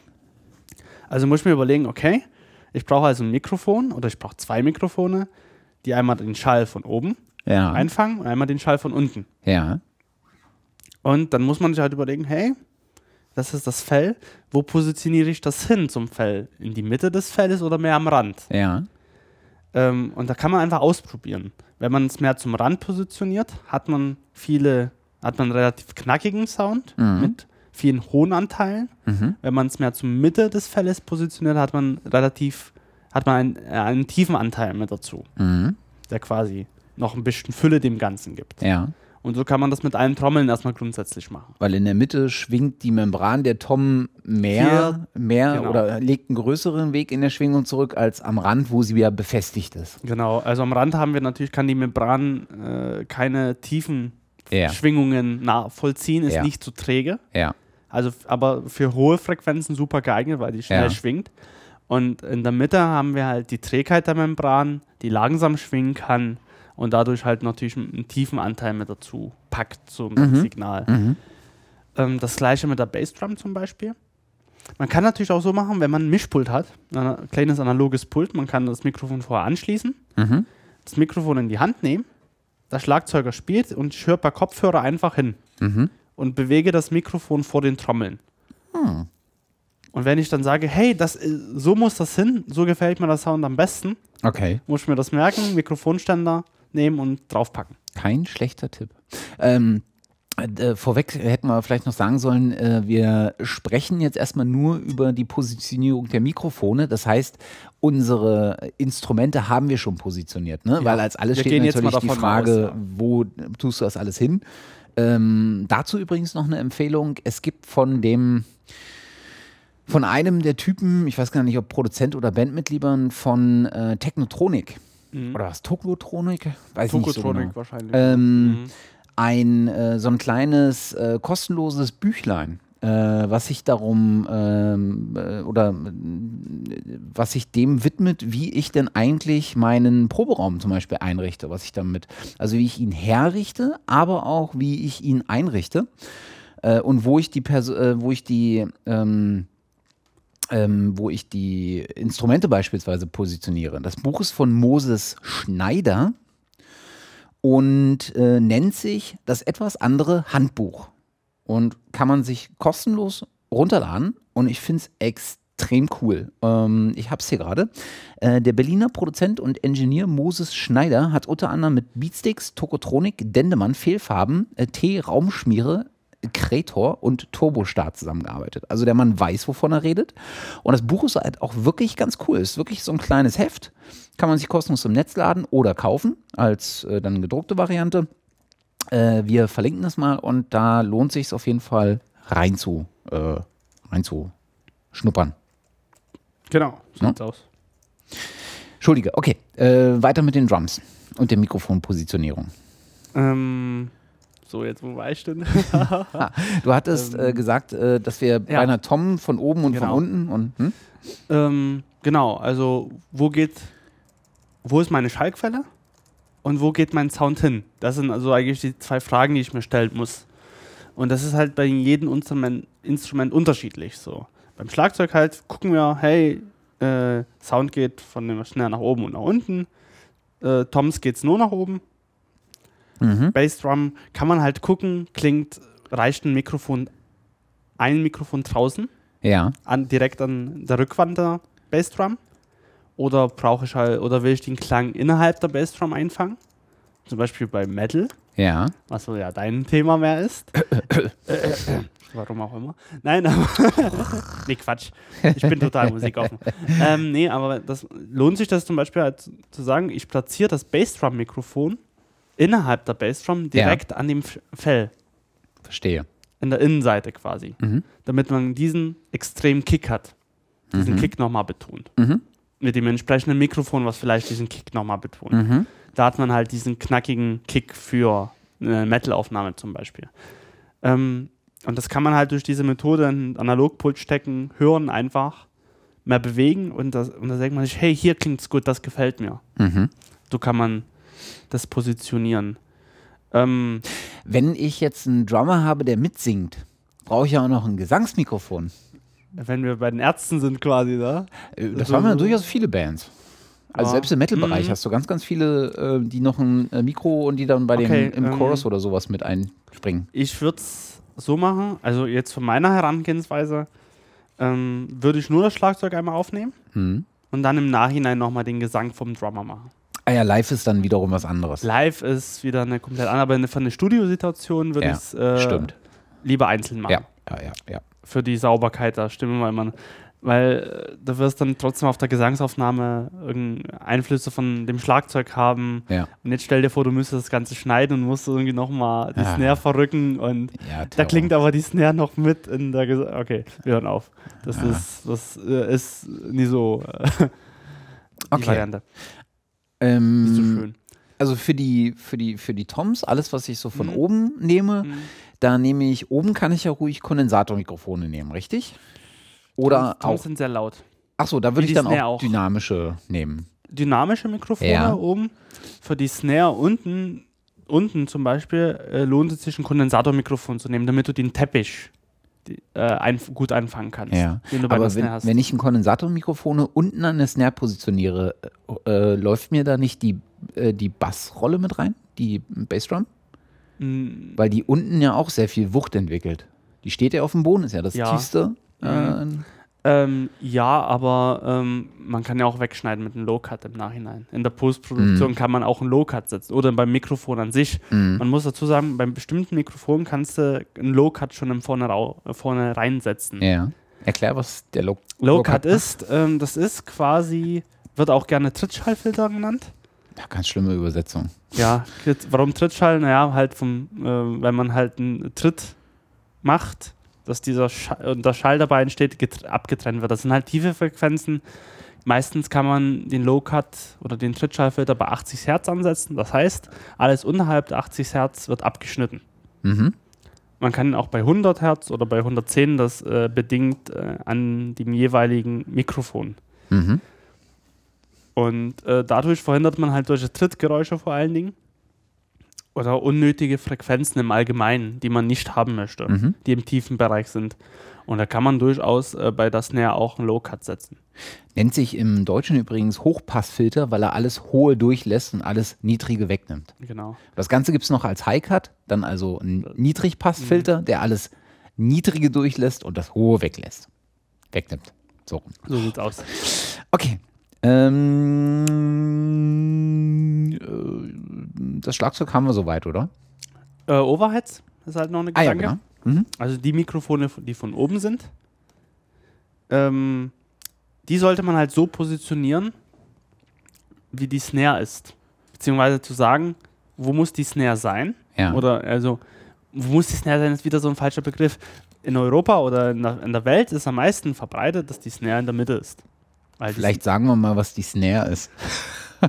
Also muss ich mir überlegen, okay, ich brauche also ein Mikrofon oder ich brauche zwei Mikrofone, die einmal den Schall von oben ja. einfangen und einmal den Schall von unten. Ja. Und dann muss man sich halt überlegen, hey, das ist das Fell, wo positioniere ich das hin zum Fell? In die Mitte des Felles oder mehr am Rand? Ja. Ähm, und da kann man einfach ausprobieren. Wenn man es mehr zum Rand positioniert, hat man viele... hat man einen relativ knackigen Sound mhm. mit vielen hohen Anteilen. Mhm. Wenn man es mehr zur Mitte des Felles positioniert, hat man relativ, hat man einen, einen tiefen Anteil mit dazu, mhm. der quasi noch ein bisschen Fülle dem Ganzen gibt. Ja. Und so kann man das mit allen Trommeln erstmal grundsätzlich machen. Weil in der Mitte schwingt die Membran der Tom mehr, Hier, mehr genau. oder legt einen größeren Weg in der Schwingung zurück als am Rand, wo sie wieder befestigt ist. Genau, also am Rand haben wir natürlich, kann die Membran äh, keine tiefen Ja. Schwingungen nachvollziehen, ist ja. nicht zu träge. Ja. Also, aber für hohe Frequenzen super geeignet, weil die schnell ja. schwingt. Und in der Mitte haben wir halt die Trägheit der Membran, die langsam schwingen kann und dadurch halt natürlich einen tiefen Anteil mit dazu packt, so ein mhm. Signal. Mhm. Ähm, das gleiche mit der Bassdrum zum Beispiel. Man kann natürlich auch so machen, wenn man ein Mischpult hat, ein kleines analoges Pult, man kann das Mikrofon vorher anschließen, mhm. das Mikrofon in die Hand nehmen, der Schlagzeuger spielt und ich höre per Kopfhörer einfach hin mhm. und bewege das Mikrofon vor den Trommeln. Hm. Und wenn ich dann sage, hey, das, so muss das hin, so gefällt mir der Sound am besten, okay. muss ich mir das merken, Mikrofonständer nehmen und draufpacken. Kein schlechter Tipp. Ähm, äh, vorweg hätten wir vielleicht noch sagen sollen, äh, wir sprechen jetzt erstmal nur über die Positionierung der Mikrofone, das heißt, unsere Instrumente haben wir schon positioniert, ne? Ja. Weil als alles wir steht natürlich die Frage, aus, ja. wo tust du das alles hin? Ähm, dazu übrigens noch eine Empfehlung. Es gibt von dem, von einem der Typen, ich weiß gar nicht, ob Produzent oder Bandmitgliedern von äh, Technotronic mhm. oder was, Tocotronic? Weiß Tocotronic nicht so genau. wahrscheinlich. Ähm, mhm. Ein äh, so ein kleines äh, kostenloses Büchlein. Was sich darum ähm, oder was sich dem widmet, wie ich denn eigentlich meinen Proberaum zum Beispiel einrichte, was ich damit, also wie ich ihn herrichte, aber auch wie ich ihn einrichte äh, und wo ich die Perso- äh, wo ich die ähm, ähm, wo ich die Instrumente beispielsweise positioniere. Das Buch ist von Moses Schneider und äh, nennt sich Das etwas andere Handbuch. Und kann man sich kostenlos runterladen. Und ich finde es extrem cool. Ähm, ich habe es hier gerade. Äh, der Berliner Produzent und Ingenieur Moses Schneider hat unter anderem mit Beatsticks, Tocotronic, Dendemann, Fehlfarben, äh, Tee, Raumschmiere, Kretor und Turbostart zusammengearbeitet. Also der Mann weiß, wovon er redet. Und das Buch ist halt auch wirklich ganz cool. Ist wirklich so ein kleines Heft. Kann man sich kostenlos im Netz laden oder kaufen als äh, dann gedruckte Variante. Äh, wir verlinken das mal und da lohnt sich es auf jeden Fall rein zu, äh, rein zu schnuppern. Genau, so sieht's aus. Entschuldige, okay. Äh, weiter mit den Drums und der Mikrofonpositionierung. Ähm, so, jetzt wo war ich denn? ah, du hattest ähm, äh, gesagt, äh, dass wir ja. bei einer Tom von oben und genau. von unten und hm? ähm, genau, also wo geht, wo ist meine Schallquelle? Und wo geht mein Sound hin? Das sind also eigentlich die zwei Fragen, die ich mir stellen muss. Und das ist halt bei jedem Instrument, Instrument unterschiedlich so. Beim Schlagzeug halt gucken wir, hey, äh, Sound geht von dem Snare nach oben und nach unten. Äh, Toms geht's nur nach oben. Mhm. Bassdrum kann man halt gucken, klingt, reicht ein Mikrofon, ein Mikrofon draußen, ja. an, direkt an der Rückwand der Bassdrum. Oder brauche ich halt, oder will ich den Klang innerhalb der Bassdrum einfangen? Zum Beispiel bei Metal. Ja. Was so ja dein Thema mehr ist. Warum auch immer. Nein, aber. Nee, Quatsch. Ich bin total musikaffen. Ähm, nee, aber das lohnt sich das zum Beispiel halt zu sagen, ich platziere das Bassdrum-Mikrofon innerhalb der Bassdrum direkt ja. an dem Fell. Verstehe. In der Innenseite quasi. Mhm. Damit man diesen extremen Kick hat. Diesen mhm. Kick nochmal betont. Mhm. Mit dem entsprechenden Mikrofon, was vielleicht diesen Kick nochmal betont. Mhm. Da hat man halt diesen knackigen Kick für eine Metal-Aufnahme zum Beispiel. Ähm, und das kann man halt durch diese Methode in Analogpult stecken, hören einfach, mehr bewegen und, das, und da sagt man sich, hey, hier klingt's gut, das gefällt mir. Mhm. So kann man das positionieren. Ähm, Wenn ich jetzt einen Drummer habe, der mitsingt, brauche ich ja auch noch ein Gesangsmikrofon. Wenn wir bei den Ärzten sind quasi, da. Das so, haben ja durchaus viele Bands. Also ja. selbst im Metal-Bereich mhm. hast du ganz, ganz viele, die noch ein Mikro und die dann bei okay, dem im ähm, Chorus oder sowas mit einspringen. Ich würde es so machen, also jetzt von meiner Herangehensweise, ähm, würde ich nur das Schlagzeug einmal aufnehmen mhm. und dann im Nachhinein nochmal den Gesang vom Drummer machen. Ah ja, live ist dann wiederum was anderes. Live ist wieder eine komplett andere, aber von der Studiosituation würde ja, ich es äh, lieber einzeln machen. Ja, ja, ja. ja. Für die Sauberkeit der Stimme, weil man, weil du wirst dann trotzdem auf der Gesangsaufnahme irgendeine Einflüsse von dem Schlagzeug haben. Ja. Und jetzt stell dir vor, du müsstest das Ganze schneiden und musst irgendwie nochmal die ja. Snare verrücken und ja, da klingt aber die Snare noch mit in der Gesang. Okay, wir hören auf. Das ja. ist, das äh, ist nie so äh, die okay. Variante. Ähm, nicht so schön. Also für die, für die, für die Toms, alles, was ich so von mhm. oben nehme, mhm. da nehme ich, oben kann ich ja ruhig Kondensatormikrofone nehmen, richtig? Oder Toms auch, sind sehr laut. Achso, da würde ich dann auch, auch dynamische nehmen. Dynamische Mikrofone ja. oben. Für die Snare unten, unten zum Beispiel, äh, lohnt es sich, ein Kondensatormikrofon zu nehmen, damit du den Teppich die, äh, ein, gut einfangen kannst. Ja. Den du bei Aber der Snare wenn, hast. Wenn ich ein Kondensatormikrofone unten an der Snare positioniere, äh, läuft mir da nicht die, äh, die Bassrolle mit rein? Die Bassdrum? Mhm. Weil die unten ja auch sehr viel Wucht entwickelt. Die steht ja auf dem Boden, ist ja das ja. tiefste. Äh, mhm. ähm, ja, aber ähm, man kann ja auch wegschneiden mit einem Low-Cut im Nachhinein. In der Postproduktion mhm. kann man auch einen Low-Cut setzen oder beim Mikrofon an sich. Mhm. Man muss dazu sagen, beim bestimmten Mikrofon kannst du einen Low-Cut schon im vorne, vorne reinsetzen. Ja. Erklär, was der Low- Low-Cut Low ist. Ähm, das ist quasi, wird auch gerne Trittschallfilter genannt. Ja, ganz schlimme Übersetzung. Ja, jetzt, warum Trittschall? Naja, halt vom, äh, wenn man halt einen Tritt macht, dass dieser Schall, und der Schall dabei entsteht, getr- abgetrennt wird. Das sind halt tiefe Frequenzen. Meistens kann man den Low-Cut oder den Trittschallfilter bei achtzig Hertz ansetzen. Das heißt, alles unterhalb der achtzig Hertz wird abgeschnitten. Mhm. Man kann auch bei hundert Hertz oder bei hundertzehn das äh, bedingt äh, an dem jeweiligen Mikrofon. Mhm. Und äh, dadurch verhindert man halt solche Trittgeräusche vor allen Dingen oder unnötige Frequenzen im Allgemeinen, die man nicht haben möchte, mhm. die im tiefen Bereich sind. Und da kann man durchaus äh, bei der Snare auch einen Low-Cut setzen. Nennt sich im Deutschen übrigens Hochpassfilter, weil er alles Hohe durchlässt und alles Niedrige wegnimmt. Genau. Das Ganze gibt es noch als High-Cut, dann also ein Niedrigpassfilter, mhm. der alles Niedrige durchlässt und das Hohe weglässt. Wegnimmt. So rum. So sieht's aus. Okay. Das Schlagzeug haben wir soweit, oder? Äh, Overheads ist halt noch eine Gedanke. Ah, ja, genau. mhm. Also die Mikrofone, die von oben sind, ähm, die sollte man halt so positionieren, wie die Snare ist. Beziehungsweise zu sagen, wo muss die Snare sein? Ja. Oder also, wo muss die Snare sein, ist wieder so ein falscher Begriff. In Europa oder in der, in der Welt ist am meisten verbreitet, dass die Snare in der Mitte ist. Weil vielleicht sagen wir mal, was die Snare ist.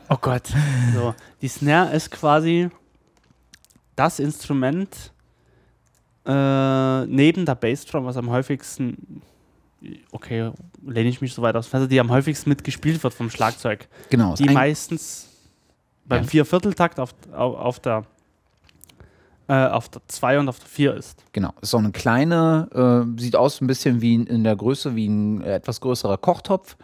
Oh Gott. So, die Snare ist quasi das Instrument äh, neben der Bassdrum, was am häufigsten, okay, lehne ich mich so weit aus, also die am häufigsten mitgespielt wird vom Schlagzeug. Genau. Die meistens beim ja. Viervierteltakt auf, auf, auf der auf der zwei und auf der vier ist. Genau, ist so eine kleine, äh, sieht aus ein bisschen wie in der Größe wie ein etwas größerer Kochtopf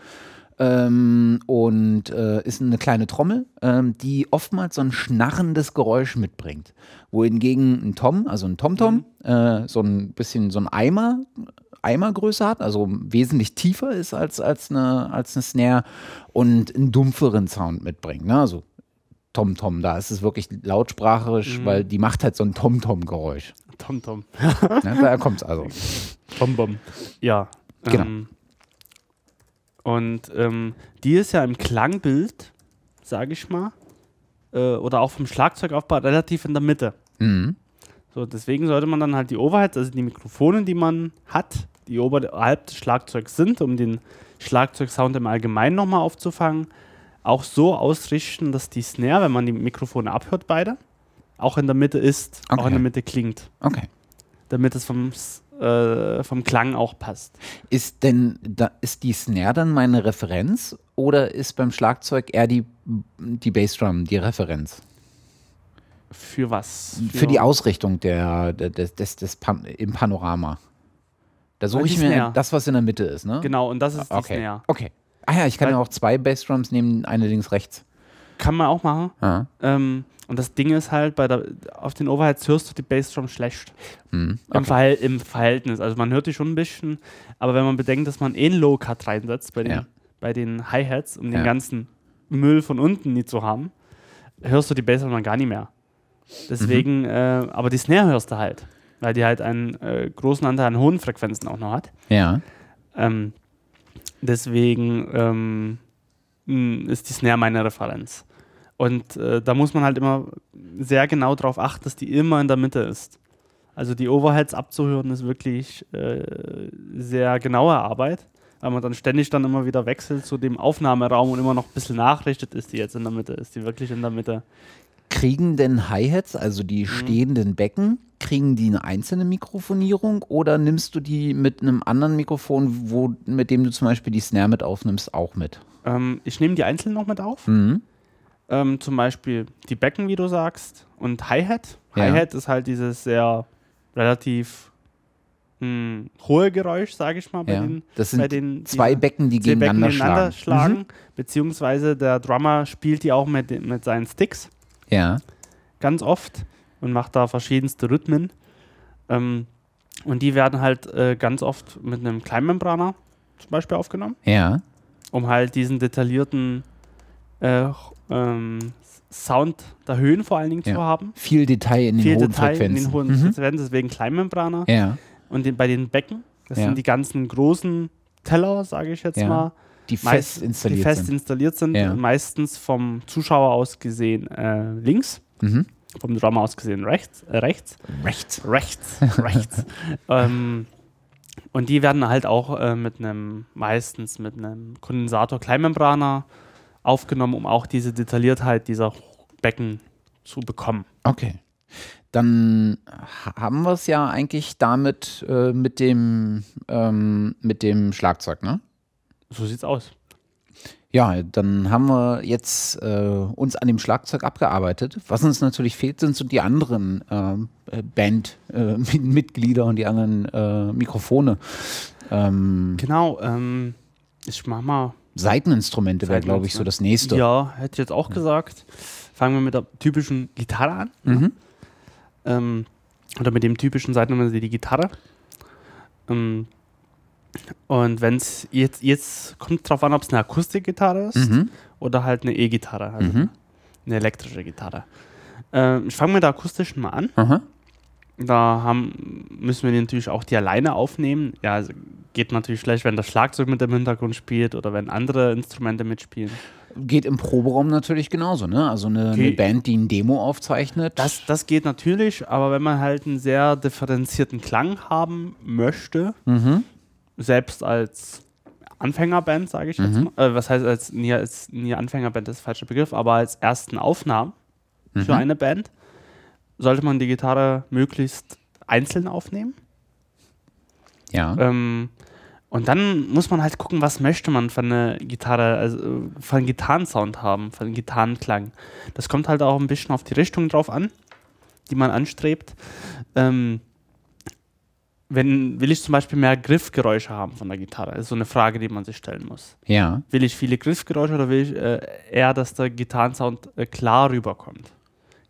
ähm, und äh, ist eine kleine Trommel, ähm, die oftmals so ein schnarrendes Geräusch mitbringt. Wohingegen ein Tom, also ein Tom-Tom, mhm. äh, so ein bisschen so ein Eimer, Eimergröße hat, also wesentlich tiefer ist als, als, eine, als eine Snare und einen dumpferen Sound mitbringt, ne? Also Tom-Tom da. Es ist wirklich lautspracherisch, mhm. weil die macht halt so ein Tom-Tom-Geräusch. Tom-Tom. Ne, daher kommt es also. Tom-Bom. Ja. Genau. Ähm, und ähm, die ist ja im Klangbild, sage ich mal, äh, oder auch vom Schlagzeugaufbau relativ in der Mitte. Mhm. So, deswegen sollte man dann halt die Overheads, also die Mikrofone, die man hat, die oberhalb des Schlagzeugs sind, um den Schlagzeugsound im Allgemeinen nochmal aufzufangen, auch so ausrichten, dass die Snare, wenn man die Mikrofone abhört, beide, auch in der Mitte ist, okay. auch in der Mitte klingt. Okay. Damit es vom, äh, vom Klang auch passt. Ist denn, da, ist die Snare dann meine Referenz oder ist beim Schlagzeug eher die, die Bassdrum die Referenz? Für was? Für, Für die Ausrichtung der, der, des, des, des Pan- im Panorama. Da suche ich mir das, was in der Mitte ist, ne? Genau, und das ist die okay. Snare. Okay. Ah ja, ich kann ja auch zwei Bassdrums nehmen, eine links, rechts. Kann man auch machen. Ah. Ähm, und das Ding ist halt, bei der, auf den Overheads hörst du die Bassdrum schlecht. Hm, okay. Im, Verhält- Im Verhältnis. Also man hört die schon ein bisschen, aber wenn man bedenkt, dass man eh einen Low-Cut reinsetzt bei den, ja. bei den Hi-Hats, um ja. den ganzen Müll von unten nie zu haben, hörst du die Bassdrum dann gar nicht mehr. Deswegen, mhm. äh, aber die Snare hörst du halt, weil die halt einen äh, großen Anteil an hohen Frequenzen auch noch hat. Ja. Ähm, deswegen ähm, ist die Snare meine Referenz. Und äh, da muss man halt immer sehr genau drauf achten, dass die immer in der Mitte ist. Also die Overheads abzuhören ist wirklich äh, sehr genaue Arbeit, weil man dann ständig dann immer wieder wechselt zu dem Aufnahmeraum und immer noch ein bisschen nachrichtet, ist die jetzt in der Mitte, ist die wirklich in der Mitte. Kriegen denn Hi-Hats, also die stehenden Becken, kriegen die eine einzelne Mikrofonierung oder nimmst du die mit einem anderen Mikrofon, wo, mit dem du zum Beispiel die Snare mit aufnimmst, auch mit? Ähm, ich nehme die einzeln noch mit auf. Mhm. Ähm, zum Beispiel die Becken, wie du sagst, und Hi-Hat. Hi-Hat ja. ist halt dieses sehr relativ mh, hohe Geräusch, sage ich mal, bei ja. den, das sind bei den, zwei die, Becken, die gegeneinander, Becken gegeneinander schlagen. Mhm. Beziehungsweise der Drummer spielt die auch mit, mit seinen Sticks. Ja. Ganz oft und macht da verschiedenste Rhythmen. Ähm, und die werden halt äh, ganz oft mit einem Kleinmembraner zum Beispiel aufgenommen. Ja. Um halt diesen detaillierten äh, ähm, Sound der Höhen vor allen Dingen ja. zu haben. Viel Detail in den Viel hohen Detail Frequenzen. In den hohen mhm. Frequenzen, deswegen Kleinmembraner. Ja. Und den, bei den Becken, das ja. sind die ganzen großen Teller, sage ich jetzt ja. mal. Die fest, Meist, die fest installiert sind, ja. meistens vom Zuschauer aus gesehen äh, links, mhm. vom Drummer aus gesehen rechts. Äh, rechts. Rechts. Rechts. rechts. Ähm, und die werden halt auch äh, mit einem, meistens mit einem Kondensator-Kleinmembraner aufgenommen, um auch diese Detailliertheit dieser Becken zu bekommen. Okay. Dann haben wir es ja eigentlich damit äh, mit dem, ähm, mit dem Schlagzeug, ne? So sieht's aus. Ja, dann haben wir jetzt äh, uns an dem Schlagzeug abgearbeitet. Was uns natürlich fehlt, sind so die anderen äh, Bandmitglieder äh, und die anderen äh, Mikrofone. Ähm, genau. Ähm, ich mach mal. Seiteninstrumente wäre, glaube ich, so das nächste. Ja, hätte ich jetzt auch ja. gesagt. Fangen wir mit der typischen Gitarre an. Mhm. Ja. Ähm, oder mit dem typischen Seiteninstrument, die Gitarre. Ähm, Und wenn es jetzt, jetzt kommt drauf an, ob es eine Akustikgitarre ist mhm. oder halt eine E-Gitarre, also mhm. eine elektrische Gitarre. Ähm, ich fange mit der akustischen mal an. Aha. Da haben, müssen wir natürlich auch die alleine aufnehmen. Ja, also geht natürlich schlecht, wenn das Schlagzeug mit im Hintergrund spielt oder wenn andere Instrumente mitspielen. Geht im Proberaum natürlich genauso, ne? Also eine, okay. eine Band, die ein Demo aufzeichnet. Das, das geht natürlich, aber wenn man halt einen sehr differenzierten Klang haben möchte, mhm. selbst als Anfängerband, sage ich mhm. jetzt mal, äh, was heißt als nie, als nie Anfängerband, das ist der falsche Begriff, aber als ersten Aufnahmen mhm. für eine Band, sollte man die Gitarre möglichst einzeln aufnehmen. Ja. Ähm, und dann muss man halt gucken, was möchte man für eine Gitarre, also für einen Gitarrensound haben, für einen Gitarrenklang. Das kommt halt auch ein bisschen auf die Richtung drauf an, die man anstrebt. Ähm, Wenn, will ich zum Beispiel mehr Griffgeräusche haben von der Gitarre? Das ist so eine Frage, die man sich stellen muss. Ja. Will ich viele Griffgeräusche oder will ich äh, eher, dass der Gitarrensound äh, klar rüberkommt?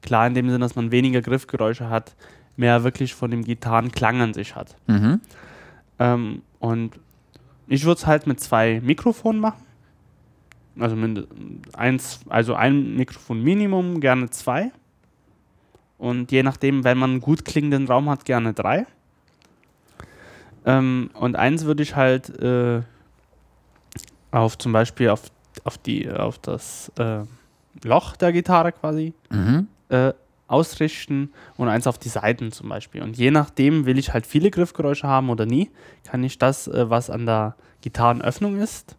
Klar in dem Sinne, dass man weniger Griffgeräusche hat, mehr wirklich von dem Gitarrenklang an sich hat. Mhm. Ähm, und ich würde es halt mit zwei Mikrofonen machen. Also, mind- eins, also ein Mikrofon Minimum, gerne zwei. Und je nachdem, wenn man einen gut klingenden Raum hat, gerne drei. Ähm, und eins würde ich halt äh, auf zum Beispiel auf, auf, die, auf das äh, Loch der Gitarre quasi mhm. äh, ausrichten und eins auf die Seiten zum Beispiel. Und je nachdem, will ich halt viele Griffgeräusche haben oder nie, kann ich das, äh, was an der Gitarrenöffnung ist,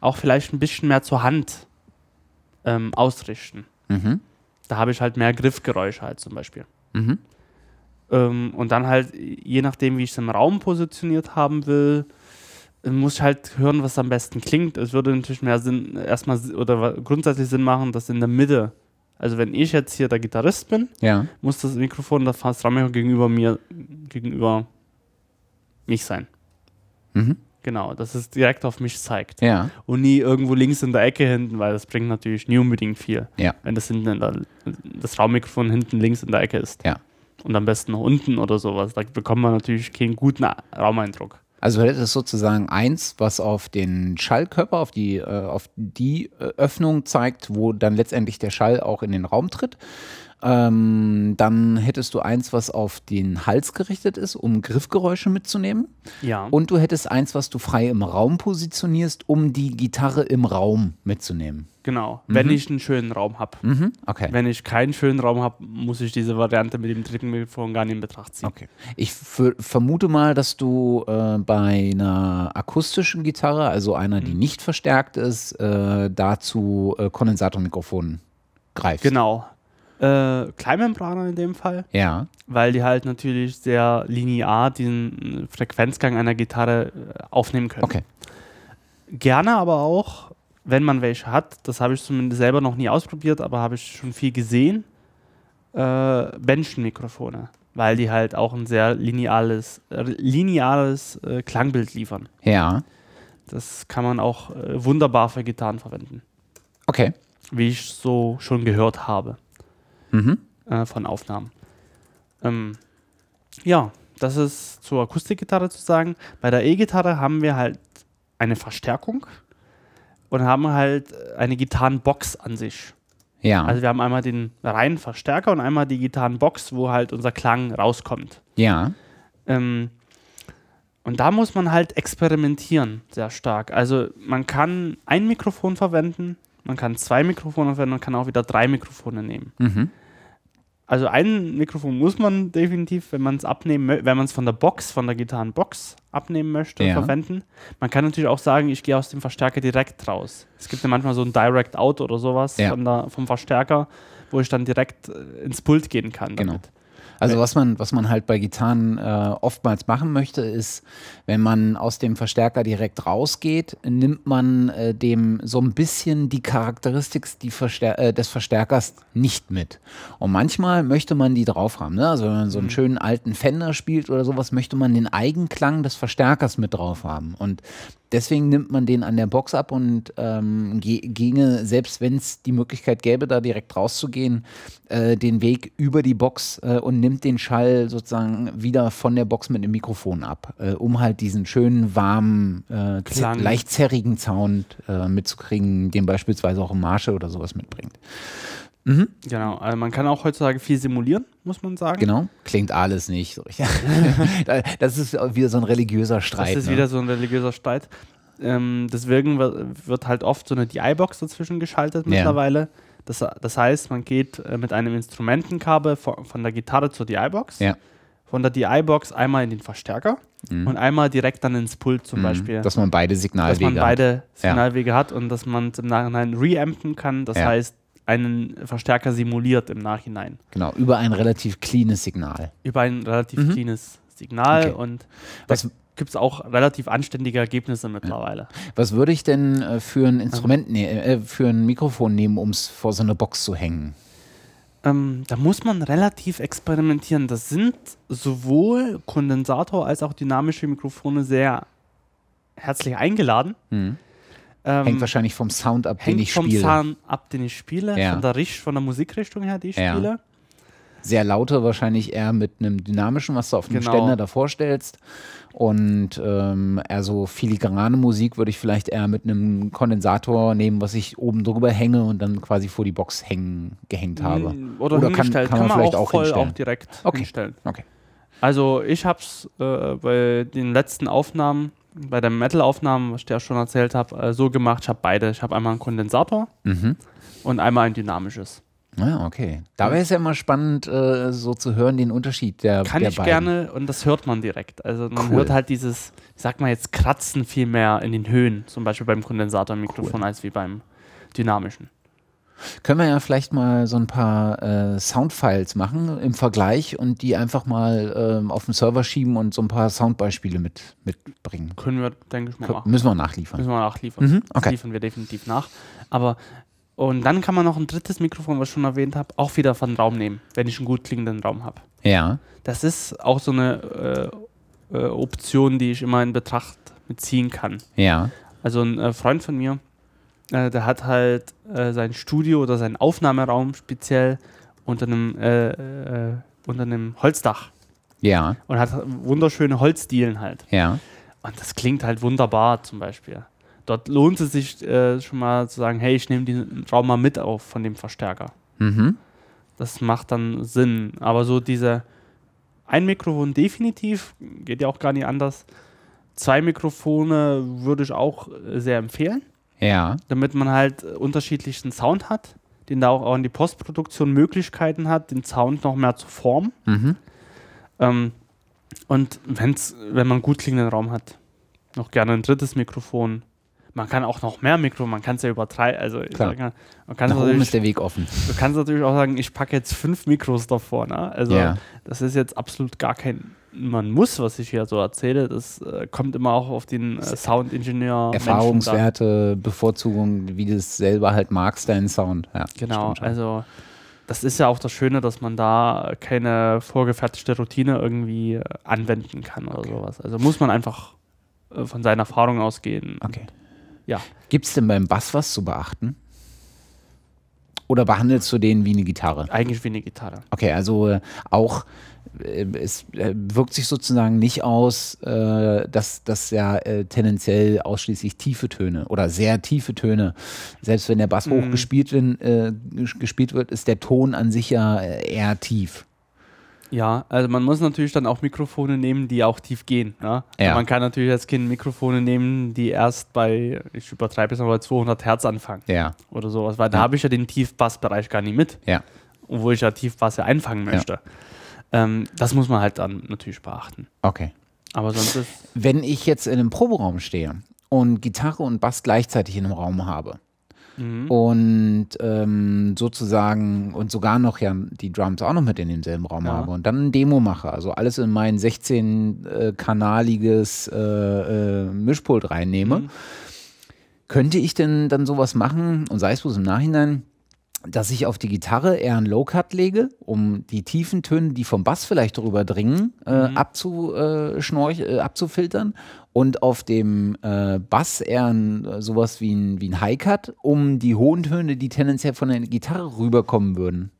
auch vielleicht ein bisschen mehr zur Hand ähm, ausrichten. Mhm. Da habe ich halt mehr Griffgeräusche halt zum Beispiel. Mhm. Ähm, und dann halt, je nachdem, wie ich es im Raum positioniert haben will, muss ich halt hören, was am besten klingt. Es würde natürlich mehr Sinn, erstmal oder grundsätzlich Sinn machen, dass in der Mitte, also wenn ich jetzt hier der Gitarrist bin, ja. muss das Mikrofon der Strammel gegenüber mir, gegenüber mich sein. Mhm. Genau, dass es direkt auf mich zeigt. Ja. Und nie irgendwo links in der Ecke hinten, weil das bringt natürlich nie unbedingt viel, ja. wenn das, hinten in der, das Raummikrofon hinten links in der Ecke ist. Ja. Und am besten nach unten oder sowas. Da bekommt man natürlich keinen guten Raumeindruck. Also das ist sozusagen eins, was auf den Schallkörper, auf die, äh, auf die Öffnung zeigt, wo dann letztendlich der Schall auch in den Raum tritt. Ähm, dann hättest du eins, was auf den Hals gerichtet ist, um Griffgeräusche mitzunehmen. Ja. Und du hättest eins, was du frei im Raum positionierst, um die Gitarre im Raum mitzunehmen. Genau, mhm. wenn ich einen schönen Raum habe. Mhm. Okay. Wenn ich keinen schönen Raum habe, muss ich diese Variante mit dem dritten Mikrofon gar nicht in Betracht ziehen. Okay. Ich f- vermute mal, dass du äh, bei einer akustischen Gitarre, also einer, mhm. die nicht verstärkt ist, äh, dazu äh, Kondensatormikrofonen greifst. Genau. Äh, Kleinmembraner in dem Fall, ja. weil die halt natürlich sehr linear den Frequenzgang einer Gitarre aufnehmen können. Okay. Gerne aber auch, wenn man welche hat, das habe ich zumindest selber noch nie ausprobiert, aber habe ich schon viel gesehen, äh, Bändchenmikrofone, weil die halt auch ein sehr lineares, lineares äh, Klangbild liefern. Ja. Das kann man auch äh, wunderbar für Gitarren verwenden. Okay. Wie ich so schon gehört habe. Mhm. Äh, von Aufnahmen. Ähm, ja, das ist zur Akustikgitarre zu sagen. Bei der E-Gitarre haben wir halt eine Verstärkung und haben halt eine Gitarrenbox an sich. Ja. Also wir haben einmal den reinen Verstärker und einmal die Gitarrenbox, wo halt unser Klang rauskommt. Ja. Ähm, und da muss man halt experimentieren sehr stark. Also man kann ein Mikrofon verwenden, man kann zwei Mikrofone verwenden und kann auch wieder drei Mikrofone nehmen. Mhm. Also ein Mikrofon muss man definitiv, wenn man es abnehmen, wenn man es von der Box, von der Gitarrenbox abnehmen möchte, ja. verwenden. Man kann natürlich auch sagen, ich gehe aus dem Verstärker direkt raus. Es gibt ja manchmal so ein Direct Out oder sowas ja. von der, vom Verstärker, wo ich dann direkt ins Pult gehen kann. Damit. Genau. Also was man, was man halt bei Gitarren äh, oftmals machen möchte, ist, wenn man aus dem Verstärker direkt rausgeht, nimmt man äh, dem so ein bisschen die Charakteristik die Verstär- äh, des Verstärkers nicht mit. Und manchmal möchte man die drauf haben. Ne? Also wenn man so einen schönen alten Fender spielt oder sowas, möchte man den Eigenklang des Verstärkers mit drauf haben. Und deswegen nimmt man den an der Box ab und ähm, ge- ginge, selbst wenn es die Möglichkeit gäbe, da direkt rauszugehen, äh, den Weg über die Box äh, und nimmt den Schall sozusagen wieder von der Box mit dem Mikrofon ab, äh, um halt diesen schönen, warmen, äh, z- leicht zerrigen Sound äh, mitzukriegen, den beispielsweise auch im Marsche oder sowas mitbringt. Mhm. Genau, also man kann auch heutzutage viel simulieren, muss man sagen. Genau, klingt alles nicht. Das ist wieder so ein religiöser Streit. Das ist ne? wieder so ein religiöser Streit. Ähm, deswegen wird halt oft so eine D I-Box dazwischen geschaltet ja. mittlerweile. Das, das heißt, man geht mit einem Instrumentenkabel von, von der Gitarre zur D I-Box, ja. von der D I-Box einmal in den Verstärker mhm. und einmal direkt dann ins Pult zum mhm. Beispiel. Dass man beide Signalwege, dass man beide hat. Signalwege ja. hat und dass man im Nachhinein reampen kann. Das ja. heißt, einen Verstärker simuliert im Nachhinein. Genau, über ein relativ cleanes Signal. Über ein relativ mhm. cleanes Signal okay. und das gibt es auch relativ anständige Ergebnisse mittlerweile. Was würde ich denn äh, für ein Instrument, ne- äh, für ein Mikrofon nehmen, um es vor so eine Box zu hängen? Ähm, da muss man relativ experimentieren. Das sind sowohl Kondensator- als auch dynamische Mikrofone sehr herzlich eingeladen. Mhm. Hängt wahrscheinlich vom Sound ab, den ich spiele. Hängt vom Sound ab, den ich spiele, ja. von der Richt- von der Musikrichtung her, die ich ja. spiele. sehr laute wahrscheinlich eher mit einem dynamischen, was du auf dem genau. Ständer davor stellst. Und ähm, eher so filigrane Musik würde ich vielleicht eher mit einem Kondensator nehmen, was ich oben drüber hänge und dann quasi vor die Box hängen, gehängt habe. Oder, Oder kann, kann, man kann man vielleicht auch, auch voll auch direkt okay. hinstellen. Okay. Also ich habe es äh, bei den letzten Aufnahmen, bei den Metal-Aufnahmen, was ich dir ja schon erzählt habe, äh, so gemacht, ich habe beide. Ich habe einmal einen Kondensator mhm. und einmal ein dynamisches. Ah, okay. Da wäre es ja immer spannend, äh, so zu hören, den Unterschied der, Kann der ich beiden. Gerne, und das hört man direkt. Also man cool. hört halt dieses, ich sag mal jetzt, Kratzen viel mehr in den Höhen, zum Beispiel beim Kondensatormikrofon cool. als wie beim dynamischen. Können wir ja vielleicht mal so ein paar äh, Soundfiles machen im Vergleich und die einfach mal ähm, auf den Server schieben und so ein paar Soundbeispiele mit, mitbringen. Können wir, denke ich mal, Kön- machen. Müssen wir nachliefern. Müssen wir nachliefern. Mhm, okay. Das liefern wir definitiv nach. Aber Und dann kann man noch ein drittes Mikrofon, was ich schon erwähnt habe, auch wieder von Raum nehmen, wenn ich einen gut klingenden Raum habe. Ja. Das ist auch so eine äh, äh, Option, die ich immer in Betracht ziehen kann. Ja. Also ein äh, Freund von mir, äh, der hat halt äh, sein Studio oder seinen Aufnahmeraum speziell unter einem, äh, äh, unter einem Holzdach. Ja. Und hat wunderschöne Holzdielen halt. Ja. Und das klingt halt wunderbar zum Beispiel. Dort lohnt es sich äh, schon mal zu sagen, hey, ich nehme den Raum mal mit auf von dem Verstärker. Mhm. Das macht dann Sinn. Aber so diese ein Mikrofon definitiv, geht ja auch gar nicht anders. Zwei Mikrofone würde ich auch sehr empfehlen. Ja. Damit man halt unterschiedlichen Sound hat, den da auch in die Postproduktion Möglichkeiten hat, den Sound noch mehr zu formen. Mhm. Ähm, und wenn's, wenn man gut klingenden Raum hat, noch gerne ein drittes Mikrofon. Man kann auch noch mehr Mikro, man kann es ja übertreiben. Also Klar. Sage, man kann Nach oben ist der Weg offen. Du kannst natürlich auch sagen, ich packe jetzt fünf Mikros davor. Ne? Also yeah. das ist jetzt absolut gar kein, man muss, was ich hier so erzähle. Das äh, kommt immer auch auf den äh, Soundingenieur. Erfahrungswerte, Bevorzugung, wie du es selber halt magst, deinen Sound. Ja, genau, also das ist ja auch das Schöne, dass man da keine vorgefertigte Routine irgendwie anwenden kann oder okay. sowas. Also muss man einfach äh, von seinen Erfahrungen ausgehen. Okay. Ja. Gibt es denn beim Bass was zu beachten? Oder behandelst du den wie eine Gitarre? Eigentlich wie eine Gitarre. Okay, also äh, auch, äh, es äh, wirkt sich sozusagen nicht aus, äh, dass, dass ja äh, tendenziell ausschließlich tiefe Töne oder sehr tiefe Töne, selbst wenn der Bass mhm. hoch gespielt, äh, gespielt wird, ist der Ton an sich ja eher tief. Ja, also man muss natürlich dann auch Mikrofone nehmen, die auch tief gehen. Ne? Ja. Man kann natürlich als Kind Mikrofone nehmen, die erst bei, ich übertreibe jetzt mal, bei zweihundert Hertz anfangen. Ja. Oder sowas, weil ja. da habe ich ja den Tiefbassbereich gar nicht mit. Ja. Obwohl ich ja Tiefbass ja einfangen möchte. Ja. Ähm, das muss man halt dann natürlich beachten. Okay. Aber sonst ist... Wenn ich jetzt in einem Proberaum stehe und Gitarre und Bass gleichzeitig in einem Raum habe, Mhm. und ähm, sozusagen und sogar noch ja die Drums auch noch mit in demselben Raum ja. habe und dann ein Demo mache, also alles in mein sechzehnkanaliges äh, äh, Mischpult reinnehme, mhm. könnte ich denn dann sowas machen und sei es bloß im Nachhinein, dass ich auf die Gitarre eher einen Low-Cut lege, um die tiefen Töne, die vom Bass vielleicht drüber dringen, äh, mhm. abzuschnorch, äh, abzufiltern und auf dem äh, Bass eher ein, sowas wie ein, wie ein High-Cut, um die hohen Töne, die tendenziell von der Gitarre rüberkommen würden.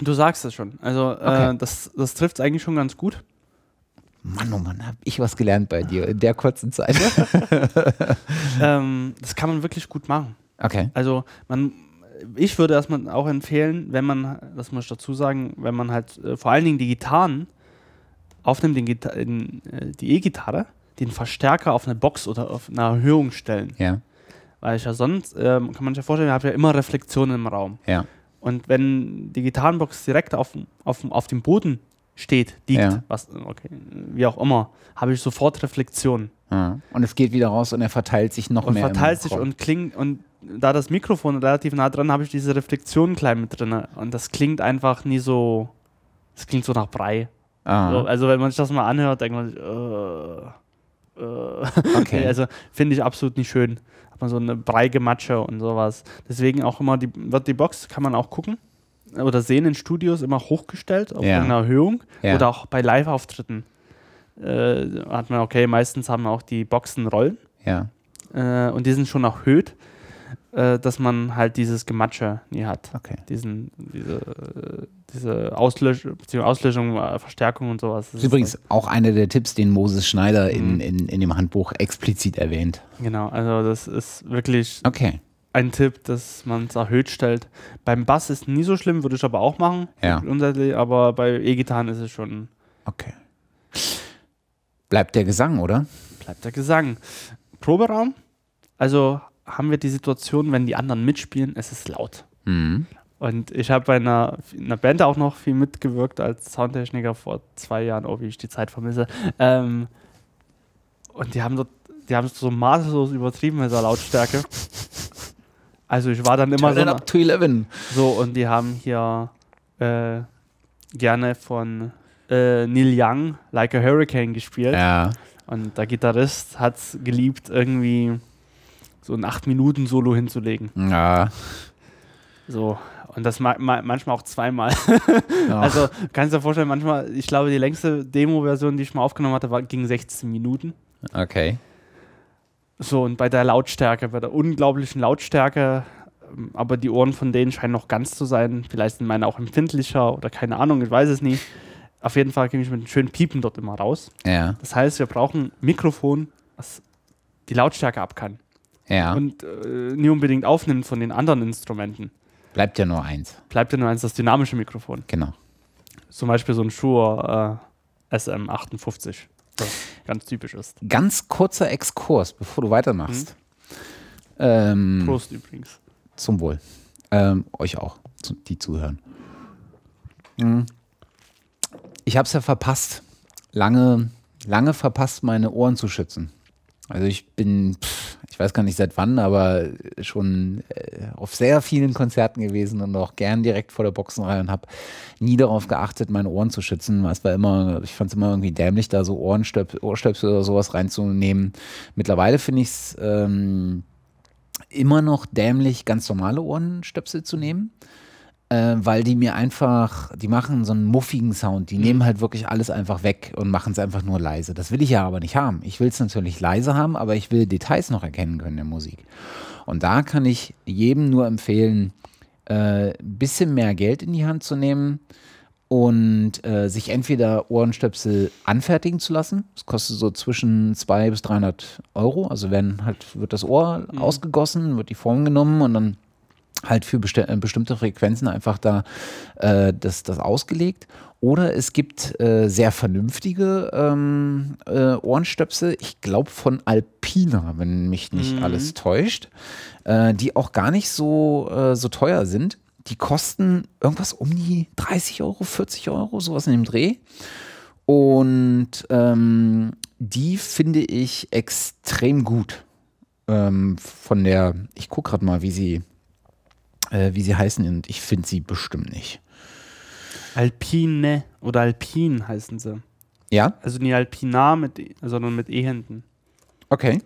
Du sagst es schon. Also äh, okay. das, das trifft es eigentlich schon ganz gut. Mann, oh Mann, hab ich was gelernt bei dir in der kurzen Zeit. ähm, das kann man wirklich gut machen. Okay. Also man... Ich würde erstmal auch empfehlen, wenn man, das muss ich dazu sagen, wenn man halt äh, vor allen Dingen die Gitarren aufnimmt, den Gita- in, äh, die E-Gitarre, den Verstärker auf eine Box oder auf eine Erhöhung stellen. Ja. Weil ich ja sonst, äh, kann man sich ja vorstellen, ich habe ja immer Reflexionen im Raum. Ja. Und wenn die Gitarrenbox direkt auf, auf, auf dem Boden steht, liegt, ja. was, okay, wie auch immer, habe ich sofort Reflexionen. Ja. Und es geht wieder raus und er verteilt sich noch und mehr. Und verteilt sich und klingt und da das Mikrofon relativ nah dran, habe ich diese Reflexion klein mit drin. Und das klingt einfach nie so, das klingt so nach Brei. Ah. Also, also wenn man sich das mal anhört, denkt man sich, äh, äh. Okay. Also finde ich absolut nicht schön. Hat man so eine Breigematsche und sowas. Deswegen auch immer, die, wird die Box, kann man auch gucken oder sehen in Studios, immer hochgestellt auf ja. einer Erhöhung ja. oder auch bei Live-Auftritten. Äh, hat man, okay, meistens haben auch die Boxen Rollen. Ja. Äh, und die sind schon erhöht. äh, dass man halt dieses Gematsche nie hat. Okay. Diesen, diese äh, diese Auslösch- Auslöschung, äh, Verstärkung und sowas. Das ist übrigens auch einer der Tipps, den Moses Schneider in, in, in dem Handbuch explizit erwähnt. Genau, also das ist wirklich okay. Ein Tipp, dass man es erhöht stellt. Beim Bass ist nie so schlimm, würde ich aber auch machen. Ja. Aber bei E-Gitarren ist es schon... Okay. Bleibt der Gesang, oder? Bleibt der Gesang. Proberaum, also haben wir die Situation, wenn die anderen mitspielen, es ist laut. Mhm. Und ich habe bei einer, einer Band auch noch viel mitgewirkt als Soundtechniker vor zwei Jahren, oh wie ich die Zeit vermisse. Ähm, und die haben dort, die haben es so maßlos übertrieben mit der Lautstärke. Also ich war dann immer so, up to eleven. So, und die haben hier äh, gerne von äh, Neil Young Like a Hurricane gespielt. Ja. Und der Gitarrist hat es geliebt, irgendwie so ein acht Minuten Solo hinzulegen. Ja. So, und das ma- ma- manchmal auch zweimal. Ja. Also, kannst du dir vorstellen, manchmal, ich glaube, die längste Demo-Version, die ich mal aufgenommen hatte, war, ging sechzehn Minuten. Okay. So, und bei der Lautstärke, bei der unglaublichen Lautstärke, aber die Ohren von denen scheinen noch ganz zu sein. Vielleicht sind meine auch empfindlicher oder keine Ahnung, ich weiß es nicht. Auf jeden Fall ging ich mit einem schönen Piepen dort immer raus. Ja. Das heißt, wir brauchen ein Mikrofon, das die Lautstärke ab kann. Ja. Und äh, nie unbedingt aufnimmt von den anderen Instrumenten. Bleibt ja nur eins. Bleibt ja nur eins, das dynamische Mikrofon. Genau. Zum Beispiel so ein Shure äh, S M achtundfünfzig, das ganz typisch ist. Ganz kurzer Exkurs, bevor du weitermachst. Mhm. Ähm, Prost übrigens. Zum Wohl. Ähm, euch auch, die zuhören. Mhm. Ich habe es ja verpasst, lange, lange verpasst, meine Ohren zu schützen. Also ich bin, pff, ich weiß gar nicht seit wann, aber schon äh, auf sehr vielen Konzerten gewesen und auch gern direkt vor der Boxenreihe und habe nie darauf geachtet, meine Ohren zu schützen. Es war immer, ich fand es immer irgendwie dämlich, da so Ohrenstöp- Ohrstöpsel oder sowas reinzunehmen. Mittlerweile finde ich es ähm, immer noch dämlich, ganz normale Ohrenstöpsel zu nehmen. Weil die mir einfach, die machen so einen muffigen Sound, die mhm. nehmen halt wirklich alles einfach weg und machen es einfach nur leise. Das will ich ja aber nicht haben. Ich will es natürlich leise haben, aber ich will Details noch erkennen können in der Musik. Und da kann ich jedem nur empfehlen, ein äh, bisschen mehr Geld in die Hand zu nehmen und äh, sich entweder Ohrenstöpsel anfertigen zu lassen. Das kostet so zwischen zweihundert bis dreihundert Euro. Also werden halt, wird das Ohr mhm. ausgegossen, wird die Form genommen und dann halt für besti- bestimmte Frequenzen einfach da äh, das, das ausgelegt. Oder es gibt äh, sehr vernünftige ähm, äh, Ohrenstöpsel, ich glaube von Alpina, wenn mich nicht mhm. alles täuscht, äh, die auch gar nicht so, äh, so teuer sind. Die kosten irgendwas um die dreißig Euro, vierzig Euro, sowas in dem Dreh. Und ähm, die finde ich extrem gut. Ähm, von der, ich gucke gerade mal, wie sie wie sie heißen, und ich finde sie bestimmt nicht. Alpine oder Alpin heißen sie. Ja? Also nicht Alpina, mit e, sondern mit E-Händen. Okay.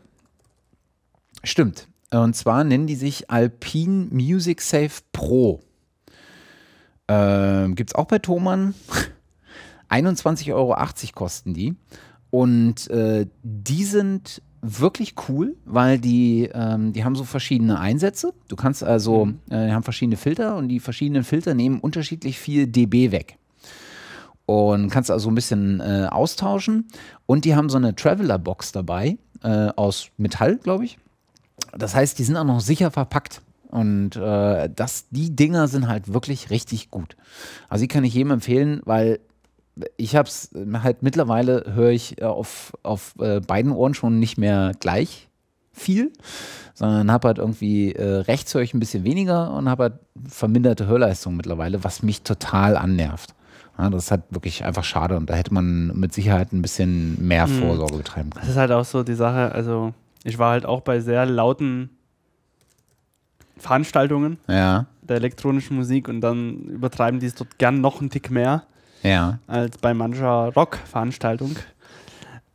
Stimmt. Und zwar nennen die sich Alpine Music Safe Pro. Ähm, gibt's auch bei Thomann. einundzwanzig Euro achtzig kosten die. Und äh, die sind wirklich cool, weil die, ähm, die haben so verschiedene Einsätze. Du kannst also, äh, die haben verschiedene Filter und die verschiedenen Filter nehmen unterschiedlich viel dB weg. Und kannst also ein bisschen äh, austauschen. Und die haben so eine Traveler-Box dabei, äh, aus Metall, glaube ich. Das heißt, die sind auch noch sicher verpackt. Und äh, das, die Dinger sind halt wirklich richtig gut. Also die kann ich jedem empfehlen, weil ich habe es halt mittlerweile, höre ich auf, auf äh, beiden Ohren schon nicht mehr gleich viel, sondern habe halt irgendwie äh, rechts höre ich ein bisschen weniger und habe halt verminderte Hörleistung mittlerweile, was mich total annervt. Ja, das ist halt wirklich einfach schade und da hätte man mit Sicherheit ein bisschen mehr Vorsorge betreiben können. Das ist halt auch so die Sache, also ich war halt auch bei sehr lauten Veranstaltungen ja. der elektronischen Musik und dann übertreiben die es dort gern noch einen Tick mehr. Ja. Als bei mancher Rock-Veranstaltung.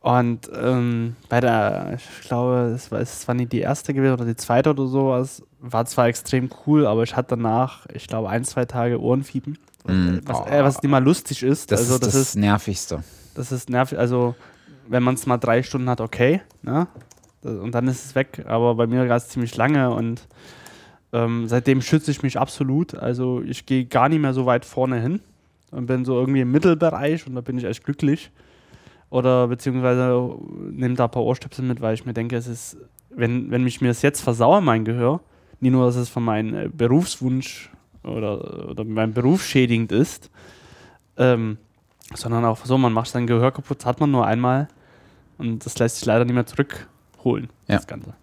Und ähm, bei der, ich glaube, es war, es war nicht die erste gewesen oder die zweite oder sowas, war zwar extrem cool, aber ich hatte danach, ich glaube, ein, zwei Tage Ohrenfiepen. Mm. Was, äh, was nicht mal lustig ist. Das also, ist das, das ist, Nervigste. Das ist nervig, also wenn man es mal drei Stunden hat, okay, ne? Und dann ist es weg, aber bei mir war es ziemlich lange und Ähm, seitdem schütze ich mich absolut. Also ich gehe gar nicht mehr so weit vorne hin und bin so irgendwie im Mittelbereich und da bin ich echt glücklich. Oder beziehungsweise nehme da ein paar Ohrstöpsel mit, weil ich mir denke, es ist, wenn, wenn ich mir das jetzt versauere, mein Gehör, nicht nur, dass es von meinem Berufswunsch oder, oder meinem Beruf schädigend ist, ähm, sondern auch so, man macht sein Gehör kaputt, das hat man nur einmal und das lässt sich leider nicht mehr zurückholen, ja. Das Ganze.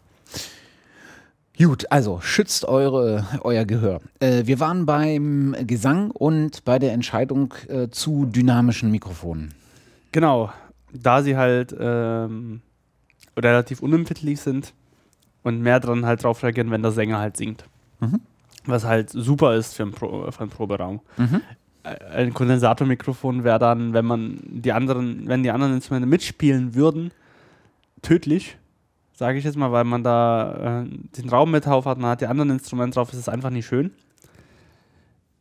Gut, also schützt eure, euer Gehör. Äh, wir waren beim Gesang und bei der Entscheidung äh, zu dynamischen Mikrofonen. Genau, da sie halt ähm, relativ unempfindlich sind und mehr dran halt drauf reagieren, wenn der Sänger halt singt. Mhm. Was halt super ist für einen, Pro, für einen Proberaum. Mhm. Ein Kondensatormikrofon wäre dann, wenn man die anderen, wenn die anderen Instrumente mitspielen würden, tödlich, sage ich jetzt mal, weil man da äh, den Raum mit drauf hat, man hat die anderen Instrumente drauf, ist es einfach nicht schön.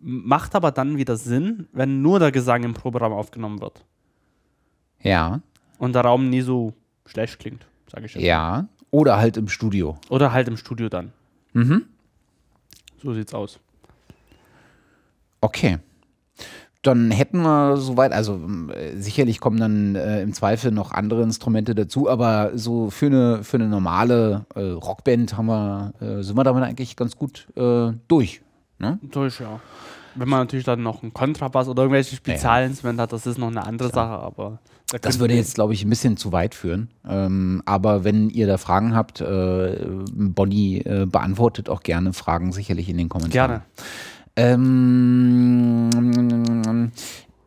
Macht aber dann wieder Sinn, wenn nur der Gesang im Proberaum aufgenommen wird. Ja. Und der Raum nie so schlecht klingt, sage ich jetzt. Ja, oder halt im Studio. Oder halt im Studio dann. Mhm. So sieht's aus. Okay. Dann hätten wir soweit, also äh, sicherlich kommen dann äh, im Zweifel noch andere Instrumente dazu, aber so für eine, für eine normale äh, Rockband haben wir, äh, sind wir damit eigentlich ganz gut äh, durch. Ne? Durch, ja. Wenn man natürlich dann noch einen Kontrabass oder irgendwelche Spezialinstrumente ja. hat, das ist noch eine andere ja. Sache, aber... Da das würde jetzt, glaube ich, ein bisschen zu weit führen, ähm, aber wenn ihr da Fragen habt, äh, Bonny äh, beantwortet auch gerne Fragen, sicherlich in den Kommentaren. Gerne. Ähm,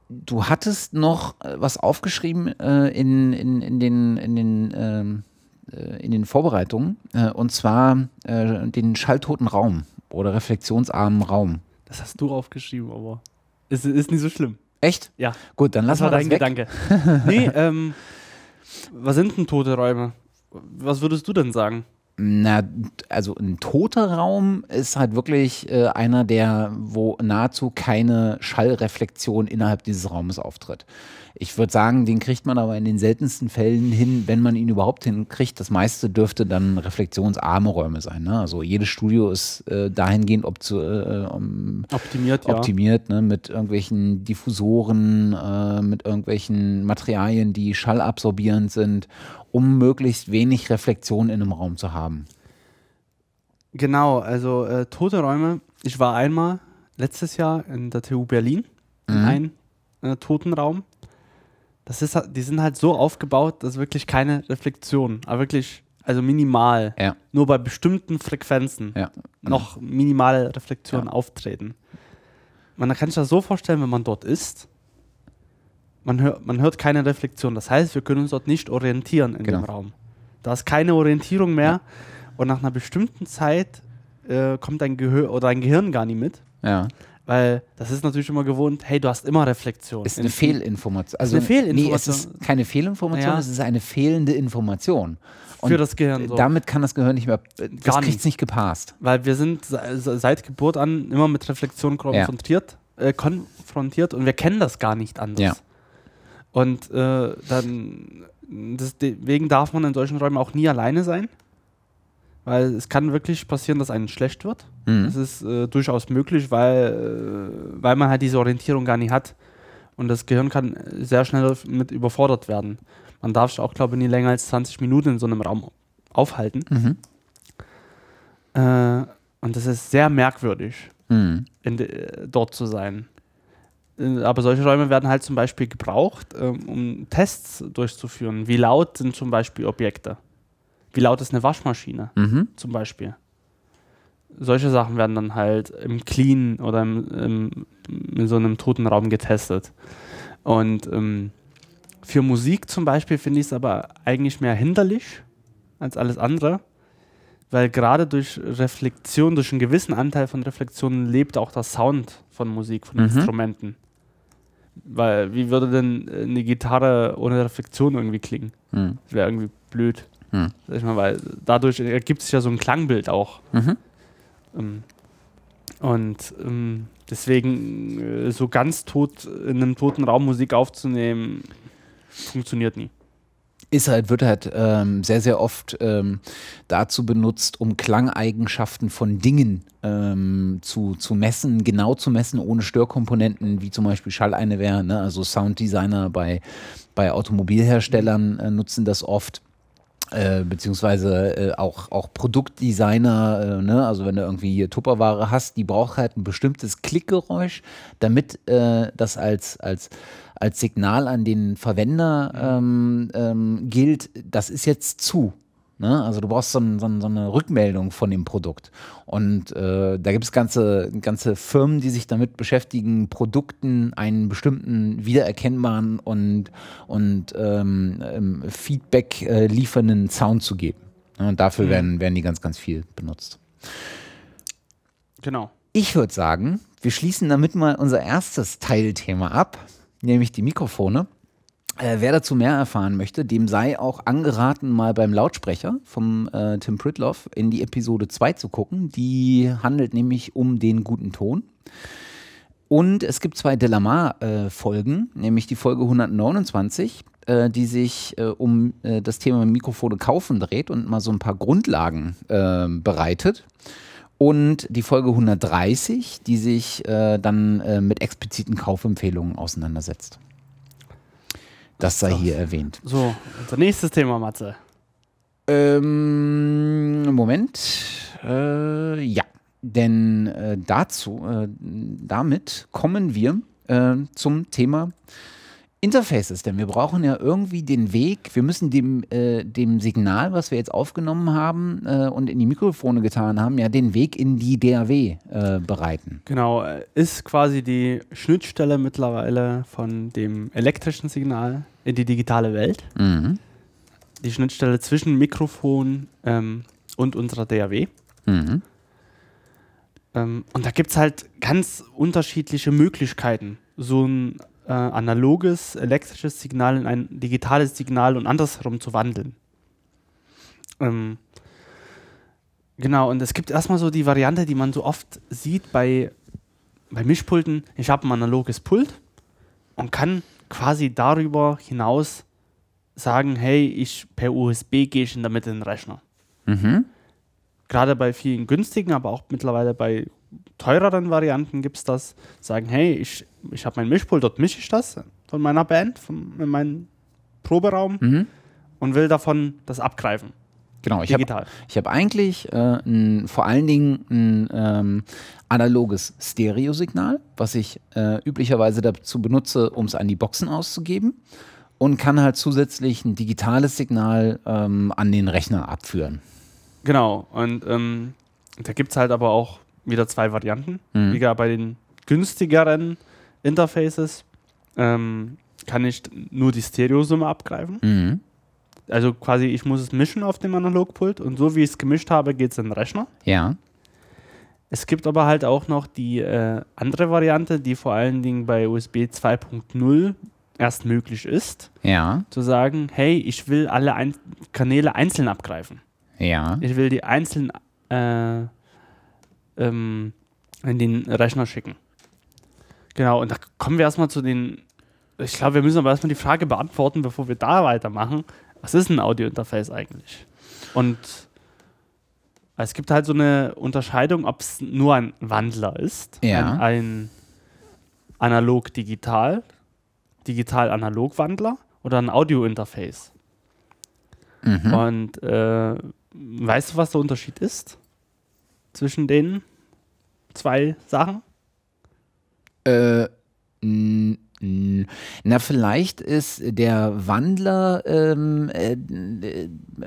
du hattest noch was aufgeschrieben äh, in, in, in den, in den, äh, in den Vorbereitungen, äh, und zwar äh, den schalltoten Raum oder reflexionsarmen Raum. Das hast du aufgeschrieben, aber es ist, ist nicht so schlimm. Echt? Ja. Gut, dann lassen wir das weg. Gedanke. Nee, ähm, was sind denn tote Räume? Was würdest du denn sagen? Na, also ein toter Raum ist halt wirklich äh, einer, der, wo nahezu keine Schallreflexion innerhalb dieses Raumes auftritt. Ich würde sagen, den kriegt man aber in den seltensten Fällen hin, wenn man ihn überhaupt hinkriegt. Das meiste dürfte dann reflexionsarme Räume sein. Ne? Also jedes Studio ist äh, dahingehend ob zu, äh, um, optimiert, optimiert ja. ne? Mit irgendwelchen Diffusoren, äh, mit irgendwelchen Materialien, die schallabsorbierend sind, um möglichst wenig Reflexion in einem Raum zu haben. Genau, also äh, tote Räume. Ich war einmal letztes Jahr in der T U Berlin in mhm. einem äh, toten Raum. Das ist, die sind halt so aufgebaut, dass wirklich keine Reflexion, aber wirklich, also minimal, ja. nur bei bestimmten Frequenzen ja. noch minimale Reflexionen ja. auftreten. Man kann sich das so vorstellen, wenn man dort ist, man, hör, man hört keine Reflexion. Das heißt, wir können uns dort nicht orientieren in genau. dem Raum. Da ist keine Orientierung mehr ja. und nach einer bestimmten Zeit äh, kommt dein Gehör oder dein Gehirn gar nicht mit. Ja. Weil das ist natürlich immer gewohnt, hey, du hast immer Reflexion. Ist eine Fehlinformation. Also eine Fehlinformation. Nee, es ist keine Fehlinformation, ja. es ist eine fehlende Information. Und für das Gehirn so. Damit kann das Gehirn nicht mehr, das gar kriegt es nicht gepasst. Weil wir sind seit Geburt an immer mit Reflexion konfrontiert, ja. äh, konfrontiert und wir kennen das gar nicht anders. Ja. Und äh, dann deswegen darf man in solchen Räumen auch nie alleine sein. Weil es kann wirklich passieren, dass einem schlecht wird. Mhm. Das ist äh, durchaus möglich, weil, äh, weil man halt diese Orientierung gar nicht hat. Und das Gehirn kann sehr schnell mit überfordert werden. Man darf sich auch, glaube ich, nie länger als zwanzig Minuten in so einem Raum aufhalten. Mhm. Äh, und das ist sehr merkwürdig, mhm. in de, dort zu sein. Aber solche Räume werden halt zum Beispiel gebraucht, ähm, um Tests durchzuführen. Wie laut sind zum Beispiel Objekte? Wie laut ist eine Waschmaschine mhm. zum Beispiel? Solche Sachen werden dann halt im Clean oder im, im, in so einem toten Raum getestet. Und ähm, für Musik zum Beispiel finde ich es aber eigentlich mehr hinderlich als alles andere, weil gerade durch Reflexion, durch einen gewissen Anteil von Reflexionen lebt auch der Sound von Musik, von mhm. Instrumenten. Weil wie würde denn eine Gitarre ohne Reflexion irgendwie klingen? Mhm. Das wäre irgendwie blöd. Hm. Sag ich mal, weil dadurch ergibt sich ja so ein Klangbild auch. Mhm. Ähm, und ähm, deswegen äh, so ganz tot in einem toten Raum Musik aufzunehmen, funktioniert nie. ist halt, wird halt ähm, sehr, sehr oft ähm, dazu benutzt, um Klangeigenschaften von Dingen ähm, zu, zu messen, genau zu messen, ohne Störkomponenten, wie zum Beispiel Schalleinewähr, ne? Also Sounddesigner bei, bei Automobilherstellern äh, nutzen das oft. Äh, beziehungsweise äh, auch, auch Produktdesigner, äh, ne? Also wenn du irgendwie hier Tupperware hast, die braucht halt ein bestimmtes Klickgeräusch, damit äh, das als, als, als Signal an den Verwender ähm, ähm, gilt, das ist jetzt zu. Ne? Also du brauchst so, ein, so, ein, so eine Rückmeldung von dem Produkt. Und äh, da gibt es ganze, ganze Firmen, die sich damit beschäftigen, Produkten einen bestimmten wiedererkennbaren und, und ähm, Feedback äh, liefernden Sound zu geben. Ne? Und dafür mhm. werden, werden die ganz, ganz viel benutzt. Genau. Ich würde sagen, wir schließen damit mal unser erstes Teilthema ab, nämlich die Mikrofone. Äh, wer dazu mehr erfahren möchte, dem sei auch angeraten, mal beim Lautsprecher vom äh, Tim Pridloff in die Episode zwei zu gucken. Die handelt nämlich um den guten Ton. Und es gibt zwei Delamar-Folgen, äh, nämlich die Folge hundertneunundzwanzig, äh, die sich äh, um äh, das Thema Mikrofone kaufen dreht und mal so ein paar Grundlagen äh, bereitet. Und die Folge hundertdreißig, die sich äh, dann äh, mit expliziten Kaufempfehlungen auseinandersetzt. Das sei hier erwähnt. So, unser nächstes Thema, Matze. Ähm, Moment. Äh, ja, denn äh, dazu, äh, damit kommen wir äh, zum Thema Interfaces, denn wir brauchen ja irgendwie den Weg, wir müssen dem, äh, dem Signal, was wir jetzt aufgenommen haben äh, und in die Mikrofone getan haben, ja den Weg in die D A W äh, bereiten. Genau, ist quasi die Schnittstelle mittlerweile von dem elektrischen Signal in die digitale Welt. Mhm. Die Schnittstelle zwischen Mikrofon ähm, und unserer D A W. Mhm. Ähm, und da gibt es halt ganz unterschiedliche Möglichkeiten, so ein Äh, analoges elektrisches Signal in ein digitales Signal und andersherum zu wandeln. Ähm, genau, und es gibt erstmal so die Variante, die man so oft sieht bei, bei Mischpulten. Ich habe ein analoges Pult und kann quasi darüber hinaus sagen, hey, ich per U S B gehe ich in der Mitte in den Rechner. Mhm. Gerade bei vielen günstigen, aber auch mittlerweile bei teureren Varianten gibt es das, sagen, hey, ich, ich habe mein Mischpult, dort mische ich das von meiner Band, von in meinem Proberaum mhm. und will davon das abgreifen. Genau, ich habe ich hab eigentlich äh, ein, vor allen Dingen ein ähm, analoges Stereosignal, was ich äh, üblicherweise dazu benutze, um es an die Boxen auszugeben und kann halt zusätzlich ein digitales Signal ähm, an den Rechner abführen. Genau, und ähm, da gibt es halt aber auch wieder zwei Varianten. Mhm. Wie gar bei den günstigeren Interfaces ähm, kann ich nur die Stereosumme abgreifen. Mhm. Also quasi, ich muss es mischen auf dem Analogpult und so wie ich es gemischt habe, geht es in den Rechner. Ja. Es gibt aber halt auch noch die äh, andere Variante, die vor allen Dingen bei U S B zwei Punkt null erst möglich ist. Ja. Zu sagen, hey, ich will alle ein- Kanäle einzeln abgreifen. Ja. Ich will die einzelnen äh, in den Rechner schicken. Genau, und da kommen wir erstmal zu den, ich glaube, wir müssen aber erstmal die Frage beantworten, bevor wir da weitermachen, was ist ein Audio-Interface eigentlich? Und es gibt halt so eine Unterscheidung, ob es nur ein Wandler ist, ja. ein, ein analog-digital, digital-analog-Wandler oder ein Audio-Interface. Mhm. Und äh, weißt du, was der Unterschied ist? Zwischen den zwei Sachen? Äh, n- n- na, vielleicht ist der Wandler ähm, äh,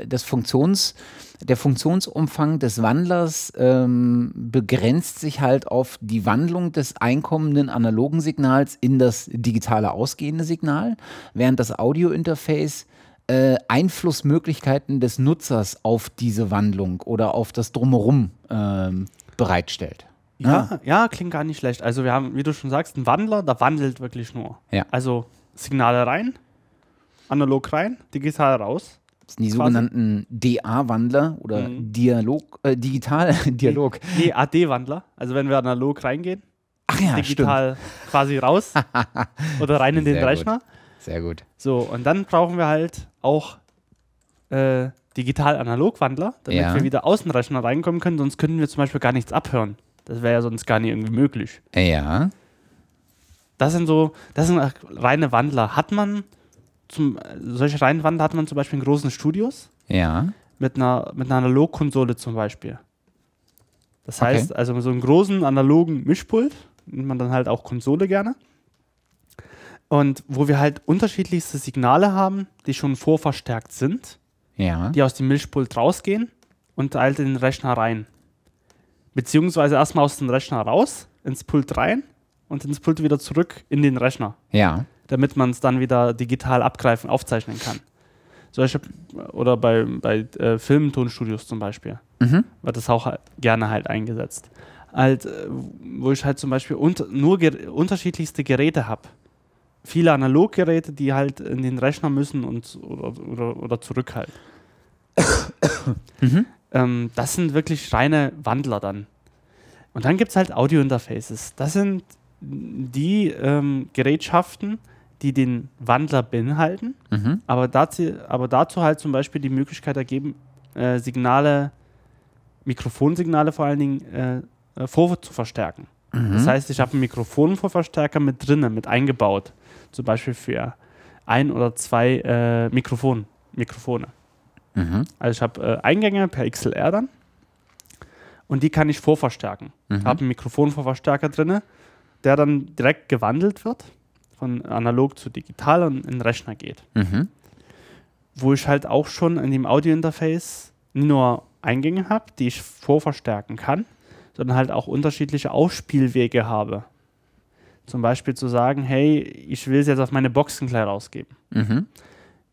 das Funktions, der Funktionsumfang des Wandlers ähm, begrenzt sich halt auf die Wandlung des einkommenden analogen Signals in das digitale ausgehende Signal, während das Audio-Interface Äh, Einflussmöglichkeiten des Nutzers auf diese Wandlung oder auf das Drumherum ähm, bereitstellt. Ja, ah. ja, klingt gar nicht schlecht. Also wir haben, wie du schon sagst, einen Wandler, der wandelt wirklich nur. Ja. Also Signale rein, analog rein, digital raus. Das sind die quasi sogenannten D A-Wandler oder mhm. Dialog, äh, digital-Dialog. Nee, A D-Wandler. Also wenn wir analog reingehen, Ach ja, digital stimmt. quasi raus oder rein in den Sehr Rechner. Gut. Sehr gut. So, und dann brauchen wir halt auch äh, Digital-Analog-Wandler, damit ja. wir wieder Außenrechner reinkommen können, sonst könnten wir zum Beispiel gar nichts abhören. Das wäre ja sonst gar nicht irgendwie möglich. Ja. Das sind so, das sind reine Wandler. Hat man zum, solche reinen Wandler hat man zum Beispiel in großen Studios. Ja. Mit einer, mit einer Analogkonsole zum Beispiel. Das heißt, okay. also mit so einem großen analogen Mischpult nimmt man dann halt auch Konsole gerne. Und wo wir halt unterschiedlichste Signale haben, die schon vorverstärkt sind, ja. die aus dem Mischpult rausgehen und halt in den Rechner rein. Beziehungsweise erstmal aus dem Rechner raus, ins Pult rein und ins Pult wieder zurück in den Rechner. Ja. Damit man es dann wieder digital abgreifen, aufzeichnen kann. Solche, oder bei, bei äh, Filmtonstudios zum Beispiel, mhm. wird das auch gerne halt eingesetzt. Halt, wo ich halt zum Beispiel unter, nur ger- unterschiedlichste Geräte habe. Viele Analoggeräte, die halt in den Rechner müssen und oder, oder, oder zurück halt. mhm. ähm, das sind wirklich reine Wandler dann. Und dann gibt es halt Audio-Interfaces. Das sind die ähm, Gerätschaften, die den Wandler beinhalten, mhm. aber, dazu, aber dazu halt zum Beispiel die Möglichkeit ergeben, äh, Signale, Mikrofonsignale vor allen Dingen, äh, vor zu verstärken. Mhm. Das heißt, ich habe einen Mikrofonvorverstärker mit drinnen, mit eingebaut. Zum Beispiel für ein oder zwei äh, Mikrofon, Mikrofone. Mhm. Also ich habe äh, Eingänge per X L R dann und die kann ich vorverstärken. Mhm. Ich habe einen Mikrofonvorverstärker drinne, der dann direkt gewandelt wird, von analog zu digital und in den Rechner geht. Mhm. Wo ich halt auch schon in dem Audio-Interface nicht nur Eingänge habe, die ich vorverstärken kann, sondern halt auch unterschiedliche Ausspielwege habe. Zum Beispiel zu sagen, hey, ich will es jetzt auf meine Boxen gleich rausgeben. Mhm.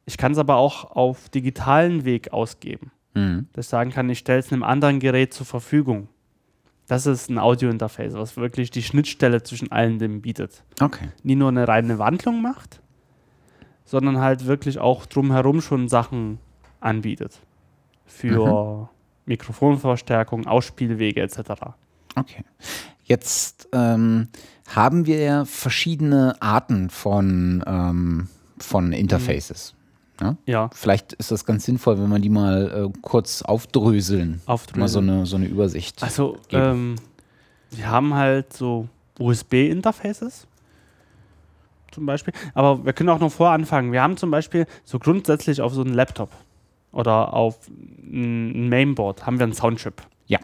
Ich kann es aber auch auf digitalen Weg ausgeben. Mhm. Dass ich sagen kann, ich stelle es einem anderen Gerät zur Verfügung. Das ist ein Audio-Interface, was wirklich die Schnittstelle zwischen allen dem bietet. Okay. Nicht nur eine reine Wandlung macht, sondern halt wirklich auch drumherum schon Sachen anbietet. Für mhm. Mikrofonverstärkung, Ausspielwege et cetera. Okay. Jetzt ähm, haben wir ja verschiedene Arten von, ähm, von Interfaces. Mhm. Ja? Ja. Vielleicht ist das ganz sinnvoll, wenn wir die mal äh, kurz aufdröseln. Aufdröseln. Mal so eine, so eine Übersicht. Also, ähm, wir haben halt so U S B-Interfaces zum Beispiel. Aber wir können auch noch voranfangen. Wir haben zum Beispiel so grundsätzlich auf so einem Laptop oder auf einem Mainboard haben wir einen Soundchip. Ja.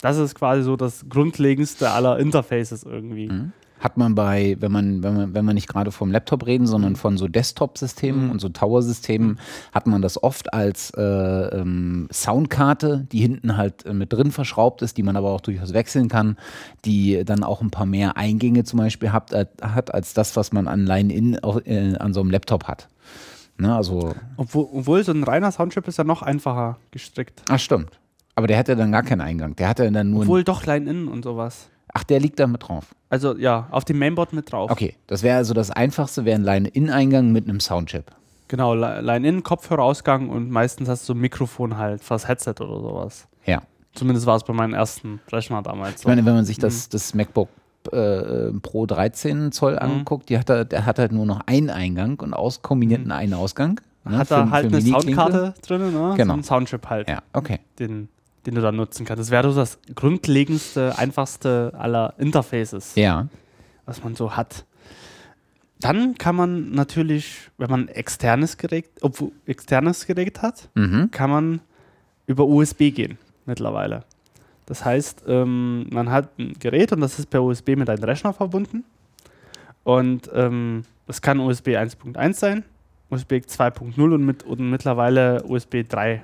Das ist quasi so das Grundlegendste aller Interfaces irgendwie. Mhm. Hat man bei, wenn man, wenn man, wenn man nicht gerade vom Laptop reden, sondern von so Desktop-Systemen mhm. und so Tower-Systemen, hat man das oft als äh, ähm, Soundkarte, die hinten halt äh, mit drin verschraubt ist, die man aber auch durchaus wechseln kann, die dann auch ein paar mehr Eingänge zum Beispiel hat, äh, hat als das, was man an Line-In äh, an so einem Laptop hat. Ne, also obwohl, obwohl so ein reiner Soundchip ist ja noch einfacher gestrickt. Ach stimmt. Aber der hat ja dann gar keinen Eingang. Der hat ja dann nur. Obwohl doch Line-In und sowas. Ach, der liegt da mit drauf. Also ja, auf dem Mainboard mit drauf. Okay, das wäre also das Einfachste, wäre ein Line-In-Eingang mit einem Soundchip. Genau, Line-In, Kopfhörerausgang und meistens hast du ein Mikrofon halt, fast Headset oder sowas. Ja. Zumindest war es bei meinem ersten Rechner damals. Ich meine, wenn man sich das, das MacBook Äh, Pro dreizehn Zoll angeguckt, die hat er, der hat halt nur noch einen Eingang und aus, kombinierten mhm. einen Ausgang. Ne, hat er halt eine Soundkarte drin, ne? Genau. So einen Soundchip halt, ja, okay. den, den du dann nutzen kannst. Das wäre so das grundlegendste, einfachste aller Interfaces, ja. was man so hat. Dann kann man natürlich, wenn man ein externes Gerät, obwohl externes Gerät hat, mhm. kann man über U S B gehen mittlerweile. Das heißt, ähm, man hat ein Gerät und das ist per U S B mit einem Rechner verbunden. Und ähm, das kann U S B eins Punkt eins sein, U S B zwei Punkt null und, mit, und mittlerweile U S B drei.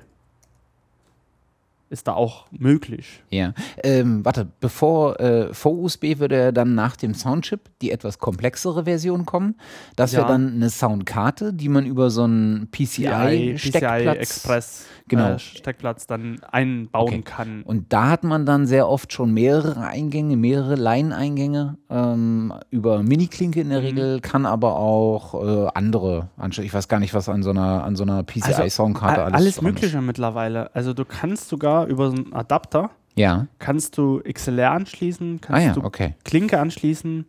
Ist da auch möglich. Ja, ähm, warte, bevor äh, vor U S B würde dann nach dem Soundchip die etwas komplexere Version kommen. Das ja. wäre dann eine Soundkarte, die man über so einen P C I-Steckplatz, P C I-Express, genau. äh, Steckplatz dann einbauen okay. kann. Und da hat man dann sehr oft schon mehrere Eingänge, mehrere Line-Eingänge ähm, über Mini-Klinke in der mhm. Regel, kann aber auch äh, andere anstellen. Ich weiß gar nicht, was an so einer, an so einer P C I-Soundkarte also, alles, alles Mögliche ist. Mittlerweile. Also du kannst sogar über so einen Adapter ja. kannst du X L R anschließen, kannst ah ja, du okay. Klinke anschließen.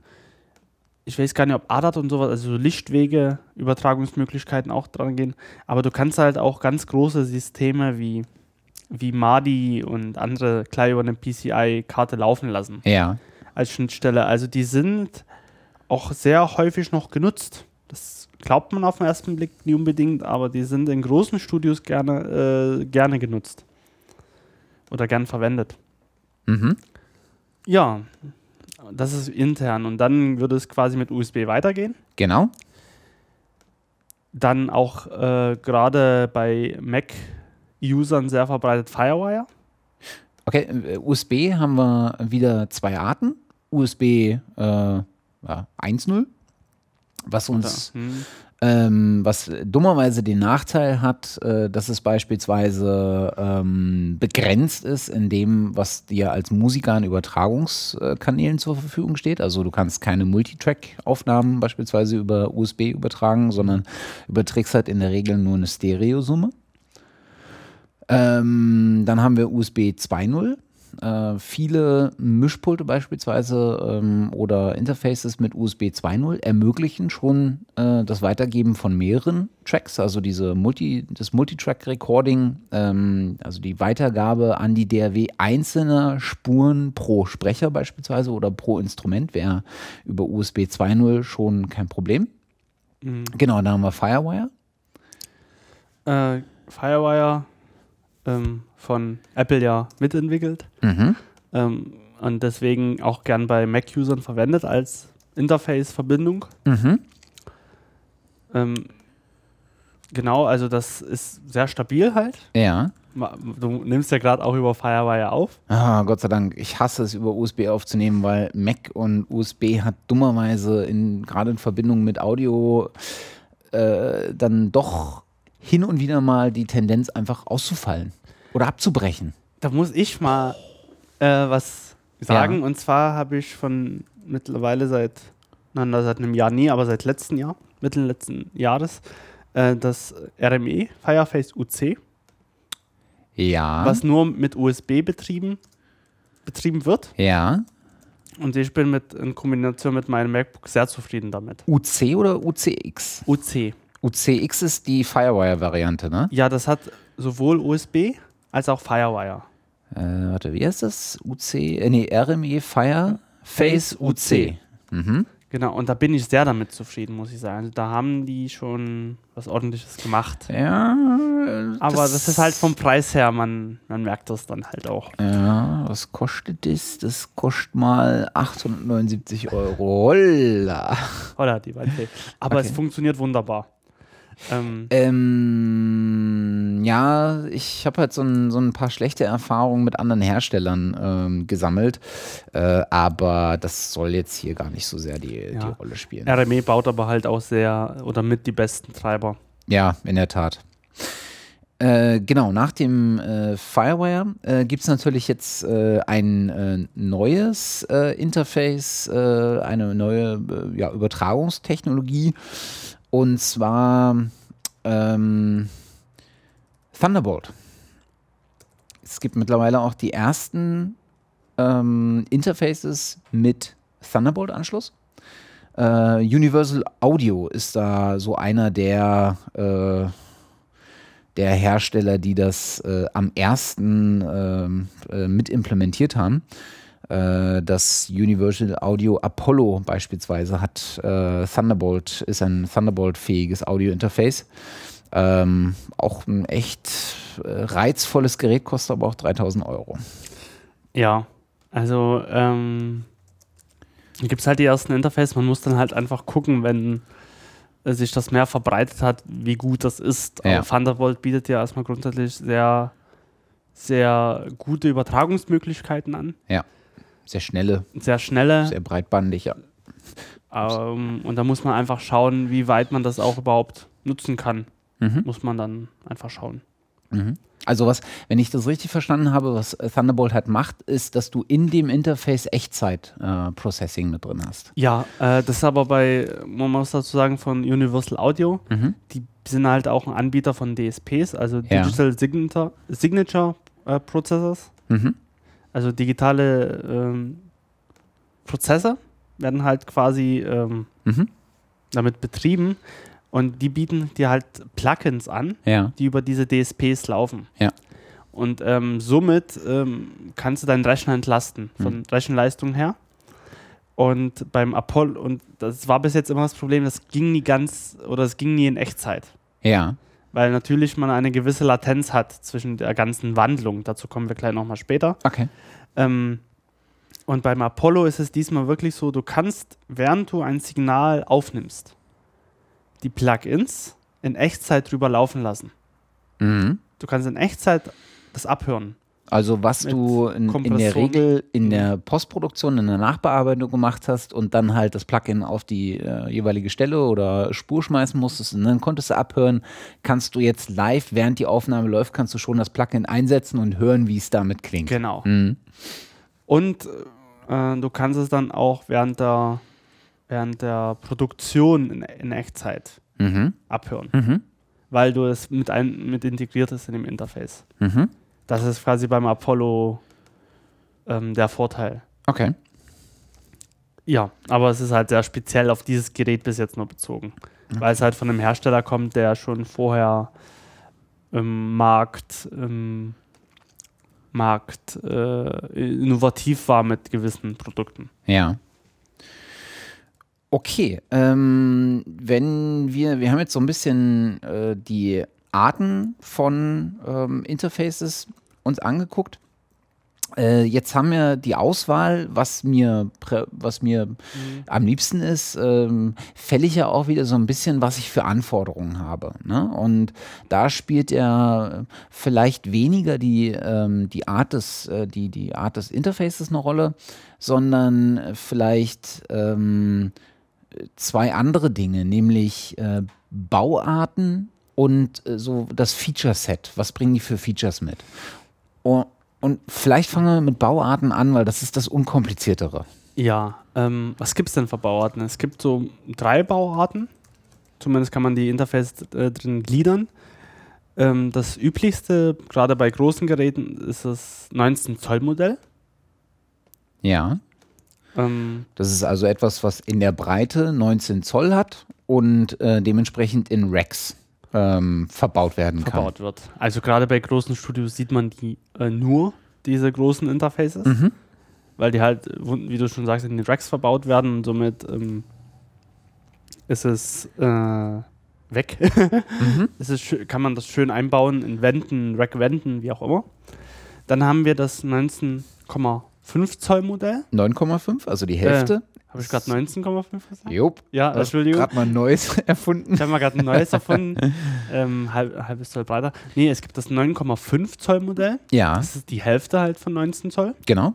ich weiß gar nicht, ob A D A T und sowas, also Lichtwege, Übertragungsmöglichkeiten auch dran gehen, aber du kannst halt auch ganz große Systeme wie, wie M A D I und andere klar über eine P C I-Karte laufen lassen. Ja. Als Schnittstelle. Also die sind auch sehr häufig noch genutzt. Das glaubt man auf den ersten Blick nicht unbedingt, aber die sind in großen Studios gerne, äh, gerne genutzt. Oder gern verwendet. Mhm. Ja, das ist intern. Und dann würde es quasi mit U S B weitergehen. Genau. Dann auch äh, gerade bei Mac-Usern sehr verbreitet Firewire. Okay, U S B haben wir wieder zwei Arten. U S B äh, ja, eins Punkt null, was uns... Hm. Ähm, was dummerweise den Nachteil hat, äh, dass es beispielsweise ähm, begrenzt ist in dem, was dir als Musiker an Übertragungskanälen zur Verfügung steht. Also du kannst keine Multitrack-Aufnahmen beispielsweise über U S B übertragen, sondern überträgst halt in der Regel nur eine Stereosumme. Ähm, dann haben wir U S B zwei Punkt null. Äh, viele Mischpulte beispielsweise ähm, oder Interfaces mit U S B zwei Punkt null ermöglichen schon äh, das Weitergeben von mehreren Tracks, also diese Multi, das Multitrack-Recording, ähm, also die Weitergabe an die D R W einzelner Spuren pro Sprecher beispielsweise oder pro Instrument wäre über U S B zwei Punkt null schon kein Problem. Mhm. Genau, dann haben wir Firewire. Äh, Firewire ähm von Apple ja mitentwickelt, mhm. ähm, und deswegen auch gern bei Mac-Usern verwendet als Interface-Verbindung. Mhm. Ähm, genau, also das ist sehr stabil halt. Ja. Du nimmst ja gerade auch über Firewire auf. Ah, Gott sei Dank. Ich hasse es, über U S B aufzunehmen, weil Mac und U S B hat dummerweise in, gerade in Verbindung mit Audio äh, dann doch hin und wieder mal die Tendenz einfach auszufallen. Oder abzubrechen. Da muss ich mal äh, was sagen. Ja. Und zwar habe ich von mittlerweile seit, nein, seit einem Jahr nie, aber seit letzten Jahr, Mitte letzten Jahres, äh, das R M E Fireface U C. Ja. Was nur mit U S B betrieben, betrieben wird. Ja. Und ich bin mit, in Kombination mit meinem MacBook sehr zufrieden damit. U C oder U C X? U C. U C X ist die Firewire-Variante, ne? Ja, das hat sowohl U S B als auch Firewire. Äh, warte, wie heißt das? U C, äh, nee, R M E Fireface U C. Mhm. Genau, und da bin ich sehr damit zufrieden, muss ich sagen. Also da haben die schon was Ordentliches gemacht. Ja. Das Aber das ist halt vom Preis her, man, man merkt das dann halt auch. Ja, was kostet das? Das kostet mal achthundertneunundsiebzig Euro. Holla. Holla, die Weite. Aber okay, es funktioniert wunderbar. Ähm, ähm, ja, ich habe halt so ein, so ein paar schlechte Erfahrungen mit anderen Herstellern ähm, gesammelt, äh, aber das soll jetzt hier gar nicht so sehr die, ja. die Rolle spielen. R M E baut aber halt auch sehr oder mit die besten Treiber. Ja, in der Tat. Äh, genau, nach dem äh, Firewire äh, gibt es natürlich jetzt äh, ein äh, neues äh, Interface, äh, eine neue äh, ja, Übertragungstechnologie. Und zwar ähm, Thunderbolt. Es gibt mittlerweile auch die ersten ähm, Interfaces mit Thunderbolt-Anschluss. Äh, Universal Audio ist da so einer der, äh, der Hersteller, die das äh, am ersten äh, mit implementiert haben. Das Universal Audio Apollo beispielsweise hat äh, Thunderbolt, ist ein Thunderbolt-fähiges Audio-Interface. Ähm, auch ein echt äh, reizvolles Gerät, kostet aber auch dreitausend Euro. Ja, also ähm, gibt es halt die ersten Interfaces. Man muss dann halt einfach gucken, wenn äh, sich das mehr verbreitet hat, wie gut das ist. Ja. Aber Thunderbolt bietet ja erstmal grundsätzlich sehr, sehr gute Übertragungsmöglichkeiten an. Ja. Sehr schnelle. Sehr schnelle. Sehr breitbandig, ja. Ähm, und da muss man einfach schauen, wie weit man das auch überhaupt nutzen kann. Mhm. Muss man dann einfach schauen. Mhm. Also was, wenn ich das richtig verstanden habe, was Thunderbolt halt macht, ist, dass du in dem Interface Echtzeit-Processing äh, mit drin hast. Ja, äh, das ist aber bei, man muss dazu sagen, von Universal Audio. Mhm. Die sind halt auch ein Anbieter von D S Ps, also Digital ja. Signature, Signature äh, Processors. Mhm. Also digitale ähm, Prozesse, werden halt quasi ähm, mhm. damit betrieben. Und die bieten dir halt Plugins an, ja. die über diese D S Ps laufen. Ja. Und ähm, somit ähm, kannst du deinen Rechner entlasten, von mhm. Rechenleistung her. Und beim Apollo, und das war bis jetzt immer das Problem, das ging nie ganz, oder es ging nie in Echtzeit. Ja. Weil natürlich man eine gewisse Latenz hat zwischen der ganzen Wandlung. Dazu kommen wir gleich nochmal später. Okay. Ähm, und beim Apollo ist es diesmal wirklich so, du kannst, während du ein Signal aufnimmst, die Plugins in Echtzeit drüber laufen lassen. Mhm. Du kannst in Echtzeit das abhören. Also was du in, in der Regel in der Postproduktion, in der Nachbearbeitung gemacht hast und dann halt das Plugin auf die äh, jeweilige Stelle oder Spur schmeißen musstest und dann konntest du abhören, kannst du jetzt live, während die Aufnahme läuft, kannst du schon das Plugin einsetzen und hören, wie es damit klingt. Genau. Mhm. Und äh, du kannst es dann auch während der, während der Produktion in, in Echtzeit mhm. abhören, mhm. weil du es mit, ein, mit integriert ist in dem Interface. Mhm. Das ist quasi beim Apollo ähm, der Vorteil. Okay. Ja, aber es ist halt sehr speziell auf dieses Gerät bis jetzt nur bezogen. Okay. Weil es halt von einem Hersteller kommt, der schon vorher im Markt, im Markt äh, innovativ war mit gewissen Produkten. Ja. Okay. Ähm, wenn wir, wir haben jetzt so ein bisschen äh, die Arten von ähm, Interfaces uns angeguckt. Äh, jetzt haben wir die Auswahl, was mir, prä- was mir mhm. am liebsten ist, ähm, fälle ich ja auch wieder so ein bisschen, was ich für Anforderungen habe. Ne? Und da spielt ja vielleicht weniger die, ähm, die, Art des, äh, die, die Art des Interfaces eine Rolle, sondern vielleicht ähm, zwei andere Dinge, nämlich äh, Bauarten und so das Feature-Set, was bringen die für Features mit? Und, und vielleicht fangen wir mit Bauarten an, weil das ist das Unkompliziertere. Ja, ähm, was gibt es denn für Bauarten? Es gibt so drei Bauarten, zumindest kann man die Interface äh, drin gliedern. Ähm, das üblichste, gerade bei großen Geräten, ist das neunzehn Zoll Modell. Ja, ähm, das ist also etwas, was in der Breite neunzehn Zoll hat und äh, dementsprechend in Racks Ähm, verbaut werden verbaut kann. Wird. Also gerade bei großen Studios sieht man die äh, nur, diese großen Interfaces, mhm. weil die halt, wie du schon sagst, in den Racks verbaut werden und somit ähm, ist es äh, weg. Mhm. es ist, kann man das schön einbauen in Wänden, Rack-Wänden, wie auch immer. Dann haben wir das neunzehn Komma fünf Zoll Modell. neun Komma fünf, also die Hälfte. Äh, Habe ich gerade neunzehn Komma fünf gesagt? Jupp. Ja, Entschuldigung. Ich habe gerade mal ein neues erfunden. Ich habe mal gerade ein neues erfunden. ähm, halb, halbes Zoll breiter. Nee, es gibt das neun Komma fünf Zoll Modell. Ja. Das ist die Hälfte halt von neunzehn Zoll. Genau.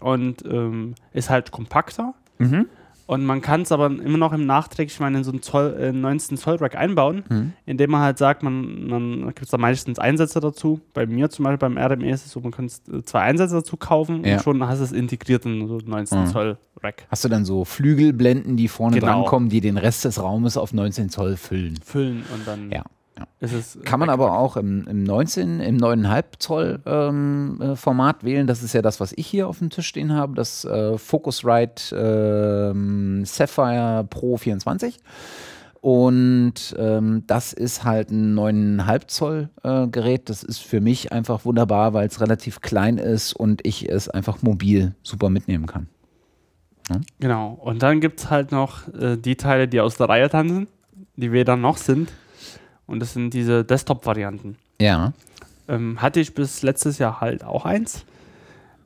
Und ähm, ist halt kompakter. Mhm. Und man kann es aber immer noch im Nachtrag, ich meine, in so einen Zoll, äh, neunzehn Zoll Rack einbauen, mhm. indem man halt sagt, man, man gibt es da meistens Einsätze dazu. Bei mir zum Beispiel, beim R M E ist es so, man kann zwei Einsätze dazu kaufen ja. und schon hast du es integriert in so neunzehn mhm. Zoll Rack. Hast du dann so Flügelblenden, die vorne genau. drankommen, die den Rest des Raumes auf neunzehn Zoll füllen. Füllen und dann... Ja. Ja. Es kann man aber weg. Auch im, im neunzehn, im neun Komma fünf Zoll ähm, äh, Format wählen. Das ist ja das, was ich hier auf dem Tisch stehen habe, das äh, Focusrite äh, Sapphire Pro vierundzwanzig. Und ähm, das ist halt ein neun Komma fünf Zoll äh, Gerät. Das ist für mich einfach wunderbar, weil es relativ klein ist und ich es einfach mobil super mitnehmen kann. Hm? Genau. Und dann gibt es halt noch äh, die Teile, die aus der Reihe tanzen, die weder noch sind. Und das sind diese Desktop-Varianten. Ja. Ähm, hatte ich bis letztes Jahr halt auch eins,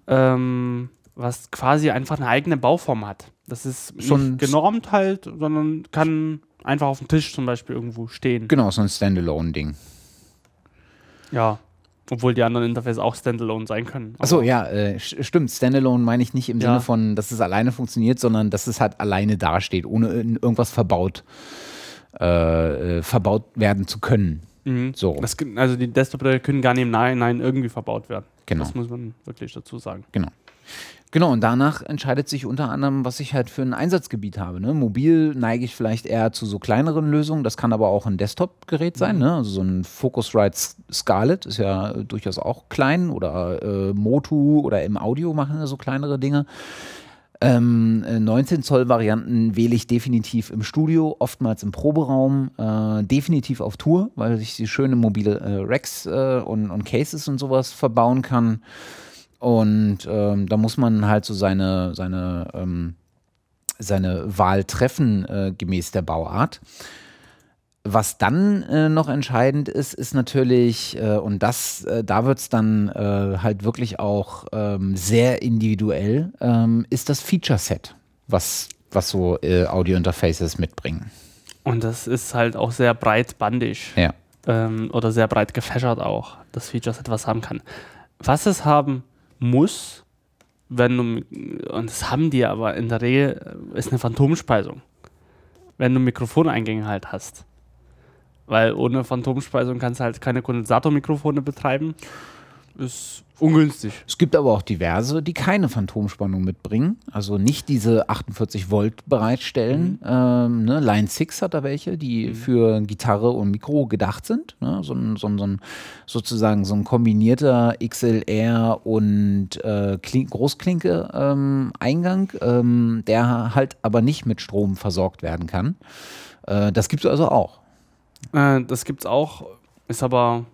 ähm, was quasi einfach eine eigene Bauform hat. Das ist schon nicht genormt halt, sondern kann einfach auf dem Tisch zum Beispiel irgendwo stehen. Genau, so ein Standalone-Ding. Ja, obwohl die anderen Interfaces auch Standalone sein können. Achso, ja, äh, stimmt. Standalone meine ich nicht im ja. Sinne von, dass es alleine funktioniert, sondern dass es halt alleine dasteht, ohne irgendwas verbaut. Äh, verbaut werden zu können. Mhm. So. Das, also die Desktop-Modelle können gar nicht im Nachhinein irgendwie verbaut werden. Genau. Das muss man wirklich dazu sagen. Genau. Genau, und danach entscheidet sich unter anderem, was ich halt für ein Einsatzgebiet habe. Ne? Mobil neige ich vielleicht eher zu so kleineren Lösungen. Das kann aber auch ein Desktop-Gerät sein. Mhm. Ne? Also so ein Focusrite Scarlett ist ja durchaus auch klein. Oder äh, Motu oder im Audio machen so kleinere Dinge. Ähm, neunzehn Zoll Varianten wähle ich definitiv im Studio, oftmals im Proberaum, äh, definitiv auf Tour, weil ich die schöne mobile äh, Racks äh, und, und Cases und sowas verbauen kann. Und ähm, da muss man halt so seine, seine, ähm, seine Wahl treffen, äh, gemäß der Bauart. Was dann äh, noch entscheidend ist, ist natürlich, äh, und das, äh, da wird's dann äh, halt wirklich auch ähm, sehr individuell, ähm, ist das Feature-Set, was, was so äh, Audio-Interfaces mitbringen. Und das ist halt auch sehr breitbandig. Ja. Ähm, oder sehr breit gefächert auch, das Feature-Set, was haben kann. Was es haben muss, wenn du, und das haben die aber in der Regel, ist eine Phantomspeisung. Wenn du Mikrofoneingänge halt hast. Weil ohne Phantomspeisung kannst du halt keine Kondensatormikrofone betreiben. Ist ungünstig. Es gibt aber auch diverse, die keine Phantomspannung mitbringen. Also nicht diese achtundvierzig Volt bereitstellen. Mhm. Ähm, ne? Line sechs hat da welche, die mhm. für Gitarre und Mikro gedacht sind. Ne? So ein, so ein, so ein, sozusagen so ein kombinierter X L R und äh, Kling- Großklinke-Eingang, ähm, ähm, der halt aber nicht mit Strom versorgt werden kann. Äh, das gibt es also auch. Das gibt's auch, ist aber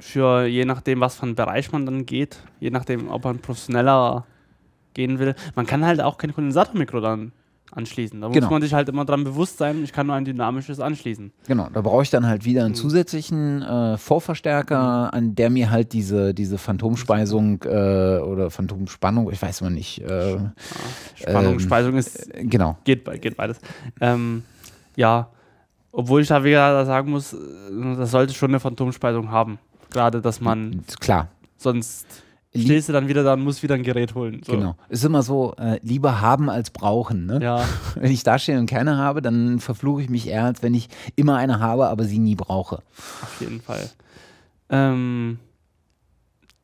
für je nachdem, was für einen Bereich man dann geht, je nachdem, ob man professioneller gehen will. Man kann halt auch kein Kondensatormikro dann anschließen. Da genau. muss man sich halt immer dran bewusst sein, ich kann nur ein dynamisches anschließen. Genau, da brauche ich dann halt wieder einen zusätzlichen äh, Vorverstärker, an der mir halt diese, diese Phantomspeisung äh, oder Phantomspannung, ich weiß mal nicht. Äh, Spannung, äh, Speisung ist, genau. geht, geht beides. Ähm, ja, Obwohl ich da wieder sagen muss, das sollte schon eine Phantomspeisung haben. Gerade, dass man... Klar. Sonst stehst du dann wieder da und musst wieder ein Gerät holen. So. Genau. Ist immer so, äh, lieber haben als brauchen. Ne? Ja. Wenn ich da stehe und keine habe, dann verfluche ich mich eher, als wenn ich immer eine habe, aber sie nie brauche. Auf jeden Fall. Ähm,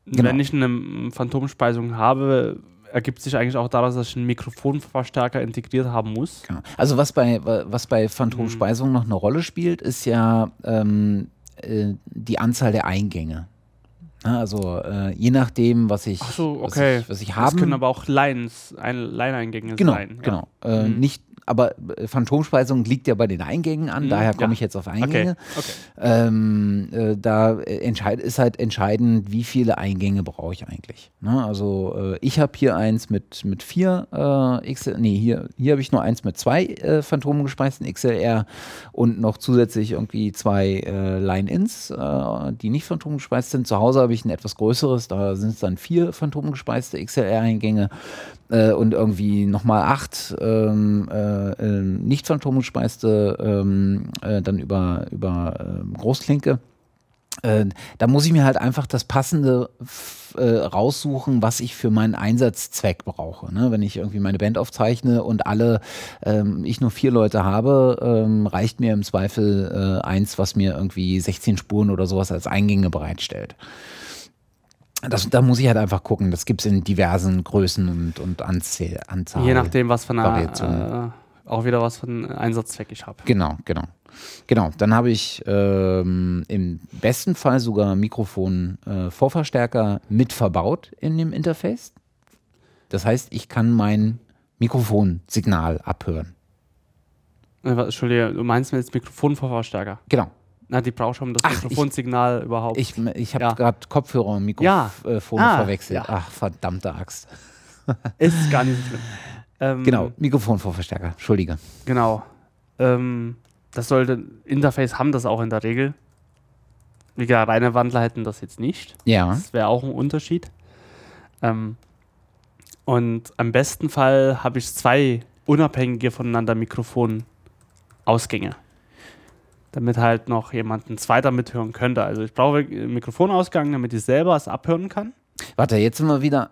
genau. Wenn ich eine Phantomspeisung habe... ergibt sich eigentlich auch daraus, dass ich einen Mikrofonverstärker integriert haben muss. Genau. Also was bei, was bei Phantomspeisung mhm. noch eine Rolle spielt, ist ja ähm, äh, die Anzahl der Eingänge. Ja, also äh, je nachdem, was ich, Ach so, okay. was ich, was ich haben... Das können aber auch Lines, ein, Line-Eingänge genau, sein. Genau, genau. Ja. Äh, mhm. Nicht... Aber Phantomspeisung liegt ja bei den Eingängen an, mhm, daher komme ja. ich jetzt auf Eingänge. Okay, okay. Ähm, äh, da entscheid- ist halt entscheidend, wie viele Eingänge brauche ich eigentlich. Ne? Also äh, ich habe hier eins mit, mit vier, äh, X L- nee, hier, hier habe ich nur eins mit zwei äh, phantomgespeisten X L R und noch zusätzlich irgendwie zwei äh, Line-Ins, äh, die nicht phantomgespeist sind. Zu Hause habe ich ein etwas größeres, da sind es dann vier phantomgespeiste X L R-Eingänge äh, und irgendwie nochmal acht ähm, äh, nicht phantomgespeiste ähm, äh, dann über, über äh, Großklinke. Äh, da muss ich mir halt einfach das Passende f- äh, raussuchen, was ich für meinen Einsatzzweck brauche. Ne? Wenn ich irgendwie meine Band aufzeichne und alle, ähm, ich nur vier Leute habe, ähm, reicht mir im Zweifel äh, eins, was mir irgendwie sechzehn Spuren oder sowas als Eingänge bereitstellt. Das, da muss ich halt einfach gucken. Das gibt es in diversen Größen und, und Anzahl. Je nachdem, was von einer, äh, auch wieder was von Einsatzzweck ich habe. Genau, genau. Genau, dann habe ich ähm, im besten Fall sogar Mikrofon-Vorverstärker äh, mit verbaut in dem Interface. Das heißt, ich kann mein Mikrofonsignal abhören. Entschuldige, du meinst mir jetzt Mikrofon-Vorverstärker? Genau. Na, die braucht schon das Ach, Mikrofonsignal ich, überhaupt. Ich, ich habe ja. gerade Kopfhörer und Mikrofone ja. ah, verwechselt. Ja. Ach, verdammte Axt. Ist gar nicht so schlimm. Ähm, genau, Mikrofonvorverstärker, Entschuldige. Genau. Ähm, das sollte, Interface haben das auch in der Regel. Wie gesagt, reine Wandler hätten das jetzt nicht. Ja. Das wäre auch ein Unterschied. Ähm, und am besten Fall habe ich zwei unabhängige voneinander Mikrofonausgänge, damit halt noch jemand ein zweiter mithören könnte. Also ich brauche einen Mikrofonausgang, damit ich selber es abhören kann. Warte, jetzt sind wir wieder,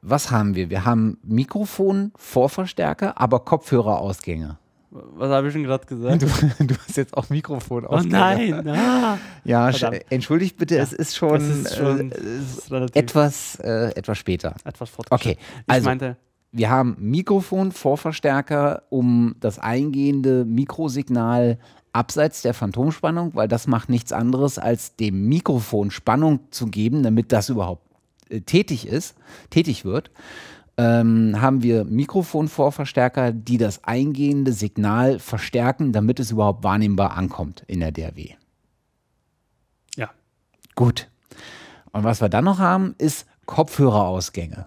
was haben wir? Wir haben Mikrofon, Vorverstärker, aber Kopfhörerausgänge. Was habe ich schon gerade gesagt? Du, du hast jetzt auch Mikrofonausgänge. Oh nein! Ah. Ja, sch- entschuldigt bitte, ja, es ist schon, es ist schon äh, es ist etwas, äh, etwas später. Etwas fortgeschritten. Okay, also ich meinte, wir haben Mikrofon, Vorverstärker, um das eingehende Mikrosignal abseits der Phantomspannung, weil das macht nichts anderes, als dem Mikrofon Spannung zu geben, damit das überhaupt äh, tätig ist, tätig wird. ähm, haben wir Mikrofonvorverstärker, die das eingehende Signal verstärken, damit es überhaupt wahrnehmbar ankommt in der D R W. Ja. Gut. Und was wir dann noch haben, ist Kopfhörerausgänge.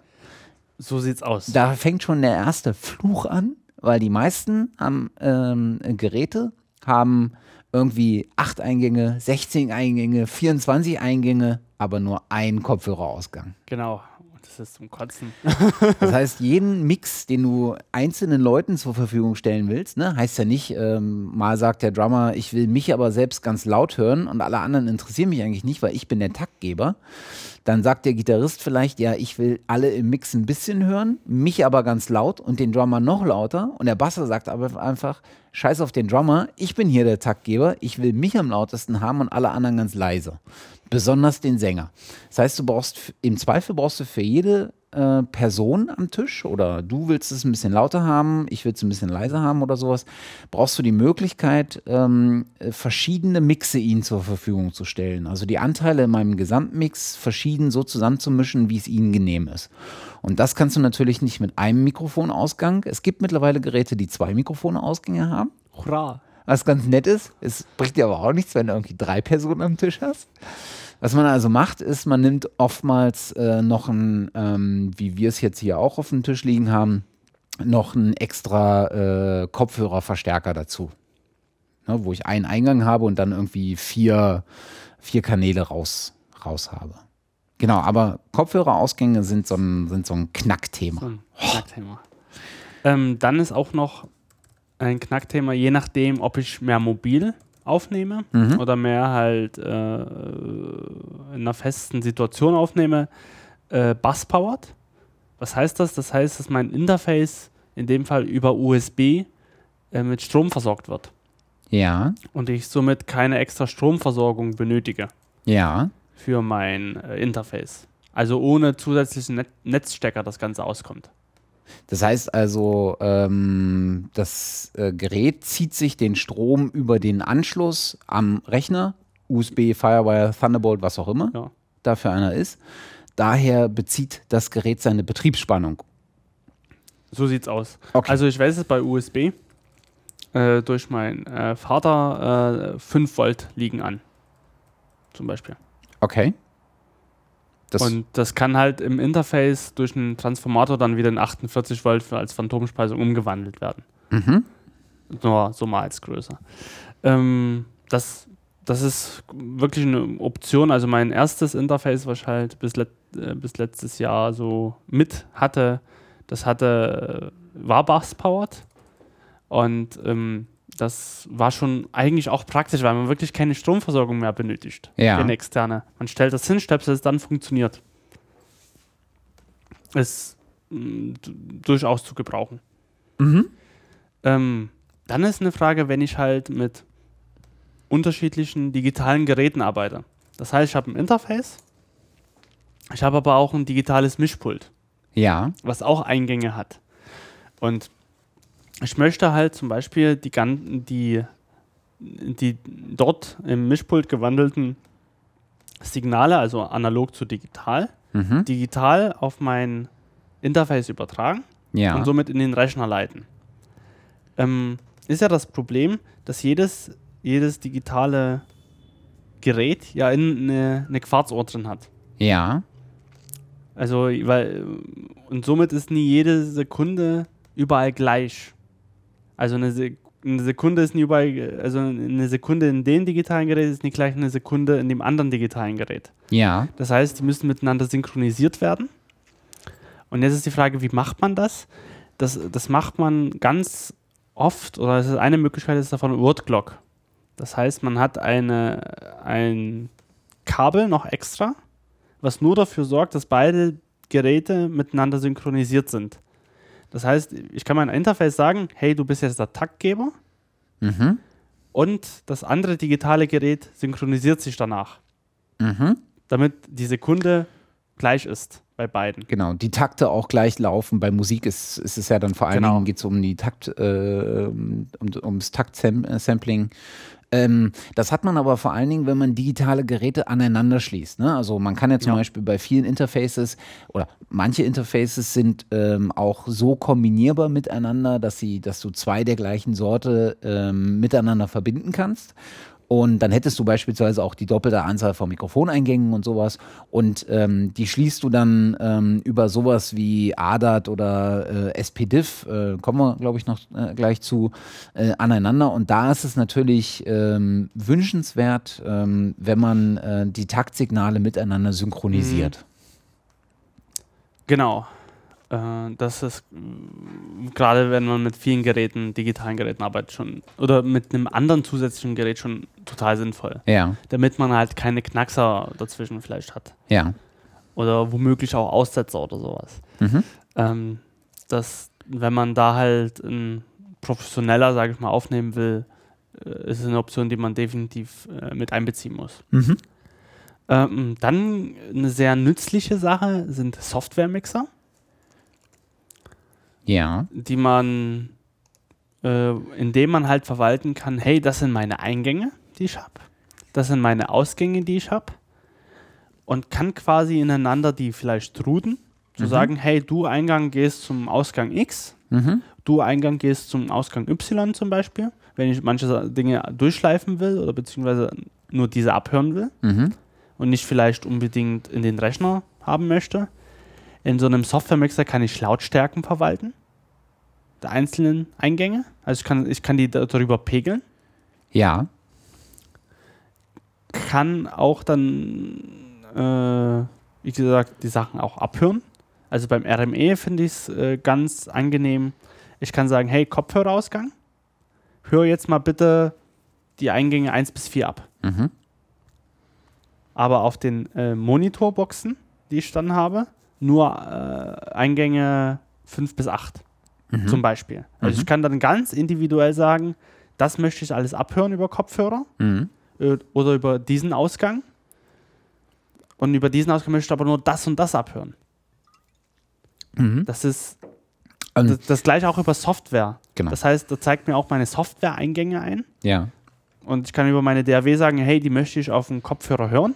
So sieht's aus. Da fängt schon der erste Fluch an, weil die meisten haben, ähm, Geräte haben irgendwie acht Eingänge, sechzehn Eingänge, vierundzwanzig Eingänge, aber nur einen Kopfhörerausgang. Genau, das ist zum Kotzen. Das heißt, jeden Mix, den du einzelnen Leuten zur Verfügung stellen willst, ne, heißt ja nicht, ähm, mal sagt der Drummer, ich will mich aber selbst ganz laut hören und alle anderen interessieren mich eigentlich nicht, weil ich bin der Taktgeber. Dann sagt der Gitarrist vielleicht, ja, ich will alle im Mix ein bisschen hören, mich aber ganz laut und den Drummer noch lauter. Und der Basser sagt aber einfach, scheiß auf den Drummer, ich bin hier der Taktgeber, ich will mich am lautesten haben und alle anderen ganz leise. Besonders den Sänger. Das heißt, du brauchst, im Zweifel brauchst du für jede äh, Person am Tisch, oder du willst es ein bisschen lauter haben, ich will es ein bisschen leiser haben oder sowas, brauchst du die Möglichkeit, ähm, verschiedene Mixe ihnen zur Verfügung zu stellen. Also die Anteile in meinem Gesamtmix verschieden so zusammenzumischen, wie es ihnen genehm ist. Und das kannst du natürlich nicht mit einem Mikrofonausgang. Es gibt mittlerweile Geräte, die zwei Mikrofonausgänge haben. Hurra! Was ganz nett ist, es bringt dir aber auch nichts, wenn du irgendwie drei Personen am Tisch hast. Was man also macht, ist, man nimmt oftmals äh, noch ein, ähm, wie wir es jetzt hier auch auf dem Tisch liegen haben, noch einen extra äh, Kopfhörerverstärker dazu. Ne, wo ich einen Eingang habe und dann irgendwie vier, vier Kanäle raus, raus habe. Genau, aber Kopfhörerausgänge sind so ein, sind so ein Knackthema. So ein Knackthema. Oh. Ähm, dann ist auch noch ein Knackthema, je nachdem, ob ich mehr mobil aufnehme mhm. oder mehr halt äh, in einer festen Situation aufnehme, äh, Bass-powered. Was heißt das? Das heißt, dass mein Interface in dem Fall über U S B äh, mit Strom versorgt wird. Ja. Und ich somit keine extra Stromversorgung benötige. Ja. Für mein äh, Interface. Also ohne zusätzlichen Net- Netzstecker das Ganze auskommt. Das heißt also, ähm, das äh, Gerät zieht sich den Strom über den Anschluss am Rechner, U S B, Firewire, Thunderbolt, was auch immer ja. dafür einer ist. Daher bezieht das Gerät seine Betriebsspannung. So sieht's aus. Okay. Also ich weiß es bei U S B äh, durch meinen äh, Vater äh, fünf Volt liegen an, zum Beispiel. Okay. Das und das kann halt im Interface durch einen Transformator dann wieder in achtundvierzig Volt für als Phantomspeisung umgewandelt werden. Mhm. Nur so mal als größer. Ähm, das, das ist wirklich eine Option. Also mein erstes Interface, was ich halt bis, let, äh, bis letztes Jahr so mit hatte, das hatte war Bass-powered. Und ähm, das war schon eigentlich auch praktisch, weil man wirklich keine Stromversorgung mehr benötigt. Ja. Keine externe. Man stellt das hin, stöpselt es, dann funktioniert. Ist mh, durchaus zu gebrauchen. Mhm. Ähm, dann ist eine Frage, wenn ich halt mit unterschiedlichen digitalen Geräten arbeite. Das heißt, ich habe ein Interface, ich habe aber auch ein digitales Mischpult. Ja. Was auch Eingänge hat. Und ich möchte halt zum Beispiel die, die, die dort im Mischpult gewandelten Signale, also analog zu digital, mhm. digital auf mein Interface übertragen ja. und somit in den Rechner leiten. Ähm, ist ja das Problem, dass jedes, jedes digitale Gerät ja eine ne Quarzuhr drin hat. Ja. Also, weil, und somit ist nie jede Sekunde überall gleich. Also eine, Sek- eine Sekunde ist nie überall, also eine Sekunde in dem digitalen Gerät ist nicht gleich eine Sekunde in dem anderen digitalen Gerät. Ja. Das heißt, die müssen miteinander synchronisiert werden. Und jetzt ist die Frage, wie macht man das? Das, das macht man ganz oft, oder es ist eine Möglichkeit, ist davon Word Clock. Das heißt, man hat eine, ein Kabel noch extra, was nur dafür sorgt, dass beide Geräte miteinander synchronisiert sind. Das heißt, ich kann meinem Interface sagen, hey, du bist jetzt der Taktgeber mhm. und das andere digitale Gerät synchronisiert sich danach, mhm. damit die Sekunde gleich ist. Bei beiden. Genau, die Takte auch gleich laufen. Bei Musik ist, ist es ja dann vor allen genau. Dingen geht es um die Takt, äh, um, ums Takt-Sampling. Ähm, das hat man aber vor allen Dingen, wenn man digitale Geräte aneinander schließt. Ne? Also man kann ja zum ja. Beispiel bei vielen Interfaces oder manche Interfaces sind ähm, auch so kombinierbar miteinander, dass sie, dass du zwei der gleichen Sorte ähm, miteinander verbinden kannst. Und dann hättest du beispielsweise auch die doppelte Anzahl von Mikrofoneingängen und sowas. Und ähm, die schließt du dann ähm, über sowas wie A D A T oder äh, S P D I F, äh, kommen wir, glaube ich, noch äh, gleich zu, äh, aneinander. Und da ist es natürlich ähm, wünschenswert, ähm, wenn man äh, die Taktsignale miteinander synchronisiert. Genau. Äh, das ist mh, gerade, wenn man mit vielen Geräten, digitalen Geräten arbeitet, schon oder mit einem anderen zusätzlichen Gerät schon total sinnvoll. Ja. Damit man halt keine Knackser dazwischen vielleicht hat. Ja. Oder womöglich auch Aussetzer oder sowas. Mhm. Ähm, dass, wenn man da halt ein professioneller, sage ich mal, aufnehmen will, ist es eine Option, die man definitiv äh, mit einbeziehen muss. Mhm. Ähm, dann eine sehr nützliche Sache sind Softwaremixer. Ja. Die man, äh, indem man halt verwalten kann, hey, das sind meine Eingänge, die ich habe. Das sind meine Ausgänge, die ich habe. Und kann quasi ineinander die vielleicht routen. Zu mhm. sagen, hey, du Eingang gehst zum Ausgang X, mhm. du Eingang gehst zum Ausgang Y zum Beispiel, wenn ich manche Dinge durchschleifen will oder beziehungsweise nur diese abhören will mhm. und nicht vielleicht unbedingt in den Rechner haben möchte. In so einem Softwaremixer kann ich Lautstärken verwalten, der einzelnen Eingänge. Also ich kann, ich kann die darüber pegeln. Ja. Kann auch dann, äh, wie gesagt, die Sachen auch abhören. Also beim R M E finde ich es äh, ganz angenehm. Ich kann sagen, hey, Kopfhörerausgang, hör jetzt mal bitte die Eingänge eins bis vier ab. Mhm. Aber auf den äh, Monitorboxen, die ich dann habe, nur äh, Eingänge fünf bis acht mhm. zum Beispiel. Also mhm. ich kann dann ganz individuell sagen, das möchte ich alles abhören über Kopfhörer mhm. oder über diesen Ausgang. Und über diesen Ausgang möchte ich aber nur das und das abhören. Mhm. Das ist das, das gleiche auch über Software. Genau. Das heißt, da zeigt mir auch meine Software-Eingänge ein. Ja. Und ich kann über meine D R W sagen, hey, die möchte ich auf dem Kopfhörer hören,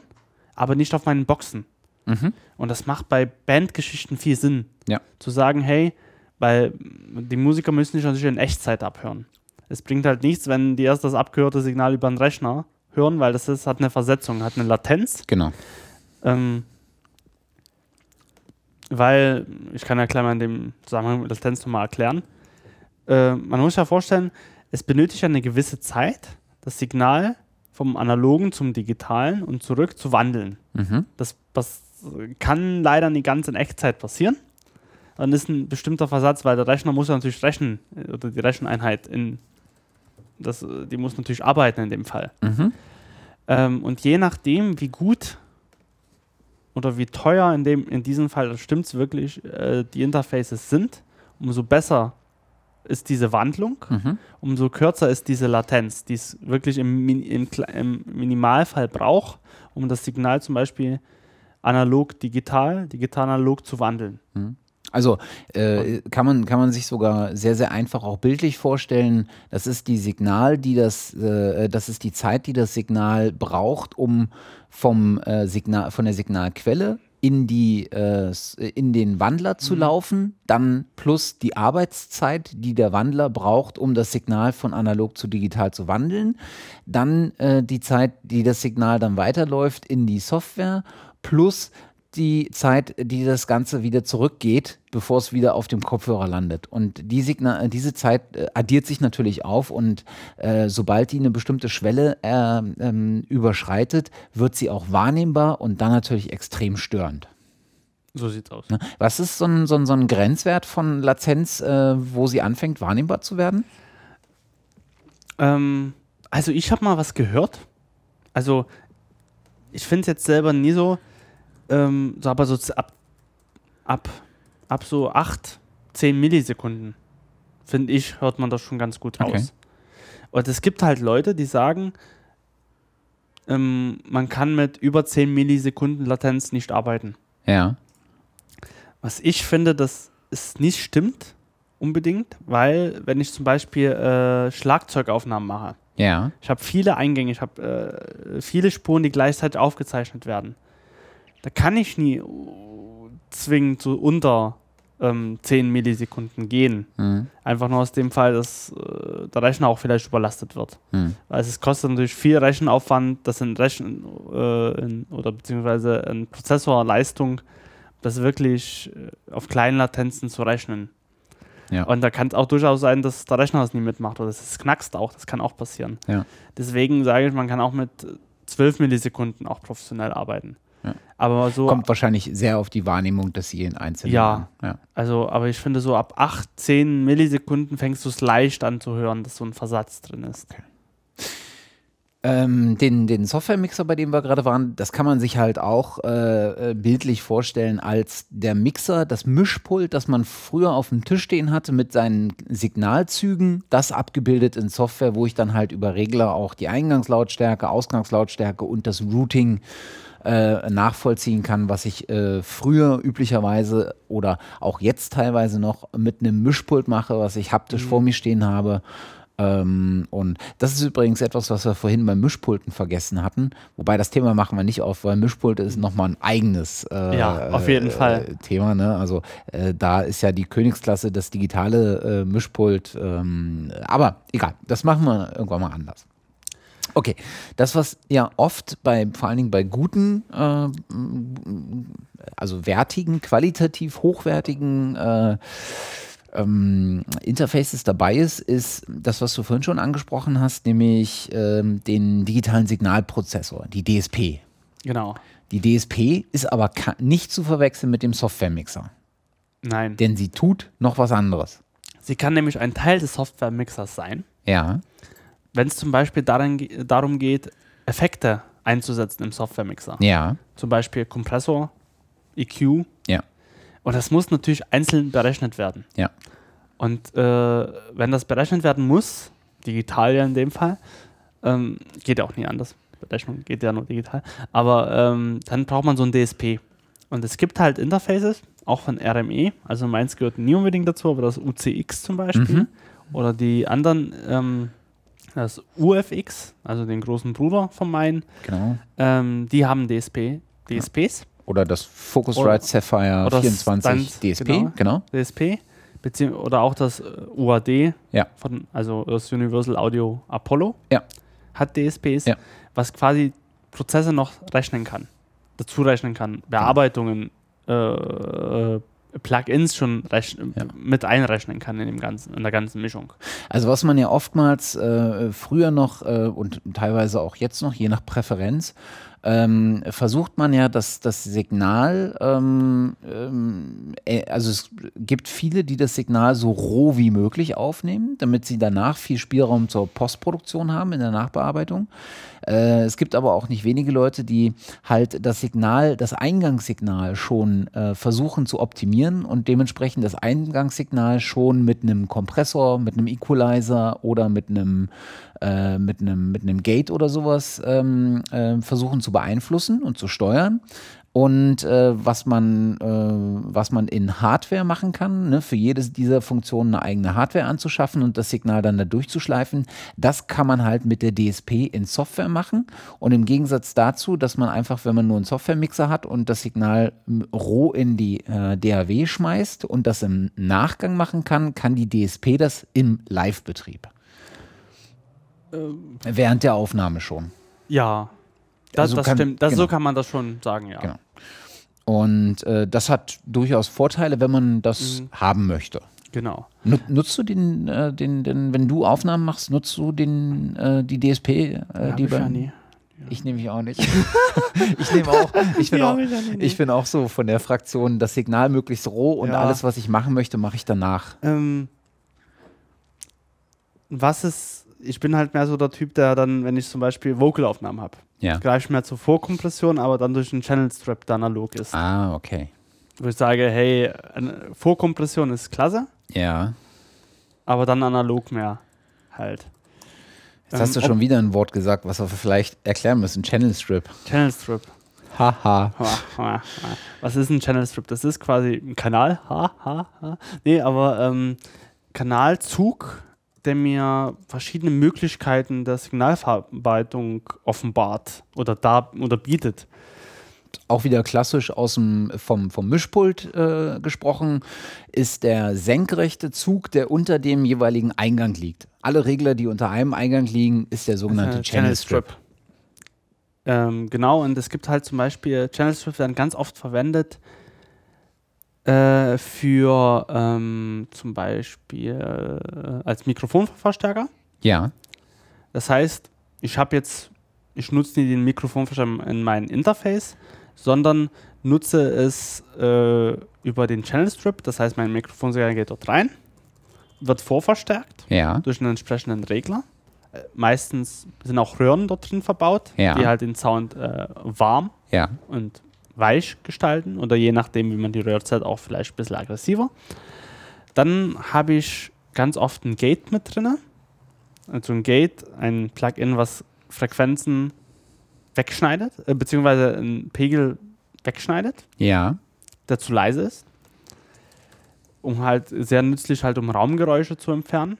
aber nicht auf meinen Boxen. Mhm. Und das macht bei Bandgeschichten viel Sinn, ja. zu sagen, hey, weil die Musiker müssen sich natürlich in Echtzeit abhören. Es bringt halt nichts, wenn die erst das abgehörte Signal über den Rechner hören, weil das ist, hat eine Versetzung, hat eine Latenz. Genau. Ähm, weil, ich kann ja gleich mal in dem Zusammenhang mit Latenz nochmal erklären, äh, man muss sich ja vorstellen, es benötigt eine gewisse Zeit, das Signal vom Analogen zum Digitalen und zurück zu wandeln. Mhm. Das passiert. Kann leider nicht ganz in Echtzeit passieren. Dann ist ein bestimmter Versatz, weil der Rechner muss ja natürlich rechnen, oder die Recheneinheit, in das, die muss natürlich arbeiten in dem Fall. Mhm. Ähm, und je nachdem, wie gut oder wie teuer in, dem, in diesem Fall, das stimmt's wirklich, äh, die Interfaces sind, umso besser ist diese Wandlung, mhm. umso kürzer ist diese Latenz, die es wirklich im, im, im Minimalfall braucht, um das Signal zum Beispiel analog digital, digital analog zu wandeln. Also äh, kann man, kann man sich sogar sehr, sehr einfach auch bildlich vorstellen, das ist die Signal, die das, äh, das ist die Zeit, die das Signal braucht, um vom äh, Signal, von der Signalquelle in die äh, in den Wandler zu mhm. laufen, dann plus die Arbeitszeit, die der Wandler braucht, um das Signal von analog zu digital zu wandeln, dann äh, die Zeit, die das Signal dann weiterläuft in die Software, plus die Zeit, die das Ganze wieder zurückgeht, bevor es wieder auf dem Kopfhörer landet. Und die Signal, diese Zeit addiert sich natürlich auf und äh, sobald die eine bestimmte Schwelle äh, ähm, überschreitet, wird sie auch wahrnehmbar und dann natürlich extrem störend. So sieht's aus. Was ist so ein, so ein, so ein Grenzwert von Latenz, äh, wo sie anfängt, wahrnehmbar zu werden? Ähm, also ich habe mal was gehört. Also ich finde es jetzt selber nie so, ähm, so aber so ab, ab, ab so acht, zehn Millisekunden, finde ich, hört man das schon ganz gut raus. Okay. Und es gibt halt Leute, die sagen, ähm, man kann mit über zehn Millisekunden Latenz nicht arbeiten. Ja. was ich finde, dass es nicht stimmt unbedingt, weil wenn ich zum Beispiel äh, Schlagzeugaufnahmen mache, ja. ich habe viele Eingänge, ich habe äh, viele Spuren, die gleichzeitig aufgezeichnet werden. Da kann ich nie zwingend so unter ähm, zehn Millisekunden gehen. Mhm. Einfach nur aus dem Fall, dass äh, der Rechner auch vielleicht überlastet wird. Mhm. Also es kostet natürlich viel Rechenaufwand, das in Rechen äh, in, oder beziehungsweise in Prozessorleistung, das wirklich auf kleinen Latenzen zu rechnen. Ja. Und da kann es auch durchaus sein, dass der Rechner das nie mitmacht oder es knackst auch, das kann auch passieren. Ja. Deswegen sage ich, man kann auch mit zwölf Millisekunden auch professionell arbeiten. Ja. Aber so kommt wahrscheinlich sehr auf die Wahrnehmung, dass sie in einzelnen. Ja, ja. Also, aber ich finde so ab acht, zehn Millisekunden fängst du es leicht an zu hören, dass so ein Versatz drin ist. Okay. Ähm, den, den Software-Mixer, bei dem wir gerade waren, das kann man sich halt auch äh, bildlich vorstellen als der Mixer, das Mischpult, das man früher auf dem Tisch stehen hatte mit seinen Signalzügen, das abgebildet in Software, wo ich dann halt über Regler auch die Eingangslautstärke, Ausgangslautstärke und das Routing äh, nachvollziehen kann, was ich äh, früher üblicherweise oder auch jetzt teilweise noch mit einem Mischpult mache, was ich haptisch mhm. vor mir stehen habe. Und das ist übrigens etwas, was wir vorhin beim Mischpulten vergessen hatten. Wobei, das Thema machen wir nicht auf, weil Mischpulte ist nochmal ein eigenes äh, ja, auf jeden äh, Fall. Thema. Ne? Also äh, da ist ja die Königsklasse das digitale äh, Mischpult. Ähm, aber egal, das machen wir irgendwann mal anders. Okay, das, was ja oft bei, vor allen Dingen bei guten, äh, also wertigen, qualitativ hochwertigen äh, Ähm, Interfaces dabei ist, ist das, was du vorhin schon angesprochen hast, nämlich ähm, den digitalen Signalprozessor, die D S P. Genau. Die D S P ist aber ka- nicht zu verwechseln mit dem Softwaremixer. Nein. Denn sie tut noch was anderes. Sie kann nämlich ein Teil des Softwaremixers sein. Ja. Wenn es zum Beispiel darin, darum geht, Effekte einzusetzen im Softwaremixer. Ja. Zum Beispiel Kompressor, E Q. Ja. Und das muss natürlich einzeln berechnet werden. Ja. Und äh, wenn das berechnet werden muss, digital ja in dem Fall, ähm, geht ja auch nie anders, Berechnung geht ja nur digital, aber ähm, dann braucht man so ein D S P. Und es gibt halt Interfaces, auch von R M E, also meins gehört nie unbedingt dazu, aber das U C X zum Beispiel mhm. oder die anderen, ähm, das U F X, also den großen Bruder von meinen, genau. ähm, die haben D S P, D S Ps. Ja. Oder das Focusrite Sapphire vierundzwanzig D S P, genau. genau. D S P, bezieh- oder auch das U A D, ja. von, also das Universal Audio Apollo, ja. hat D S Ps, ja. was quasi Prozesse noch rechnen kann, dazu rechnen kann, Bearbeitungen, äh, äh, Plugins schon rechn- ja. mit einrechnen kann in dem ganzen, in der ganzen Mischung. Also was man ja oftmals äh, früher noch äh, und teilweise auch jetzt noch, je nach Präferenz, ähm, versucht man ja, dass das Signal, ähm, äh, also es gibt viele, die das Signal so roh wie möglich aufnehmen, damit sie danach viel Spielraum zur Postproduktion haben in der Nachbearbeitung. Äh, es gibt aber auch nicht wenige Leute, die halt das Signal, das Eingangssignal schon äh, versuchen zu optimieren und dementsprechend das Eingangssignal schon mit einem Kompressor, mit einem Equalizer oder mit einem äh, mit einem mit einem Gate oder sowas ähm, äh, versuchen zu zu beeinflussen und zu steuern. Und äh, was man, äh, was man in Hardware machen kann, ne, für jedes dieser Funktionen eine eigene Hardware anzuschaffen und das Signal dann da durchzuschleifen, das kann man halt mit der D S P in Software machen. Und im Gegensatz dazu, dass man einfach, wenn man nur einen Softwaremixer hat und das Signal roh in die äh, D A W schmeißt und das im Nachgang machen kann, kann die D S P das im Live-Betrieb. Ähm. Während der Aufnahme schon. Ja, Das, also das kann, stimmt, das, genau. So kann man das schon sagen, ja. Genau. Und äh, das hat durchaus Vorteile, wenn man das mhm. haben möchte. Genau. Nut, nutzt du den, äh, den, den, wenn du Aufnahmen machst, nutzt du den, äh, die D S P? Äh, ja, die ich bei, ja nie. Ja. Ich nehme mich auch nicht. ich nehme auch, ich bin, ja, auch ich, ich bin auch so von der Fraktion, das Signal möglichst roh und ja. alles, was ich machen möchte, mache ich danach. Ähm, was ist, ich bin halt mehr so der Typ, der dann, wenn ich zum Beispiel Vocalaufnahmen habe, ja. greife ich mehr zur Vorkompression, aber dann durch einen Channel-Strap, der analog ist. Ah, okay. Wo ich sage, hey, Vorkompression ist klasse. Ja. Aber dann analog mehr halt. Jetzt ähm, hast du schon wieder ein Wort gesagt, was wir vielleicht erklären müssen. Channel-Strip. Channel-Strip. Haha. Ha. Was ist ein Channel Strip? Das ist quasi ein Kanal. Ha, ha, ha. Nee, aber ähm, Kanalzug, der mir verschiedene Möglichkeiten der Signalverarbeitung offenbart oder, da, oder bietet. Auch wieder klassisch aus dem, vom, vom Mischpult äh, gesprochen, ist der senkrechte Zug, der unter dem jeweiligen Eingang liegt. Alle Regler, die unter einem Eingang liegen, ist der sogenannte äh, Channel Strip. Strip. Ähm, genau, und es gibt halt zum Beispiel, Channel Strips werden ganz oft verwendet äh, für ähm, zum Beispiel äh, als Mikrofonverstärker. Ja. Das heißt, ich habe jetzt Ich nutze nicht den Mikrofonverstärker in meinem Interface, sondern nutze es äh, über den Channel Strip. Das heißt, mein Mikrofonsignal geht dort rein, wird vorverstärkt ja. durch einen entsprechenden Regler. Äh, meistens sind auch Röhren dort drin verbaut, ja. die halt den Sound äh, warm ja. und weich gestalten oder je nachdem, wie man die Röhre zählt, auch vielleicht ein bisschen aggressiver. Dann habe ich ganz oft ein Gate mit drin. Also ein Gate, ein Plugin, was Frequenzen wegschneidet, äh, beziehungsweise einen Pegel wegschneidet, ja. der zu leise ist, um halt sehr nützlich halt um Raumgeräusche zu entfernen,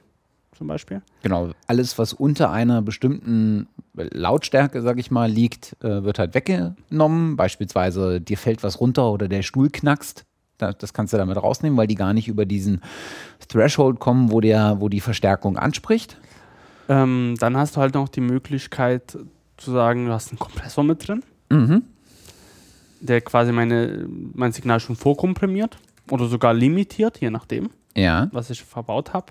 zum Beispiel. Genau, alles, was unter einer bestimmten Lautstärke, sag ich mal, liegt, äh, wird halt weggenommen, beispielsweise dir fällt was runter oder der Stuhl knackst, das kannst du damit rausnehmen, weil die gar nicht über diesen Threshold kommen, wo, der, wo die Verstärkung anspricht. Ähm, dann hast du halt noch die Möglichkeit zu sagen, du hast einen Kompressor mit drin, mhm. der quasi meine, mein Signal schon vorkomprimiert oder sogar limitiert, je nachdem, ja. was ich verbaut habe.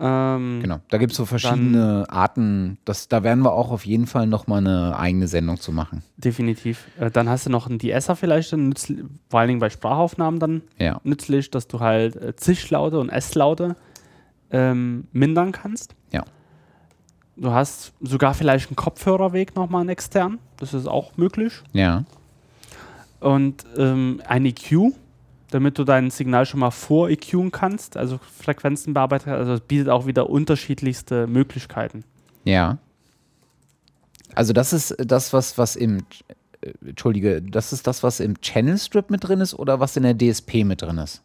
Ähm, genau, da gibt es so verschiedene dann, Arten. Das, da werden wir auch auf jeden Fall nochmal eine eigene Sendung zu machen. Definitiv. Äh, dann hast du noch einen De-Esser vielleicht, nützlich, vor allen Dingen bei Sprachaufnahmen dann ja. nützlich, dass du halt äh, Zischlaute und S-Laute Ähm, mindern kannst. Ja. Du hast sogar vielleicht einen Kopfhörerweg nochmal einen externen. Das ist auch möglich. Ja. Und ähm, ein E Q, damit du dein Signal schon mal vor-EQen kannst, also Frequenzenbearbeitung, also es bietet auch wieder unterschiedlichste Möglichkeiten. Ja. Also das ist das, was, was im äh, Entschuldige, das ist das, was im Channel Strip mit drin ist oder was in der D S P mit drin ist?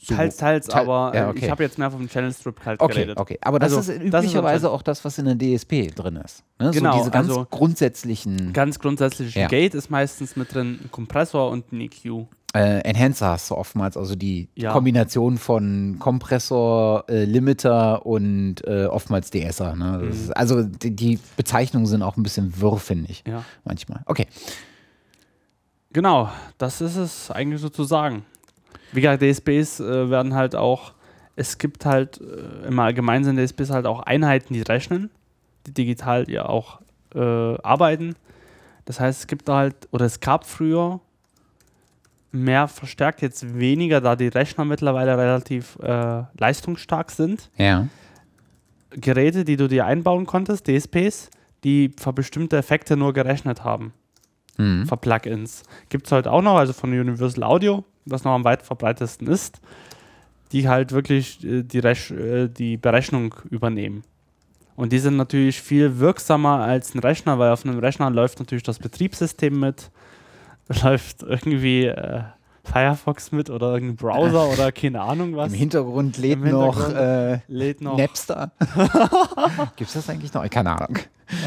So. Teils, teils, Teil, aber ja, okay. Ich habe jetzt mehr vom Channel Strip halt okay, geredet. Okay, aber das also, ist üblicherweise das ist auch das, was in der D S P drin ist. Ne? Genau. So diese ganz also grundsätzlichen... Ganz grundsätzlichen ja. Gate ist meistens mit drin, ein Kompressor und ein E Q. Äh, Enhancer hast du oftmals, also die ja. Kombination von Kompressor, äh, Limiter und äh, oftmals De-Esser. Ne? Mhm. Ist, also die, die Bezeichnungen sind auch ein bisschen wirr, finde ich, ja. manchmal. Okay. Genau, das ist es eigentlich sozusagen. Wie gesagt, D S Ps äh, werden halt auch, es gibt halt äh, im Allgemeinen sind D S Ps halt auch Einheiten, die rechnen, die digital ja auch äh, arbeiten. Das heißt, es gibt halt, oder es gab früher mehr verstärkt, jetzt weniger, da die Rechner mittlerweile relativ äh, leistungsstark sind. Ja. Geräte, die du dir einbauen konntest, D S Ps, die für bestimmte Effekte nur gerechnet haben. Mhm. Für Plugins. Gibt es heute auch noch, also von Universal Audio, was noch am weit verbreitetsten ist, die halt wirklich äh, die, Rech- äh, die Berechnung übernehmen. Und die sind natürlich viel wirksamer als ein Rechner, weil auf einem Rechner läuft natürlich das Betriebssystem mit, läuft irgendwie äh, Firefox mit oder irgendein Browser oder keine Ahnung was. Im Hintergrund lädt Im Hintergrund noch, äh, lädt noch Napster. Gibt's das eigentlich noch? Keine Ahnung.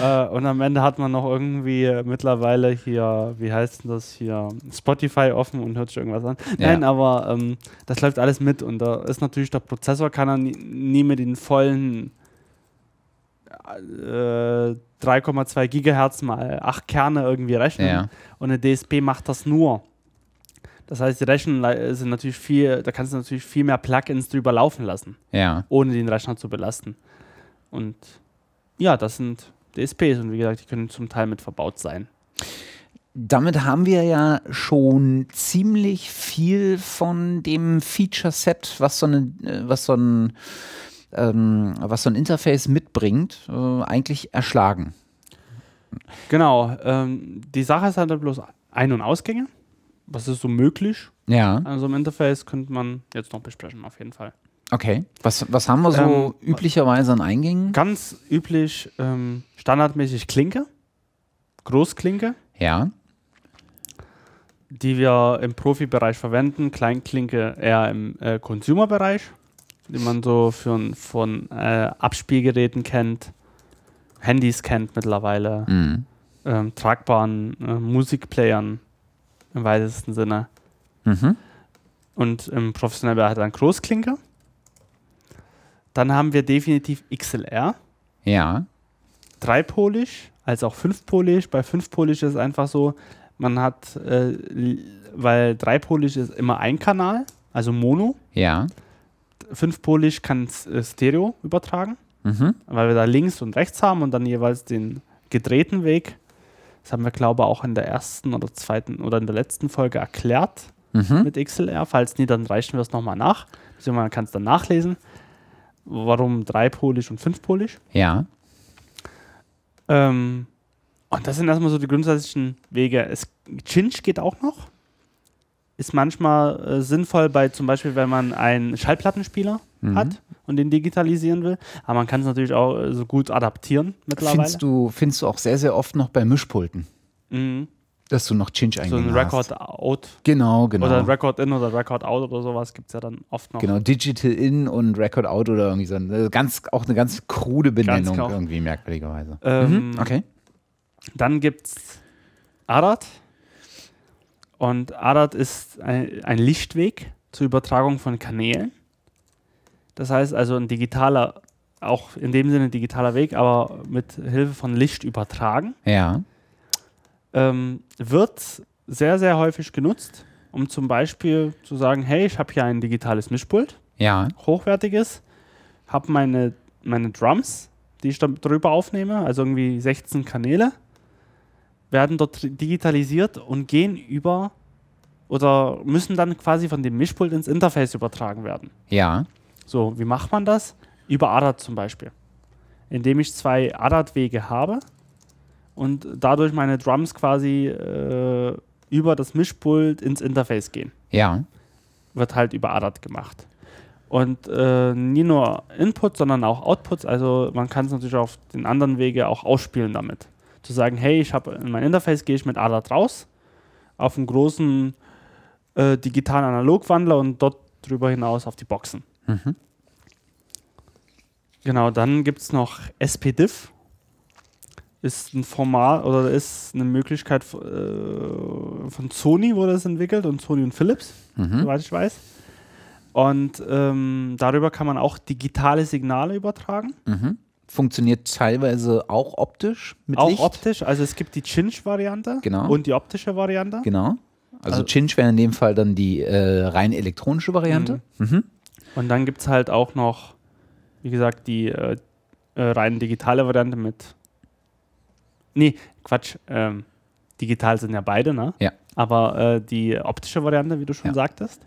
Äh, und am Ende hat man noch irgendwie mittlerweile hier, wie heißt denn das hier, Spotify offen und hört sich irgendwas an. Ja. Nein, aber ähm, das läuft alles mit und da ist natürlich der Prozessor, kann er nie, nie mit den vollen äh, drei Komma zwei Gigahertz mal acht Kerne irgendwie rechnen. Ja. Und eine D S P macht das nur. Das heißt, die Rechner sind natürlich viel, da kannst du natürlich viel mehr Plugins drüber laufen lassen, ja. ohne den Rechner zu belasten. Und ja, das sind D S Ps und wie gesagt, die können zum Teil mit verbaut sein. Damit haben wir ja schon ziemlich viel von dem Feature-Set, was so, eine, was so, ein, ähm, was so ein Interface mitbringt, äh, eigentlich erschlagen. Genau. Ähm, die Sache ist halt bloß Ein- und Ausgänge. Was ist so möglich? Ja. Also im Interface könnte man jetzt noch besprechen, auf jeden Fall. Okay. Was, was haben wir so ähm, üblicherweise an Eingängen? Ganz üblich, ähm, standardmäßig Klinke. Großklinke. Ja. Die wir im Profibereich verwenden, Kleinklinke eher im äh, Consumer-Bereich, die man so für, von äh, Abspielgeräten kennt, Handys kennt mittlerweile, mhm. ähm, tragbaren äh, Musikplayern im weitesten Sinne. Mhm. Und im professionellen Bereich dann Großklinke. Dann haben wir definitiv X L R. Ja. Dreipolig, als auch fünfpolig. Bei fünfpolig ist es einfach so, man hat, äh, weil dreipolig ist immer ein Kanal, also Mono. Ja. Fünfpolig kann äh, Stereo übertragen, mhm. weil wir da links und rechts haben und dann jeweils den gedrehten Weg. Das haben wir, glaube ich, auch in der ersten oder zweiten oder in der letzten Folge erklärt mhm. mit X L R. Falls nie, dann reichen wir es nochmal nach. Also man kann es dann nachlesen, warum dreipolig und fünfpolig. Ja. Ähm, und das sind erstmal so die grundsätzlichen Wege. Es, Cinch geht auch noch. Ist manchmal äh, sinnvoll bei zum Beispiel, wenn man einen Schallplattenspieler mhm. hat und den digitalisieren will. Aber man kann es natürlich auch äh, so gut adaptieren mittlerweile. Findest du, findest du auch sehr, sehr oft noch bei Mischpulten, mhm. dass du noch Cinch eingeben hast. So ein Record-Out. Genau, genau. Oder Record-In oder Record-Out oder sowas gibt es ja dann oft noch. Genau, Digital-In und Record-Out oder irgendwie so. Also ganz, auch eine ganz krude Benennung ganz irgendwie, merkwürdigerweise. Ähm, mhm. Okay. Dann gibt's A D A T. Und A D A T ist ein, ein Lichtweg zur Übertragung von Kanälen. Das heißt also ein digitaler, auch in dem Sinne digitaler Weg, aber mit Hilfe von Licht übertragen. Ja. Ähm, wird sehr, sehr häufig genutzt, um zum Beispiel zu sagen, hey, ich habe hier ein digitales Mischpult. Ja. Hochwertiges. Habe meine, meine Drums, die ich darüber aufnehme, also irgendwie sechzehn Kanäle, werden dort digitalisiert und gehen über oder müssen dann quasi von dem Mischpult ins Interface übertragen werden. Ja. So, wie macht man das? Über A D A T zum Beispiel. Indem ich zwei A D A T-Wege habe und dadurch meine Drums quasi äh, über das Mischpult ins Interface gehen. Ja. Wird halt über A D A T gemacht. Und äh, nie nur Inputs, sondern auch Outputs. Also man kann es natürlich auf den anderen Wege auch ausspielen damit. Zu sagen, hey, ich habe in mein Interface, gehe ich mit A D A T raus, auf einen großen äh, digitalen Analogwandler und dort drüber hinaus auf die Boxen. Mhm. Genau, dann gibt es noch S P D I F. Ist ein Format oder ist eine Möglichkeit äh, von Sony, wurde es entwickelt, und Sony und Philips, mhm. soweit ich weiß. Und ähm, darüber kann man auch digitale Signale übertragen. Mhm. Funktioniert teilweise auch optisch mit auch Licht. Auch optisch, also es gibt die Cinch-Variante genau. und die optische Variante. Genau, also, also Cinch wäre in dem Fall dann die äh, rein elektronische Variante. Mhm. Mhm. Und dann gibt es halt auch noch, wie gesagt, die äh, äh, rein digitale Variante mit, nee, Quatsch, ähm, digital sind ja beide, ne? Ja. Aber äh, die optische Variante, wie du schon ja. sagtest.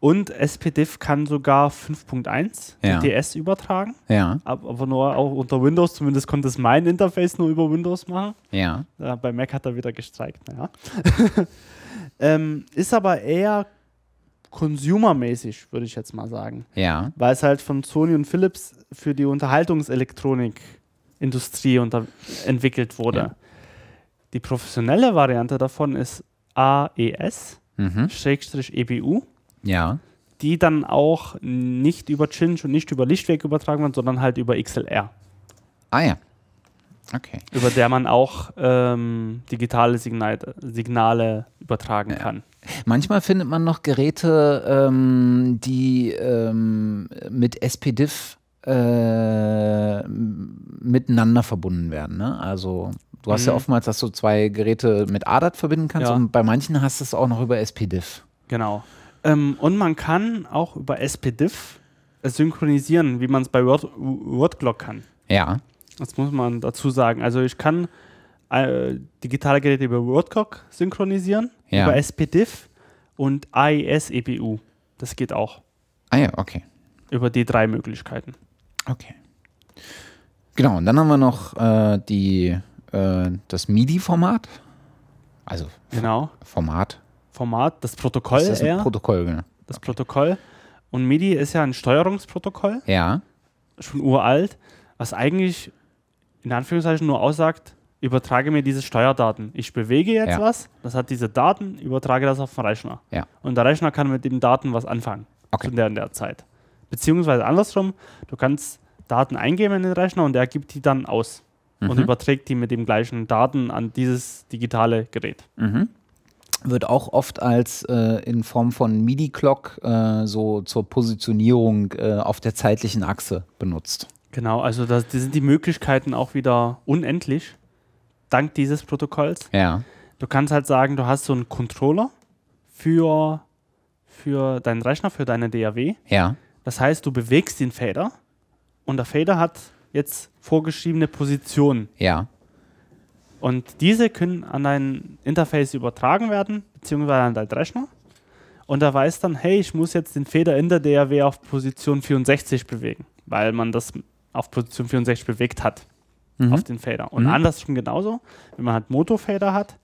Und S P D I F kann sogar fünf Punkt eins ja. D T S übertragen. Ja. Aber nur auch unter Windows, zumindest konnte es mein Interface nur über Windows machen. Ja. Ja, bei Mac hat er wieder gestreikt, naja. ähm, ist aber eher consumermäßig, würde ich jetzt mal sagen. Ja. Weil es halt von Sony und Philips für die Unterhaltungselektronikindustrie unter- entwickelt wurde. Ja. Die professionelle Variante davon ist A E S, mhm. Schrägstrich E B U. Ja. Die dann auch nicht über Cinch und nicht über Lichtweg übertragen werden, sondern halt über X L R. Ah ja, okay. Über der man auch ähm, digitale Signale, Signale übertragen ja. kann. Manchmal findet man noch Geräte, ähm, die ähm, mit S P D I F äh, miteinander verbunden werden, ne? Also du hast mhm. ja oftmals, dass du zwei Geräte mit A D A T verbinden kannst ja. und bei manchen hast du es auch noch über S P D I F. Genau. Ähm, und man kann auch über S P D I F synchronisieren, wie man es bei Word, Wordclock kann. Ja. Das muss man dazu sagen. Also ich kann äh, digitale Geräte über Wordclock synchronisieren, ja. über S P D I F und A E S E B U. Das geht auch. Ah ja, okay. Über die drei Möglichkeiten. Okay. Genau, und dann haben wir noch äh, die, äh, das M I D I-Format. Also genau. Format. Format, das Protokoll ist das eher. Protokoll, genau. Das okay. Protokoll. Und M I D I ist ja ein Steuerungsprotokoll. Ja. Schon uralt, was eigentlich in Anführungszeichen nur aussagt, übertrage mir diese Steuerdaten. Ich bewege jetzt ja. was, das hat diese Daten, übertrage das auf den Rechner. Ja. Und der Rechner kann mit den Daten was anfangen, okay. zu der in der Zeit. Beziehungsweise andersrum, du kannst Daten eingeben in den Rechner und er gibt die dann aus mhm. und überträgt die mit den gleichen Daten an dieses digitale Gerät. Mhm. Wird auch oft als äh, in Form von MIDI-Clock äh, so zur Positionierung äh, auf der zeitlichen Achse benutzt. Genau, also da sind die Möglichkeiten auch wieder unendlich, dank dieses Protokolls. Ja. Du kannst halt sagen, du hast so einen Controller für, für deinen Rechner, für deine D A W. Ja. Das heißt, du bewegst den Fader und der Fader hat jetzt vorgeschriebene Positionen. Ja. Und diese können an dein Interface übertragen werden, beziehungsweise an deinen Rechner. Und er weiß dann, hey, ich muss jetzt den Fader in der D A W auf Position vierundsechzig bewegen, weil man das auf Position vierundsechzig bewegt hat, mhm. auf den Fader. Und mhm. andersrum genauso, wenn man halt Moto-Fader hat,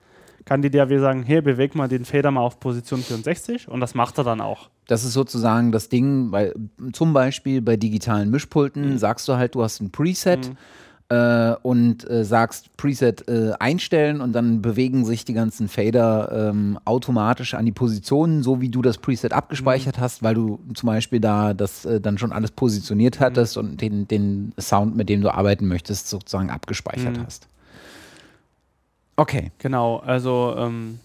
kann die D A W sagen, hier, beweg mal den Fader mal auf Position vierundsechzig und das macht er dann auch. Das ist sozusagen das Ding, weil zum Beispiel bei digitalen Mischpulten mhm. sagst du halt, du hast ein Preset, mhm. Äh, und äh, sagst Preset äh, einstellen und dann bewegen sich die ganzen Fader ähm, automatisch an die Positionen, so wie du das Preset abgespeichert mhm. hast, weil du zum Beispiel da das äh, dann schon alles positioniert hattest mhm. und den, den Sound, mit dem du arbeiten möchtest, sozusagen abgespeichert mhm. hast. Okay. Genau, also ähm,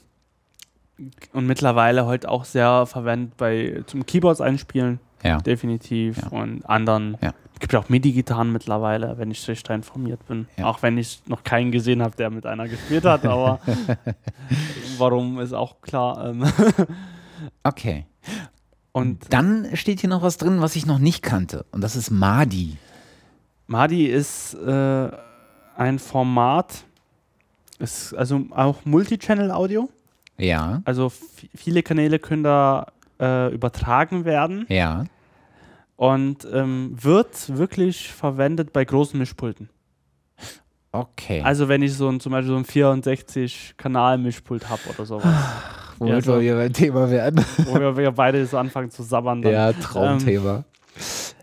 und mittlerweile heute auch sehr verwendet bei zum Keyboards einspielen, ja. definitiv, ja. und anderen. Ja. Es gibt ja auch MIDI-Gitarren mittlerweile, wenn ich richtig informiert bin. Ja. Auch wenn ich noch keinen gesehen habe, der mit einer gespielt hat, aber warum ist auch klar. Okay. Und dann steht hier noch was drin, was ich noch nicht kannte. Und das ist MADI. MADI ist äh, ein Format, ist also auch Multichannel-Audio. Ja. Also f- viele Kanäle können da äh, übertragen werden. Ja. Und ähm, wird wirklich verwendet bei großen Mischpulten. Okay. Also wenn ich so ein, zum Beispiel so ein vierundsechzig-Kanal-Mischpult habe oder sowas. Womit ja, so, wir hier beim Thema werden. Wo wir beide so anfangen zu sabbern. Dann. Ja, Traumthema. Ähm,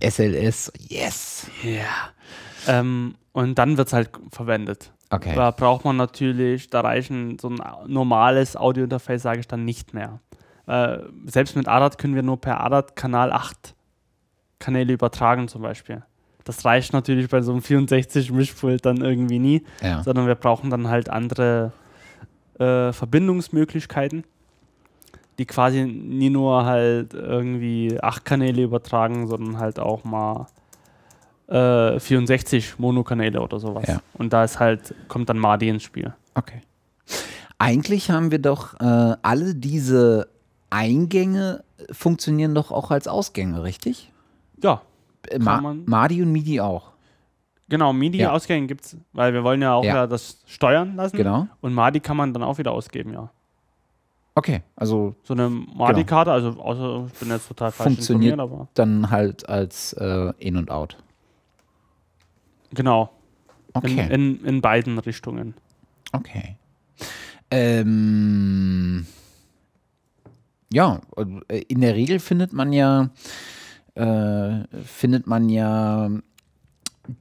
S L S, yes! Ja. Yeah. Ähm, und dann wird es halt verwendet. Okay. Da braucht man natürlich, da reichen so ein normales Audio-Interface, sage ich dann, nicht mehr. Äh, selbst mit A D A T können wir nur per A D A T Kanal acht Kanäle übertragen zum Beispiel. Das reicht natürlich bei so einem vierundsechzig-Mischpult dann irgendwie nie, ja. sondern wir brauchen dann halt andere äh, Verbindungsmöglichkeiten, die quasi nie nur halt irgendwie acht Kanäle übertragen, sondern halt auch mal äh, vierundsechzig Monokanäle oder sowas. Ja. Und da ist halt, kommt dann MADI ins Spiel. Okay. Eigentlich haben wir doch äh, alle diese Eingänge funktionieren doch auch als Ausgänge, richtig? Ja. Ma- MADI und MIDI auch. Genau, MIDI-Ausgänge ja. gibt es, weil wir wollen ja auch ja. Ja das steuern lassen. Genau. Und MADI kann man dann auch wieder ausgeben, ja. Okay, also so eine MADI-Karte, genau. also außer ich bin jetzt total falsch informiert, aber dann halt als äh, In und Out. Genau. Okay. In, in, in beiden Richtungen. Okay. Ähm, ja, in der Regel findet man ja Äh, findet man ja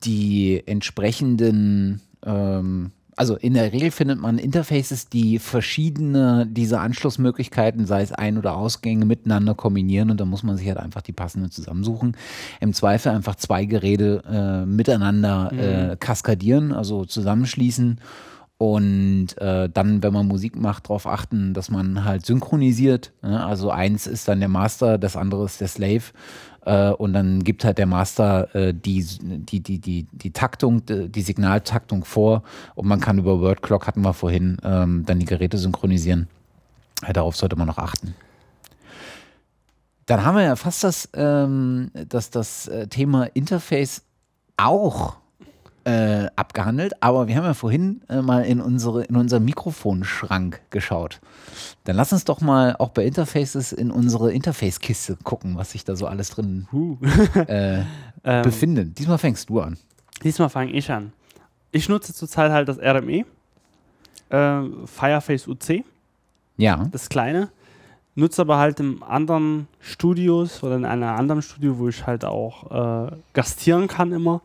die entsprechenden, ähm, also in der Regel findet man Interfaces, die verschiedene diese Anschlussmöglichkeiten, sei es Ein- oder Ausgänge, miteinander kombinieren und da muss man sich halt einfach die passenden zusammensuchen. Im Zweifel einfach zwei Geräte äh, miteinander mhm. äh, kaskadieren, also zusammenschließen und äh, dann, wenn man Musik macht, darauf achten, dass man halt synchronisiert. Ne? Also eins ist dann der Master, das andere ist der Slave. Und dann gibt halt der Master äh, die, die, die, die, die Taktung, die Signaltaktung vor und man kann über Wordclock, hatten wir vorhin, ähm, dann die Geräte synchronisieren. Ja, darauf sollte man noch achten. Dann haben wir ja fast das, ähm, das, das Thema Interface auch äh, abgehandelt, aber wir haben ja vorhin äh, mal in, unsere, in unseren Mikrofonschrank geschaut. Dann lass uns doch mal auch bei Interfaces in unsere Interface-Kiste gucken, was sich da so alles drin äh, befindet. Ähm, diesmal fängst du an. Diesmal fange ich an. Ich nutze zurzeit halt das R M E äh, Fireface U C. Ja. Das kleine. Nutze aber halt in anderen Studios oder in einem anderen Studio, wo ich halt auch äh, gastieren kann immer,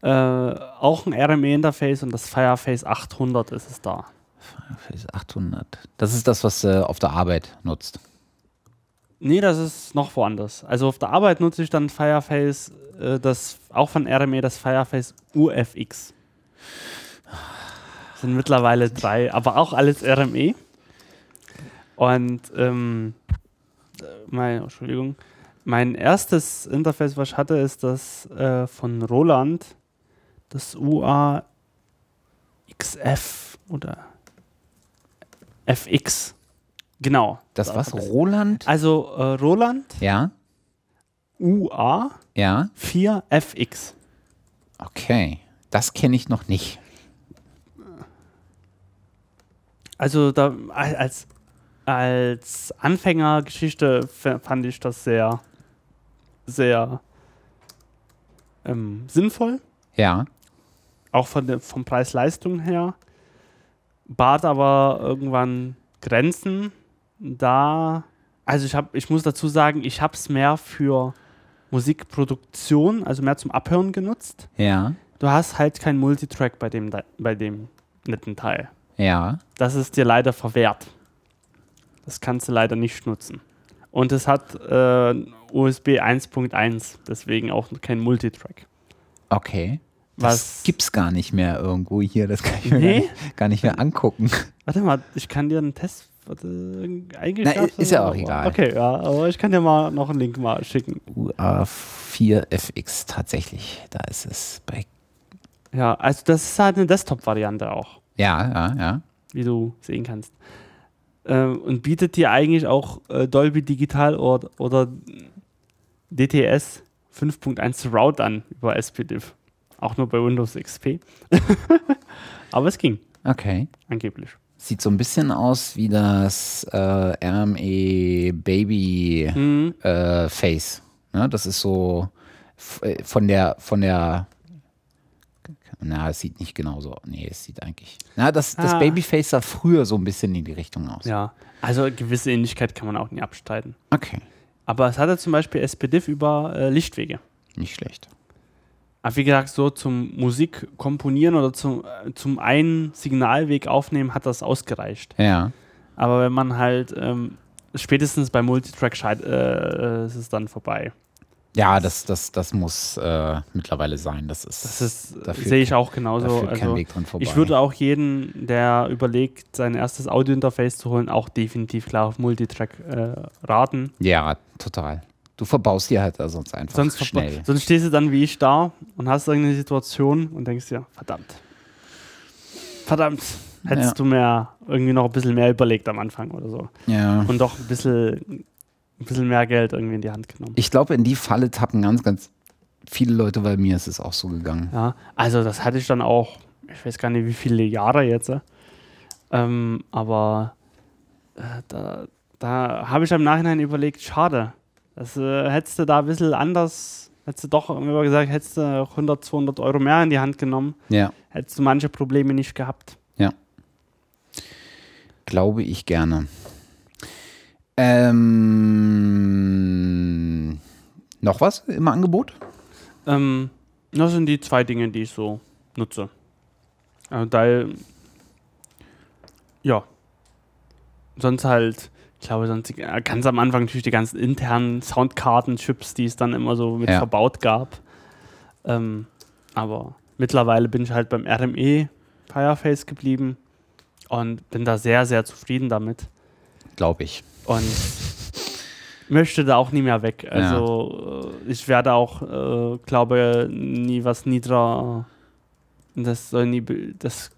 Äh, auch ein R M E-Interface und das Fireface achthundert ist es da. Fireface achthundert. Das ist das, was du äh, auf der Arbeit nutzt? Nee, das ist noch woanders. Also auf der Arbeit nutze ich dann Fireface, äh, das, auch von R M E, das Fireface U F X. Das sind mittlerweile drei, aber auch alles R M E. Und ähm, mein, Entschuldigung, mein erstes Interface, was ich hatte, ist das äh, von Roland, das U A X F oder F X. Genau. Das, das was? Roland? Also äh, Roland. Ja. U A. Ja. vier F X. Okay. Das kenne ich noch nicht. Also da als, als Anfängergeschichte fand ich das sehr, sehr ähm, sinnvoll. Ja. Auch von der, vom Preis-Leistung her. Bat aber irgendwann Grenzen. Da, also ich habe, ich muss dazu sagen, ich habe es mehr für Musikproduktion, also mehr zum Abhören genutzt. Ja. Du hast halt keinen Multitrack bei dem, bei dem netten Teil. Ja. Das ist dir leider verwehrt. Das kannst du leider nicht nutzen. Und es hat äh, U S B eins Punkt eins, deswegen auch kein Multitrack. Okay. Was? Das gibt's gar nicht mehr irgendwo hier. Das kann ich mir nee. gar, nicht, gar nicht mehr angucken. Warte mal, ich kann dir einen Test. Warte, eigentlich Na, ist ja auch aber. egal. Okay, ja, aber ich kann dir mal noch einen Link mal schicken. U A vier F X tatsächlich, da ist es bei. Ja, also das ist halt eine Desktop-Variante auch. Ja, ja, ja. Wie du sehen kannst. Ähm, und bietet dir eigentlich auch äh, Dolby Digital oder, oder D T S fünf Punkt eins Surround an über S P D I F. Auch nur bei Windows X P. Aber es ging. Okay. Angeblich. Sieht so ein bisschen aus wie das äh, R M E Baby mhm. äh, Face. Ne? Das ist so f- von der, von der, na, es sieht nicht genauso. Nee, es sieht eigentlich. Na, das, das ah. Babyface sah früher so ein bisschen in die Richtung aus. Ja, also gewisse Ähnlichkeit kann man auch nie abstreiten. Okay. Aber es hatte zum Beispiel S P D I F über äh, Lichtwege. Nicht schlecht. Aber wie gesagt, so zum Musik komponieren oder zum, zum einen Signalweg aufnehmen, hat das ausgereicht. Ja. Aber wenn man halt, ähm, spätestens bei Multitrack scheit, äh, ist es dann vorbei. Ja, das, das, das muss äh, mittlerweile sein. Das ist, das ist sehe ich auch genauso. Kein also, Weg dran vorbei. Ich würde auch jeden, der überlegt, sein erstes Audio-Interface zu holen, auch definitiv klar auf Multitrack äh, raten. Ja, total. Du verbaust dir halt sonst einfach sonst schnell. Verba- sonst stehst du dann wie ich da und hast irgendeine Situation und denkst dir, verdammt, verdammt, hättest ja. du mir irgendwie noch ein bisschen mehr überlegt am Anfang oder so. Ja. Und doch ein bisschen, ein bisschen mehr Geld irgendwie in die Hand genommen. Ich glaube, in die Falle tappen ganz, ganz viele Leute, weil mir ist es auch so gegangen. Ja, also das hatte ich dann auch, ich weiß gar nicht, wie viele Jahre jetzt, ähm, aber äh, da, da habe ich im Nachhinein überlegt, schade. Das, äh, hättest du da ein bisschen anders, hättest du doch immer gesagt, hättest du hundert, zweihundert Euro mehr in die Hand genommen, ja. hättest du manche Probleme nicht gehabt. Ja. Glaube ich gerne. Ähm, noch was im Angebot? Ähm, das sind die zwei Dinge, die ich so nutze. Also da, ja. Sonst halt. Ich glaube, sonst ganz am Anfang natürlich die ganzen internen Soundkarten-Chips, die es dann immer so mit ja. verbaut gab. Ähm, aber mittlerweile bin ich halt beim R M E Fireface geblieben und bin da sehr, sehr zufrieden damit. Glaube ich. Und möchte da auch nie mehr weg. Also ja. ich werde auch, äh, glaube nie was niedriger, das soll nie, das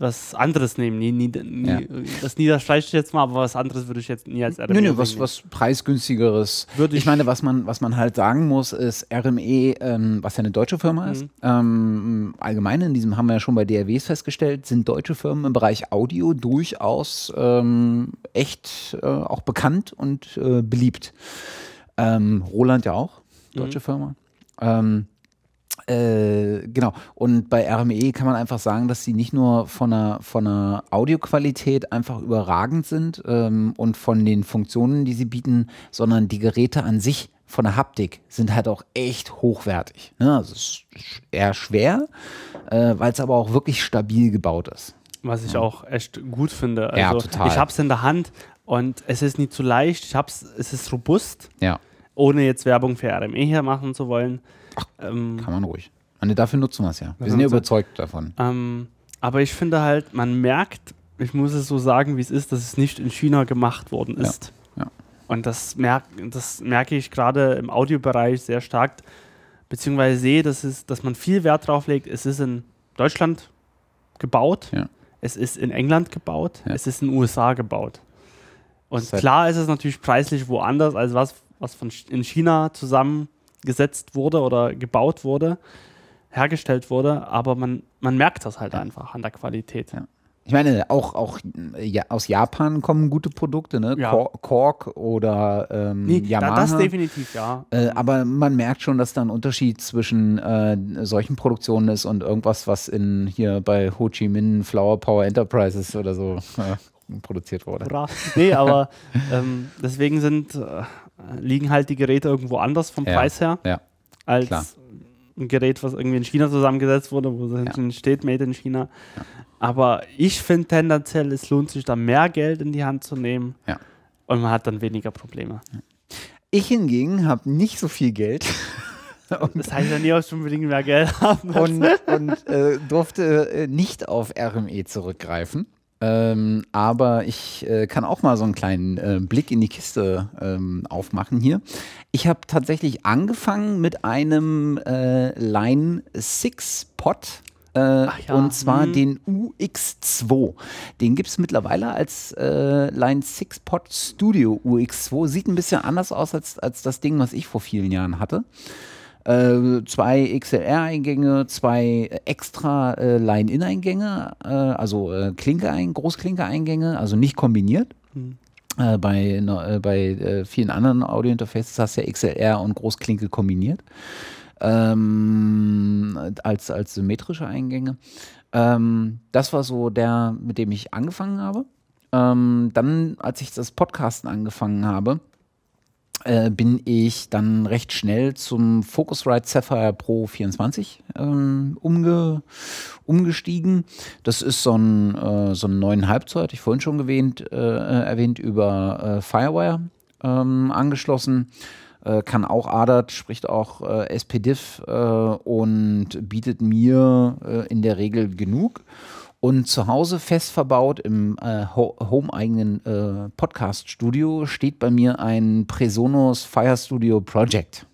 was anderes nehmen. Nie, nie, nie, ja. Das niederstreiche ich jetzt mal, aber was anderes würde ich jetzt nie als R M E nö, nö, was, nehmen. was preisgünstigeres. Würde ich, ich meine, was man, was man halt sagen muss, ist R M E, ähm, was ja eine deutsche Firma ist, mhm. ähm, allgemein, in diesem haben wir ja schon bei D R Ws festgestellt, sind deutsche Firmen im Bereich Audio durchaus ähm, echt äh, auch bekannt und äh, beliebt. Ähm, Roland ja auch, deutsche mhm. Firma. Ähm, Äh, genau. Und bei R M E kann man einfach sagen, dass sie nicht nur von der, von der Audioqualität einfach überragend sind ähm, und von den Funktionen, die sie bieten, sondern die Geräte an sich von der Haptik sind halt auch echt hochwertig. Ne? Also es ist eher schwer, äh, weil es aber auch wirklich stabil gebaut ist. Was ich ja. auch echt gut finde. Also ja, total. Ich habe es in der Hand und es ist nicht zu leicht. Ich hab's, es ist robust, ja. ohne jetzt Werbung für R M E hier machen zu wollen. Ach, ähm, kann man ruhig. Und dafür nutzen wir es ja. Wir sind ja überzeugt davon. Ähm, aber ich finde halt, man merkt, ich muss es so sagen, wie es ist, dass es nicht in China gemacht worden ist. Ja, ja. Und das, merk, das merke ich gerade im Audiobereich sehr stark, beziehungsweise sehe, dass, es, dass man viel Wert drauf legt. Es ist in Deutschland gebaut, ja. es ist in England gebaut, ja. es ist in den U S A gebaut. Und Set. Klar ist es natürlich preislich woanders, als was, was von in China zusammengesetzt wurde oder gebaut wurde, hergestellt wurde, aber man, man merkt das halt ja. einfach an der Qualität. Ja. Ich meine, auch, auch ja, aus Japan kommen gute Produkte, ne? Ja. Korg oder ähm, nee, Yamaha. Das definitiv, ja. Äh, aber man merkt schon, dass da ein Unterschied zwischen äh, solchen Produktionen ist und irgendwas, was in hier bei Ho Chi Minh Flower Power Enterprises oder so äh, produziert wurde. Brav. Nee, aber ähm, deswegen sind, äh, liegen halt die Geräte irgendwo anders vom ja. Preis her, ja. als Klar. ein Gerät, was irgendwie in China zusammengesetzt wurde, wo es ja. steht, made in China. Ja. Aber ich finde tendenziell, es lohnt sich da mehr Geld in die Hand zu nehmen ja. und man hat dann weniger Probleme. Ich hingegen habe nicht so viel Geld. Das heißt ja nie, ob ich unbedingt mehr Geld haben und, und äh, durfte nicht auf R M E zurückgreifen. Ähm, aber ich äh, kann auch mal so einen kleinen äh, Blick in die Kiste ähm, aufmachen hier. Ich habe tatsächlich angefangen mit einem äh, Line six Pod. Ach ja. Und zwar hm. den U X zwei. Den gibt es mittlerweile als äh, Line six Pod Studio U X zwei. Sieht ein bisschen anders aus als, als das Ding, was ich vor vielen Jahren hatte. Äh, zwei X L R-Eingänge, zwei extra äh, Line-In-Eingänge, äh, also äh, Klinke-Ein- Großklinke-Eingänge, also nicht kombiniert. Hm. Äh, bei äh, bei äh, vielen anderen Audio-Interfaces hast du ja X L R und Großklinke kombiniert. Ähm, als, als symmetrische Eingänge. Ähm, das war so der, mit dem ich angefangen habe. Ähm, dann, als ich das Podcasten angefangen habe, äh, bin ich dann recht schnell zum Focusrite Sapphire Pro vierundzwanzig ähm, umge- umgestiegen. Das ist so ein, äh, so ein neun Komma fünf Zoll, hatte ich vorhin schon gewähnt, äh, erwähnt, über äh, Firewire ähm, angeschlossen. Kann auch A D A T, spricht auch äh, S P D I F äh, und bietet mir äh, in der Regel genug. Und zu Hause fest verbaut im äh, ho- home-eigenen äh, Podcast-Studio steht bei mir ein Presonus Fire Studio Project,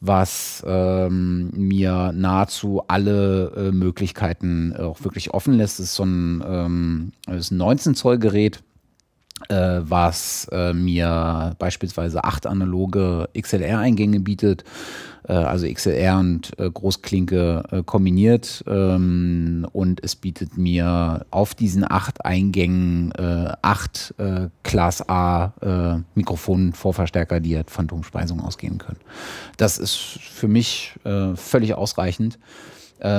was ähm, mir nahezu alle äh, Möglichkeiten auch wirklich offen lässt. Es ist so ein, ähm, ist ein neunzehn Zoll Gerät. Äh, was äh, mir beispielsweise acht analoge X L R-Eingänge bietet, äh, also X L R und äh, Großklinke äh, kombiniert, ähm, und es bietet mir auf diesen acht Eingängen äh, acht äh, Class A äh, Mikrofonvorverstärker, die halt von Phantomspeisung ausgehen können. Das ist für mich äh, völlig ausreichend.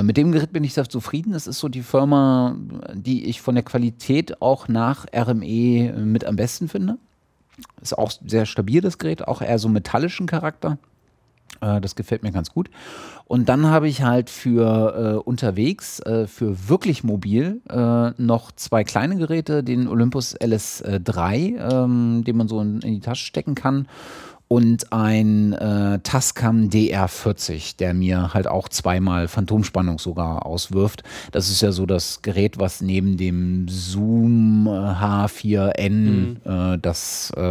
Mit dem Gerät bin ich sehr zufrieden. Das ist so die Firma, die ich von der Qualität auch nach R M E mit am besten finde. Ist auch sehr stabil, das Gerät, auch eher so metallischen Charakter. Das gefällt mir ganz gut. Und dann habe ich halt für äh, unterwegs, äh, für wirklich mobil, äh, noch zwei kleine Geräte, den Olympus L S drei, ähm, den man so in, in die Tasche stecken kann. Und ein äh, Tascam D R vierzig, der mir halt auch zweimal Phantomspannung sogar auswirft. Das ist ja so das Gerät, was neben dem Zoom äh, H vier N mhm. äh, das äh,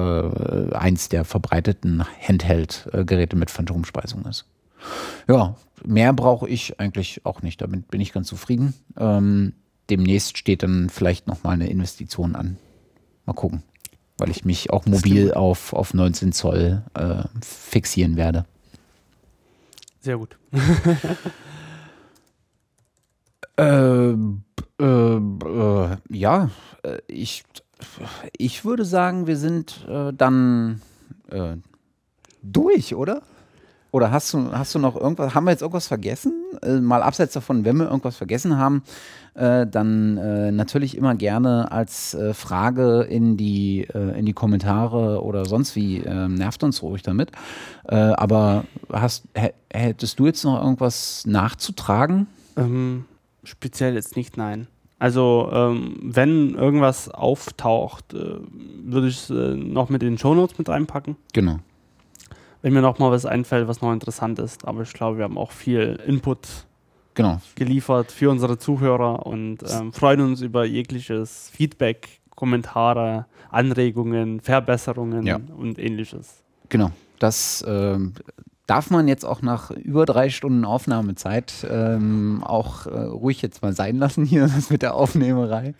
eins der verbreiteten Handheld-Geräte mit Phantomspeisung ist. Ja, mehr brauche ich eigentlich auch nicht. Damit bin ich ganz zufrieden. Ähm, demnächst steht dann vielleicht nochmal eine Investition an. Mal gucken. Weil ich mich auch mobil auf, auf neunzehn Zoll äh, fixieren werde. Sehr gut. äh, äh, äh, ja, ich, ich würde sagen, wir sind äh, dann äh, durch, oder? Oder hast du, hast du noch irgendwas, haben wir jetzt irgendwas vergessen? Äh, mal abseits davon, wenn wir irgendwas vergessen haben, äh, dann äh, natürlich immer gerne als äh, Frage in die, äh, in die Kommentare oder sonst wie, äh, nervt uns ruhig damit. Äh, aber hast, hättest du jetzt noch irgendwas nachzutragen? Ähm, speziell jetzt nicht, nein. Also ähm, wenn irgendwas auftaucht, äh, würde ich es äh, noch mit den Shownotes mit reinpacken. Genau. Wenn mir noch mal was einfällt, was noch interessant ist. Aber ich glaube, wir haben auch viel Input genau. geliefert für unsere Zuhörer und ähm, freuen uns über jegliches Feedback, Kommentare, Anregungen, Verbesserungen ja. und ähnliches. Genau, das ähm, darf man jetzt auch nach über drei Stunden Aufnahmezeit ähm, auch äh, ruhig jetzt mal sein lassen hier, das mit der Aufnehmerei.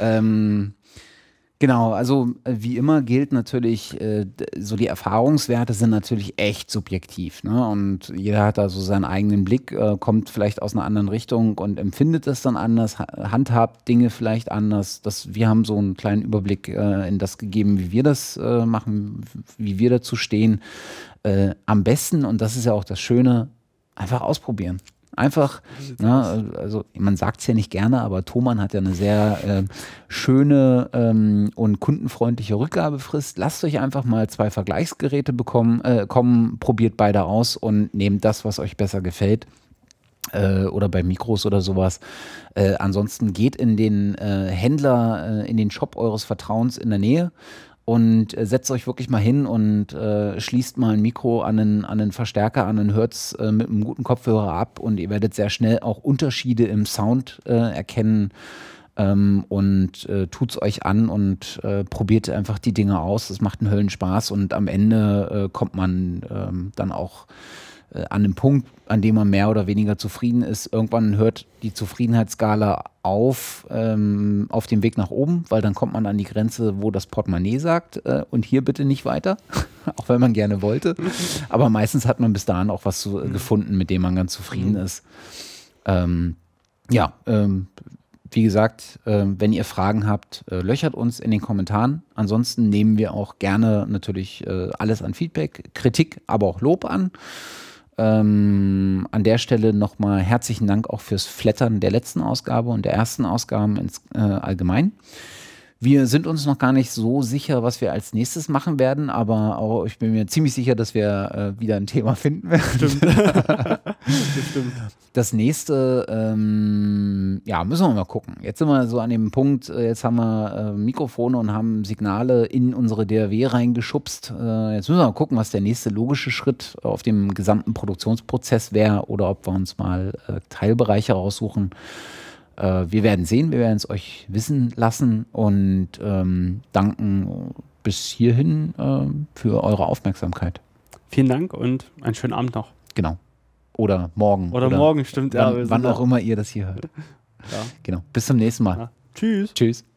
ähm, Genau, also wie immer gilt natürlich, äh, so die Erfahrungswerte sind natürlich echt subjektiv, ne? Und jeder hat da so seinen eigenen Blick, äh, kommt vielleicht aus einer anderen Richtung und empfindet das dann anders, handhabt Dinge vielleicht anders. Das, wir haben so einen kleinen Überblick äh, in das gegeben, wie wir das äh, machen, wie wir dazu stehen. Äh, am besten, und das ist ja auch das Schöne, einfach ausprobieren. Einfach, ne, also man sagt es ja nicht gerne, aber Thomann hat ja eine sehr äh, schöne ähm, und kundenfreundliche Rückgabefrist. Lasst euch einfach mal zwei Vergleichsgeräte bekommen, äh, kommen, probiert beide aus und nehmt das, was euch besser gefällt. Äh, oder bei Mikros oder sowas. Äh, ansonsten geht in den äh, Händler, äh, in den Shop eures Vertrauens in der Nähe. Und setzt euch wirklich mal hin und äh, schließt mal ein Mikro an einen, an einen Verstärker an und hört es äh, mit einem guten Kopfhörer ab. Und ihr werdet sehr schnell auch Unterschiede im Sound äh, erkennen. Ähm, und äh, tut's euch an und äh, probiert einfach die Dinge aus. Es macht einen Höllenspaß. Und am Ende äh, kommt man äh, dann auch äh, an den Punkt, an dem man mehr oder weniger zufrieden ist. Irgendwann hört die Zufriedenheitsskala auf, ähm, auf dem Weg nach oben, weil dann kommt man an die Grenze, wo das Portemonnaie sagt äh, und hier bitte nicht weiter, auch wenn man gerne wollte. Aber meistens hat man bis dahin auch was zu, äh, gefunden, mit dem man ganz zufrieden ist. Ähm, ja, ähm, wie gesagt, äh, wenn ihr Fragen habt, äh, löchert uns in den Kommentaren. Ansonsten nehmen wir auch gerne natürlich äh, alles an Feedback, Kritik, aber auch Lob an. Ähm, an der Stelle nochmal herzlichen Dank auch fürs Flattern der letzten Ausgabe und der ersten Ausgaben ins, äh, allgemein. Wir sind uns noch gar nicht so sicher, was wir als nächstes machen werden, aber auch, ich bin mir ziemlich sicher, dass wir äh, wieder ein Thema finden werden. Stimmt. Das, stimmt. Das nächste, ähm, ja, müssen wir mal gucken. Jetzt sind wir so an dem Punkt, jetzt haben wir äh, Mikrofone und haben Signale in unsere D R W reingeschubst. Äh, jetzt müssen wir mal gucken, was der nächste logische Schritt auf dem gesamten Produktionsprozess wäre oder ob wir uns mal äh, Teilbereiche raussuchen. Wir werden sehen, wir werden es euch wissen lassen und ähm, danken bis hierhin ähm, für eure Aufmerksamkeit. Vielen Dank und einen schönen Abend noch. Genau. Oder morgen. Oder, oder morgen, stimmt. Wann, ja, wann auch immer ihr das hier hört. Ja. Genau. Bis zum nächsten Mal. Ja. Tschüss. Tschüss.